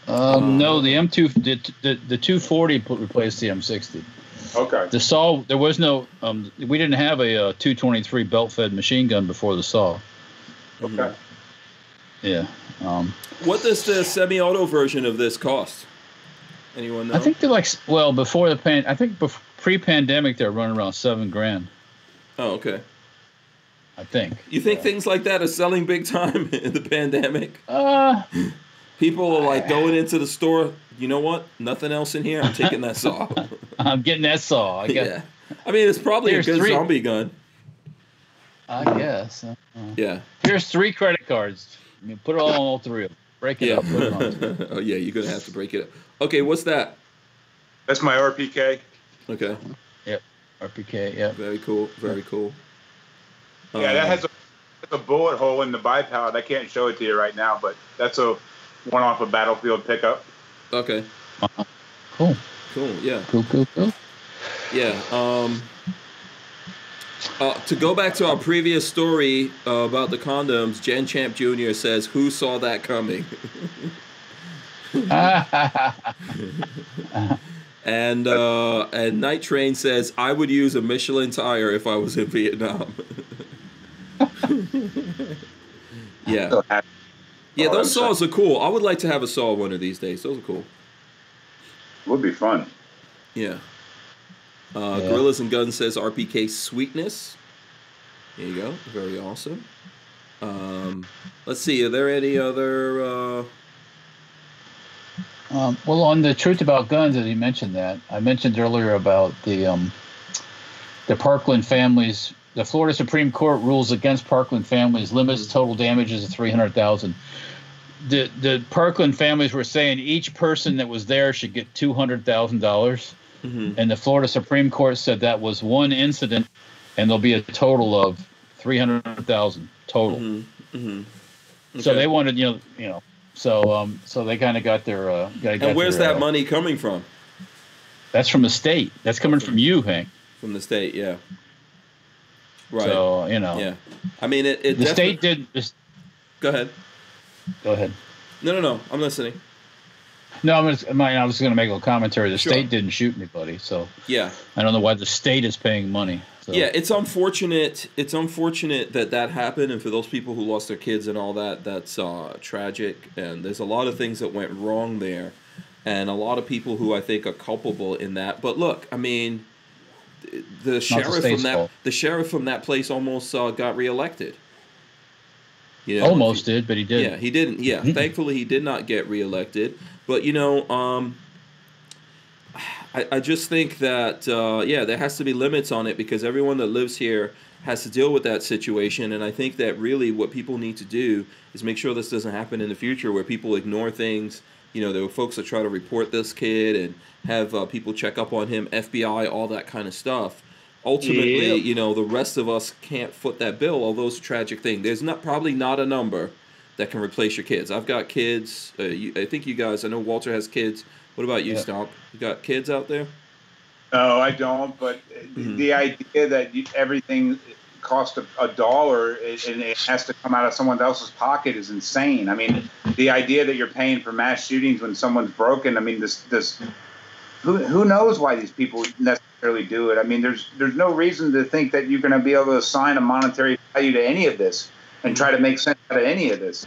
No, the M2, the 240 replaced the M60. Okay. The SAW, there was no, we didn't have a 223 belt-fed machine gun before the SAW. Okay. Yeah. What does the semi-auto version of this cost? Anyone know? I think they're like, well, before the pan, I think before. Pre-pandemic, they're running around $7,000. Oh, okay. I think. You think things like that are selling big time in the pandemic? People are like going into the store. You know what? Nothing else in here. I'm taking that SAW. I'm getting that SAW. Yeah. I mean, it's probably a good zombie gun. I guess. Yeah. Here's 3 credit cards. I mean, put it on all 3 of them. Break it up. Put it on. Oh yeah, you're gonna have to break it up. Okay, what's that? That's my RPK. Okay. Yep. RPK. Yeah. Very cool. Very cool. Yeah, that has a bullet hole in the bipod. I can't show it to you right now, but that's a one off a Battlefield pickup. Okay. Cool. Cool. Yeah. Cool. Cool. Cool. Yeah. To go back to our previous story about the condoms, Gen Champ Jr. says, "Who saw that coming?" And Night Train says, I would use a Michelin tire if I was in Vietnam. Yeah. Yeah, those saws are cool. I would like to have a SAW one of these days. Those are cool. Would be fun. Yeah. Gorillas and Guns says RPK sweetness. There you go. Very awesome. Let's see. Are there any other... well, on the Truth About Guns, as you mentioned that, I mentioned earlier about the Parkland families. The Florida Supreme Court rules against Parkland families, limits total damages to $300,000. The Parkland families were saying each person that was there should get $200,000, and the Florida Supreme Court said that was one incident, and there'll be a total of $300,000 total. Okay. So they wanted, you know. So, so they kind of got their. And where's that money coming from? That's from the state. That's coming from you, Hank. From the state, yeah. Right. So Yeah, I mean, it. The state did. Go ahead. Go ahead. No. I'm listening. No, I was going to make a commentary. The state didn't shoot anybody, so. Yeah. I don't know why the state is paying money. So. Yeah, it's unfortunate. It's unfortunate that happened, and for those people who lost their kids and all that, that's tragic. And there's a lot of things that went wrong there, and a lot of people who I think are culpable in that. But look, I mean, the sheriff from that place almost got reelected. You know, almost did, but he didn't. Yeah, he didn't. Yeah, thankfully he did not get reelected. But, you know, I just think that, yeah, there has to be limits on it because everyone that lives here has to deal with that situation. And I think that really what people need to do is make sure this doesn't happen in the future where people ignore things. You know, there were folks that try to report this kid and have people check up on him, FBI, all that kind of stuff. Ultimately, you know, the rest of us can't foot that bill, although it's a tragic thing. There's not probably not a number that can replace your kids. I've got kids. I think you guys, I know Walter has kids. What about you, Stomp? You got kids out there? No, I don't. But the idea that everything costs a dollar and it has to come out of someone else's pocket is insane. I mean, the idea that you're paying for mass shootings when someone's broken, I mean, this who knows why these people necessarily do it? I mean, there's no reason to think that you're going to be able to assign a monetary value to any of this and try to make sense out of any of this.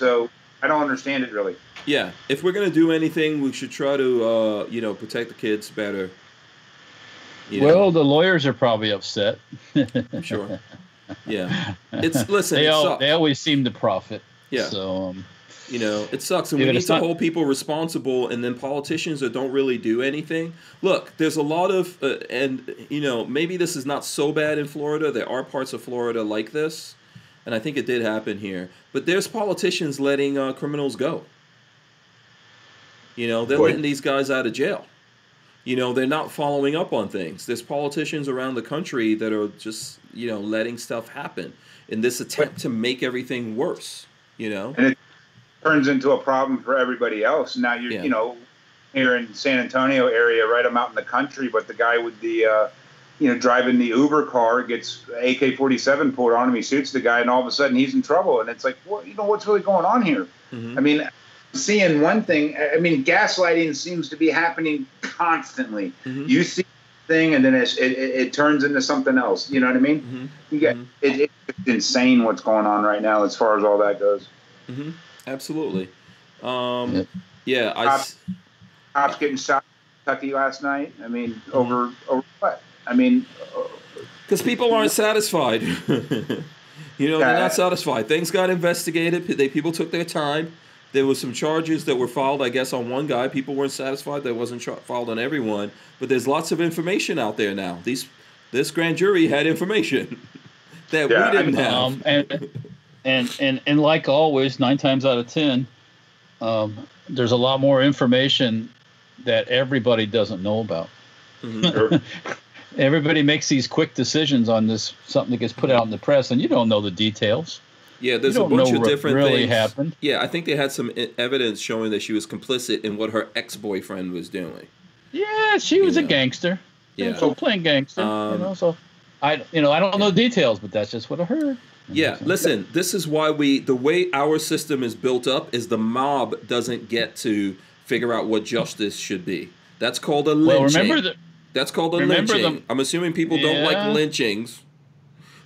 So I don't understand it really. Yeah, if we're going to do anything, we should try to, you know, protect the kids better. You know? The lawyers are probably upset. I'm sure. Yeah. It's listen, they always seem to profit. Yeah. So, you know, it sucks. And we need to hold people responsible, and then politicians that don't really do anything. Look, there's a lot of, and, you know, maybe this is not so bad in Florida. There are parts of Florida like this, and I think it did happen here. But there's politicians letting criminals go. You know, they're letting these guys out of jail. You know, they're not following up on things. There's politicians around the country that are just, you know, letting stuff happen in this attempt to make everything worse, you know. And it turns into a problem for everybody else. Now, you're, you know, here in San Antonio area, right? I'm out in the country, but the guy with the, you know, driving the Uber car gets AK-47 pulled on him. He shoots the guy, and all of a sudden he's in trouble. And it's like, well, you know, what's really going on here? I mean, seeing one thing, I mean, gaslighting seems to be happening constantly. You see the thing, and then it turns into something else. You know what I mean? You get, it's insane what's going on right now as far as all that goes. Absolutely. Yeah, cops getting shot in Kentucky last night. I mean, over what? I mean, because people aren't satisfied. You know, they're not satisfied. Things got investigated. People took their time. There were some charges that were filed, I guess, on one guy. People weren't satisfied that wasn't filed on everyone. But there's lots of information out there now. This grand jury had information that we didn't have. And like always, 9 times out of 10, there's a lot more information that everybody doesn't know about. Everybody makes these quick decisions on this, something that gets put out in the press, and you don't know the details. Yeah, there's a bunch of different things. Happened. Yeah, I think they had some evidence showing that she was complicit in what her ex-boyfriend was doing. Yeah, she was a gangster. Yeah, so playing gangster. You know, so I don't know details, but that's just what I heard. Yeah, listen, this is why the way our system is built up is the mob doesn't get to figure out what justice should be. That's called a lynching. That's called a lynching. I'm assuming people don't like lynchings.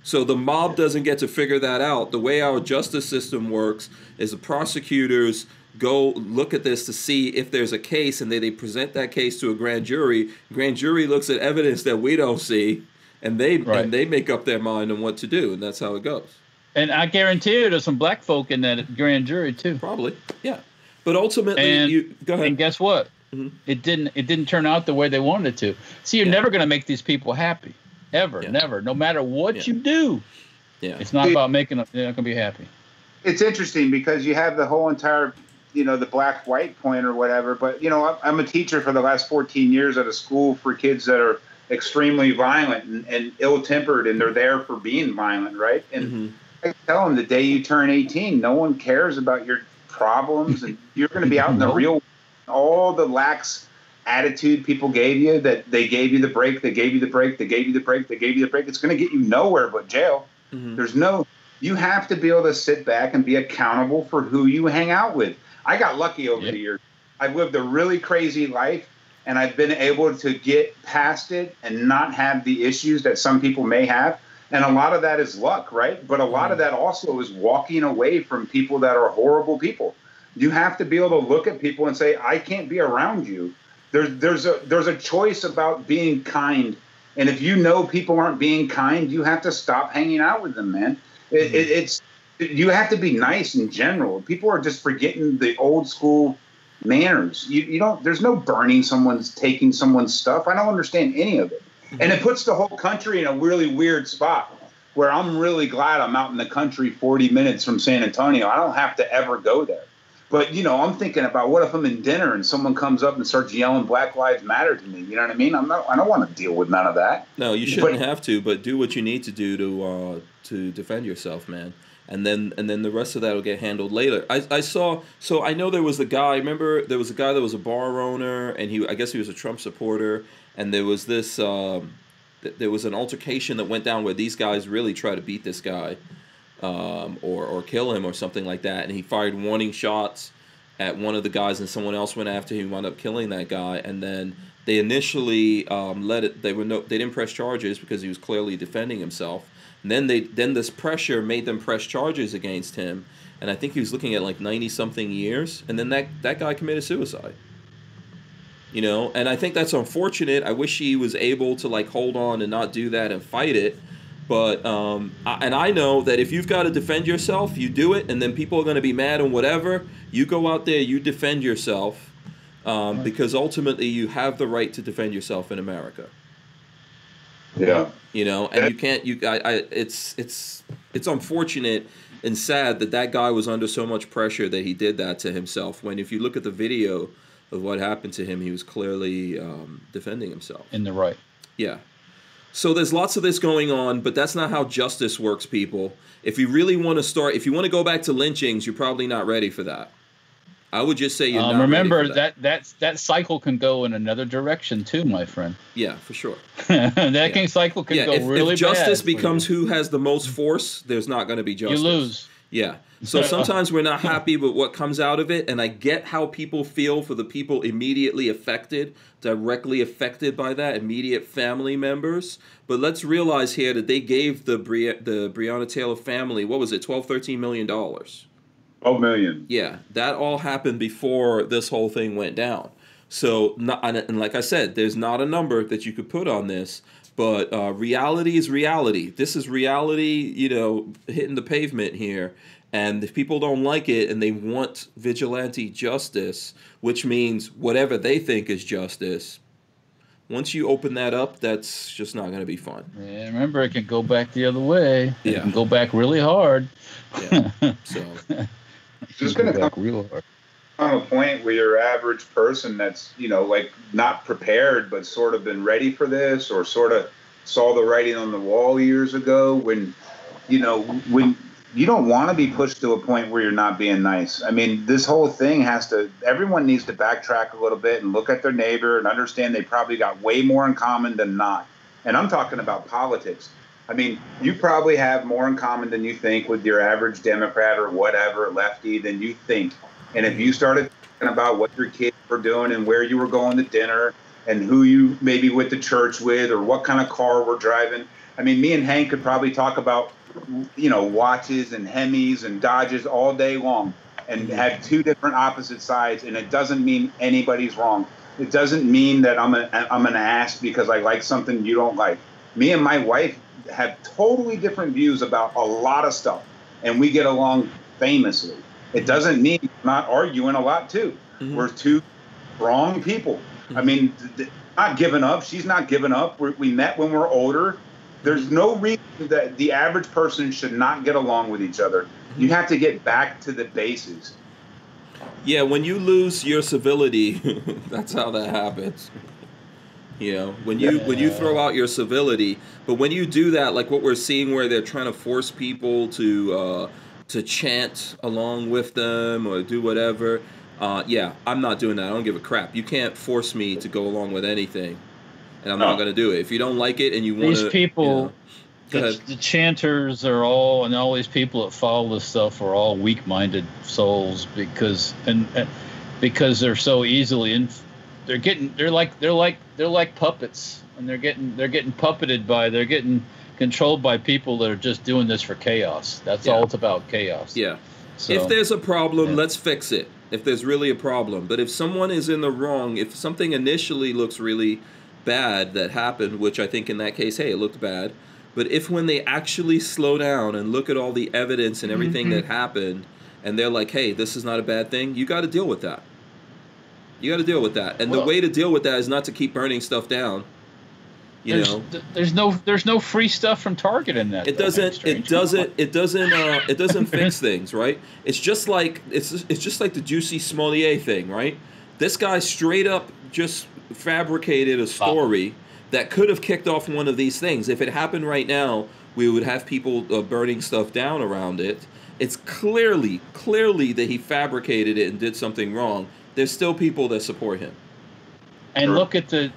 So the mob doesn't get to figure that out. The way our justice system works is the prosecutors go look at this to see if there's a case, and they present that case to a grand jury. Grand jury looks at evidence that we don't see, and they make up their mind on what to do, and that's how it goes. And I guarantee you there's some black folk in that grand jury too. Probably, yeah. But ultimately, go ahead. And guess what? It didn't turn out the way they wanted it to. See, you're never going to make these people happy. Ever, never, no matter what you do. Yeah. It's not about making them, they're not going to be happy. It's interesting because you have the whole entire, you know, the black-white point or whatever. But, you know, I'm a teacher for the last 14 years at a school for kids that are extremely violent and ill-tempered, and they're there for being violent, right? And I tell them the day you turn 18, no one cares about your problems, and you're going to be out in the real world. All the lax attitude people gave you, that they gave you the break, they gave you the break, they gave you the break, they gave you the break. It's going to get you nowhere but jail. There's no, you have to be able to sit back and be accountable for who you hang out with. I got lucky over the years. I've lived a really crazy life, and I've been able to get past it and not have the issues that some people may have. And a lot of that is luck, right? But a lot of that also is walking away from people that are horrible people. You have to be able to look at people and say, I can't be around you. There's a choice about being kind, and if you know people aren't being kind, you have to stop hanging out with them, man. It's You have to be nice in general. People are just forgetting the old school manners. You don't. There's no burning someone's, taking someone's stuff. I don't understand any of it, and it puts the whole country in a really weird spot. Where I'm really glad I'm out in the country 40 minutes from San Antonio. I don't have to ever go there. But, you know, I'm thinking about what if I'm in dinner and someone comes up and starts yelling Black Lives Matter to me. You know what I mean? I don't want to deal with none of that. No, you shouldn't have to, but do what you need to do to defend yourself, man. And then the rest of that will get handled later. I know there was a guy, remember, there was a guy that was a bar owner, and I guess he was a Trump supporter, and there was this there was an altercation that went down where these guys really tried to beat this guy or kill him or something like that, and he fired warning shots at one of the guys, and someone else went after him, wound up killing that guy, and then they initially they didn't press charges because he was clearly defending himself, and then this pressure made them press charges against him, and I think he was looking at like 90-something years, and then that guy committed suicide. You know, and I think that's unfortunate. I wish he was able to like hold on and not do that and fight it. But and I know that if you've got to defend yourself, you do it, and then people are going to be mad and whatever. You go out there, you defend yourself, because ultimately you have the right to defend yourself in America. Yeah. You know, and you can't. It's unfortunate and sad that that guy was under so much pressure that he did that to himself. When if you look at the video of what happened to him, he was clearly defending himself. In the right. Yeah. So there's lots of this going on, but that's not how justice works, people. If you really want to start, if you want to go back to lynchings, you're probably not ready for that. I would just say you're not ready for that. That cycle can go in another direction too, my friend. Yeah, for sure. Cycle can go really bad. If justice becomes who has the most force, there's not going to be justice. You lose. Yeah. So sometimes we're not happy with what comes out of it, and I get how people feel for the people immediately affected, directly affected by that, immediate family members. But let's realize here that they gave the Breonna Taylor family, what was it, $12, $13 million? $12 million. Yeah. That all happened before this whole thing went down. So, and like I said, there's not a number that you could put on this. But reality is reality. This is reality, you know, hitting the pavement here. And if people don't like it and they want vigilante justice, which means whatever they think is justice, once you open that up, that's just not going to be fun. Yeah, remember, it can go back the other way. It can go back really hard. Yeah. So it's just going to go back real hard. On a point where your average person that's, you know, like not prepared but sort of been ready for this or sort of saw the writing on the wall years ago, when, you know, when you don't want to be pushed to a point where you're not being nice. I mean, this whole thing everyone needs to backtrack a little bit and look at their neighbor and understand they probably got way more in common than not. And I'm talking about politics. I mean, you probably have more in common than you think with your average Democrat or whatever, lefty, than you think. And if you started thinking about what your kids were doing and where you were going to dinner and who you maybe went to church with or what kind of car we're driving. I mean, me and Hank could probably talk about, you know, watches and Hemis and Dodges all day long and have two different opposite sides. And it doesn't mean anybody's wrong. It doesn't mean that I'm an ass because I like something you don't like. Me and my wife have totally different views about a lot of stuff, and we get along famously. It doesn't mean not arguing a lot, too. Mm-hmm. We're two wrong people. Mm-hmm. I mean, not giving up. She's not giving up. We met when we're older. There's no reason that the average person should not get along with each other. Mm-hmm. You have to get back to the bases. Yeah, when you lose your civility, that's how that happens. You know, when you throw out your civility. But when you do that, like what we're seeing where they're trying to force people to chant along with them or do whatever. Yeah, I'm not doing that. I don't give a crap. You can't force me to go along with anything, and I'm not going to do it. If you don't like it and you want to... These people, you know, the chanters are all, and all these people that follow this stuff are all weak-minded souls because they're so easily they're like puppets, and they're getting puppeted by, they're getting controlled by people that are just doing this for chaos. That's all it's about, chaos. Yeah. So, if there's a problem, let's fix it. If there's really a problem. But if someone is in the wrong, if something initially looks really bad that happened, which I think in that case, hey, it looked bad, But if when they actually slow down and look at all the evidence and everything that happened, and they're like, hey, this is not a bad thing, you got to deal with that. You got to deal with that. And well, the way to deal with that is not to keep burning stuff down. There's no free stuff from Target in that. It doesn't fix things, right? It's just like the Juicy Smollett thing, right? This guy straight up just fabricated a story that could have kicked off one of these things. If it happened right now, we would have people burning stuff down around it. It's clearly that he fabricated it and did something wrong. There's still people that support him. And sure. look at the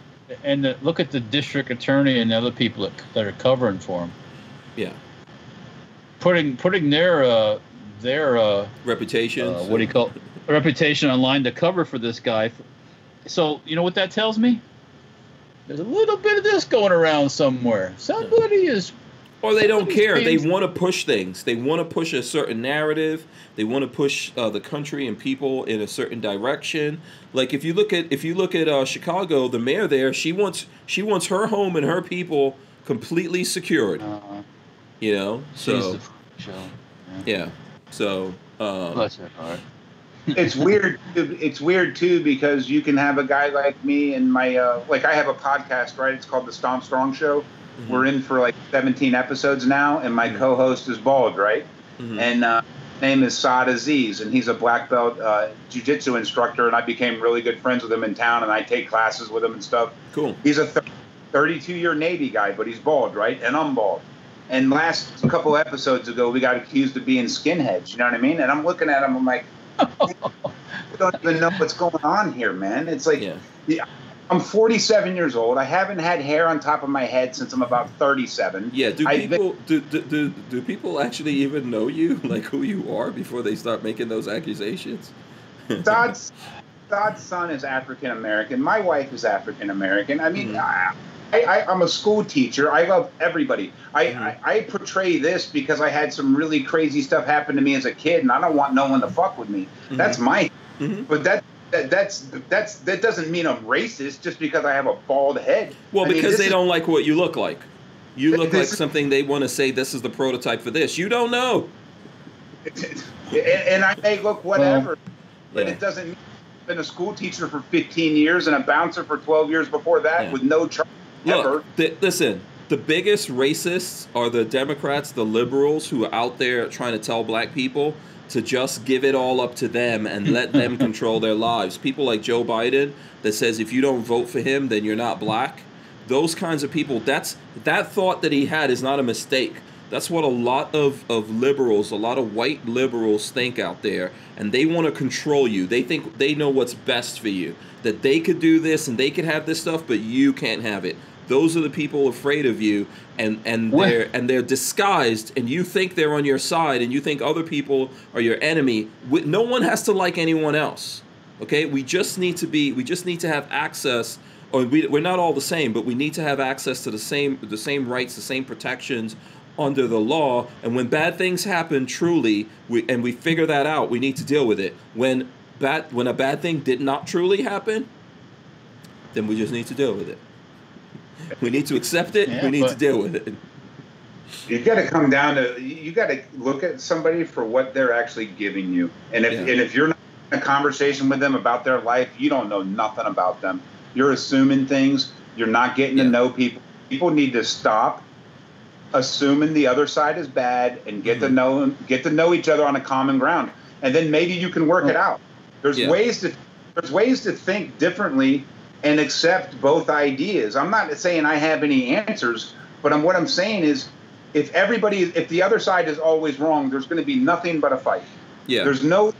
district attorney and the other people that are covering for him. Yeah. Putting their reputation. Reputation online to cover for this guy. So you know what that tells me? There's a little bit of this going around somewhere. Somebody is. Or they don't care. They want to push things. They want to push a certain narrative. They want to push the country and people in a certain direction. Like if you look at Chicago, the mayor there, she wants her home and her people completely secured. You know, so yeah. So bless her heart. It's weird. It's weird too, because you can have a guy like me and my like I have a podcast, right? It's called the Stomp Strong Show. Mm-hmm. We're in for like 17 episodes now, and my co-host is bald, right? Mm-hmm. And his name is Saad Aziz, and he's a black belt jiu-jitsu instructor, and I became really good friends with him in town, and I take classes with him and stuff. Cool. He's a 32-year Navy guy, but he's bald, right? And I'm bald. And last couple episodes ago, we got accused of being skinheads, you know what I mean? And I'm looking at him, I'm like, I don't even know what's going on here, man. It's like... Yeah. I'm 47 years old. I haven't had hair on top of my head since I'm about 37. Yeah, do people actually even know you, like who you are, before they start making those accusations? Dodd's son is African American. My wife is African American. I mean, I'm a school teacher. I love everybody. I portray this because I had some really crazy stuff happen to me as a kid, and I don't want no one to fuck with me. That's my, but that doesn't mean I'm racist just because I have a bald head. Well, because they don't like what you look like. You look like something they want to say, this is the prototype for this. You don't know. And I may look whatever, but it doesn't mean I've been a school teacher for 15 years and a bouncer for 12 years before that with no charge ever. Listen, the biggest racists are the Democrats, the liberals who are out there trying to tell black people to just give it all up to them and let them control their lives. People like Joe Biden that says if you don't vote for him, then you're not black. Those kinds of people, that thought that he had is not a mistake. That's what a lot of liberals, a lot of white liberals think out there, and they want to control you. They think they know what's best for you, that they could do this and they could have this stuff, but you can't have it. Those are the people afraid of you, and they're disguised, and you think they're on your side, and you think other people are your enemy. No one has to like anyone else, okay? We just need to have access, or we're not all the same, but we need to have access to the same rights, the same protections under the law. And when bad things happen, truly, we figure that out. We need to deal with it. When a bad thing did not truly happen, then we just need to deal with it. We need to accept it. Yeah, we need to deal with it. You got to come down to. You got to look at somebody for what they're actually giving you, and if you're not in a conversation with them about their life, you don't know nothing about them. You're assuming things. You're not getting to know people. People need to stop assuming the other side is bad and get to know each other on a common ground, and then maybe you can work it out. There's ways to think differently and accept both ideas. I'm not saying I have any answers, but what I'm saying is if the other side is always wrong, there's going to be nothing but a fight. Yeah. There's no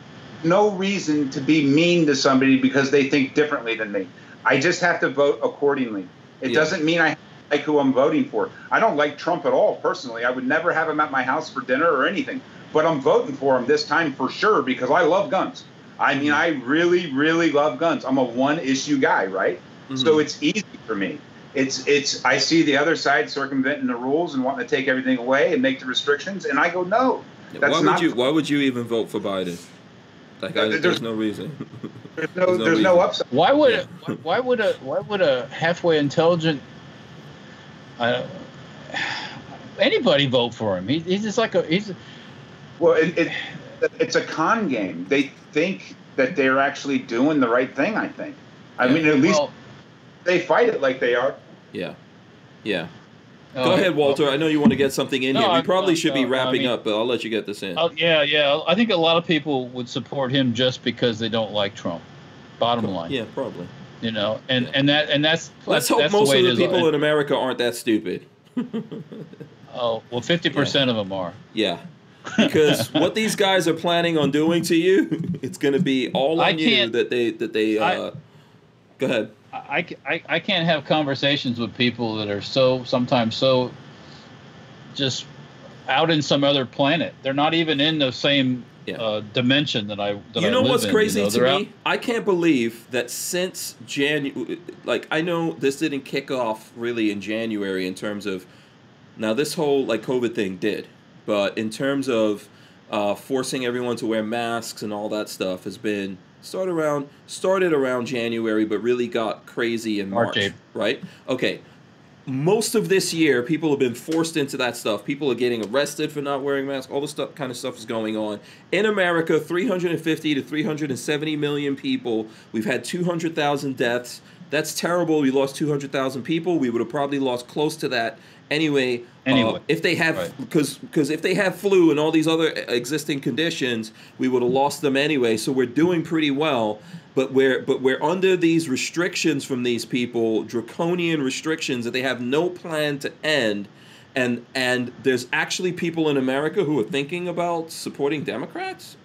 reason to be mean to somebody because they think differently than me. I just have to vote accordingly. It doesn't mean I like who I'm voting for. I don't like Trump at all, personally. I would never have him at my house for dinner or anything, but I'm voting for him this time for sure because I love guns. I mean, I really, really love guns. I'm a one-issue guy, right? So it's easy for me. It's. I see the other side circumventing the rules and wanting to take everything away and make the restrictions, and I go, no. Why would you even vote for Biden? Like, there's no reason. There's no upside. Why would a halfway intelligent anybody vote for him. He's just like a well, it's a con game. They think that they're actually doing the right thing. I think. I mean, at least they fight it like they are. Yeah, yeah. Go ahead, Walter. I know you want to get something in here. We probably should be wrapping up, but I'll let you get this in. Yeah. I think a lot of people would support him just because they don't like Trump. Bottom line. Yeah, probably. You know, and that's. Let's hope most of the people in America aren't that stupid. Oh well, 50% of them are. Yeah. Because what these guys are planning on doing to you, it's going to be all on you that they. Go ahead. I can't have conversations with people that are sometimes just out in some other planet. They're not even in the same dimension that I live in. You know what's crazy to me? I can't believe that since January, like I know this didn't kick off really in January in terms of, now this whole like COVID thing did, but in terms of forcing everyone to wear masks and all that stuff has been started around January, but really got crazy in March, right? Okay. Most of this year, people have been forced into that stuff. People are getting arrested for not wearing masks. All this stuff, kind of stuff is going on. In America, 350 to 370 million people. We've had 200,000 deaths. That's terrible. We lost 200,000 people. We would have probably lost close to that anyway, if they have, because if they have flu and all these other existing conditions, we would have lost them anyway. So we're doing pretty well, but we're under these restrictions from these people, draconian restrictions that they have no plan to end, and there's actually people in America who are thinking about supporting Democrats.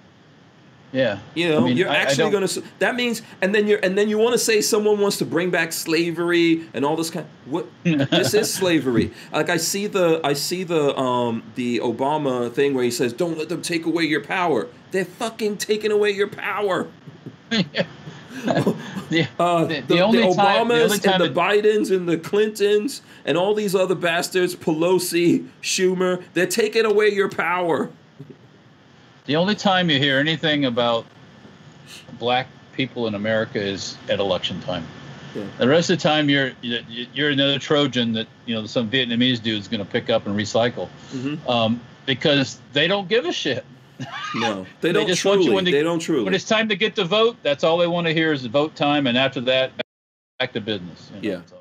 Yeah, you know, I mean, you're actually going to. That means, and then you want to say someone wants to bring back slavery and all this kind. What? This is slavery. Like I see the Obama thing where he says, "Don't let them take away your power." They're fucking taking away your power. The Obamas and the Bidens and the Clintons and all these other bastards, Pelosi, Schumer, they're taking away your power. The only time you hear anything about black people in America is at election time. Yeah. The rest of the time, you're another Trojan that some Vietnamese dude's going to pick up and recycle, because they don't give a shit. No, they don't. They don't truly. When it's time to get the vote, that's all they want to hear is the vote time, and after that, back to business. You know, yeah. So.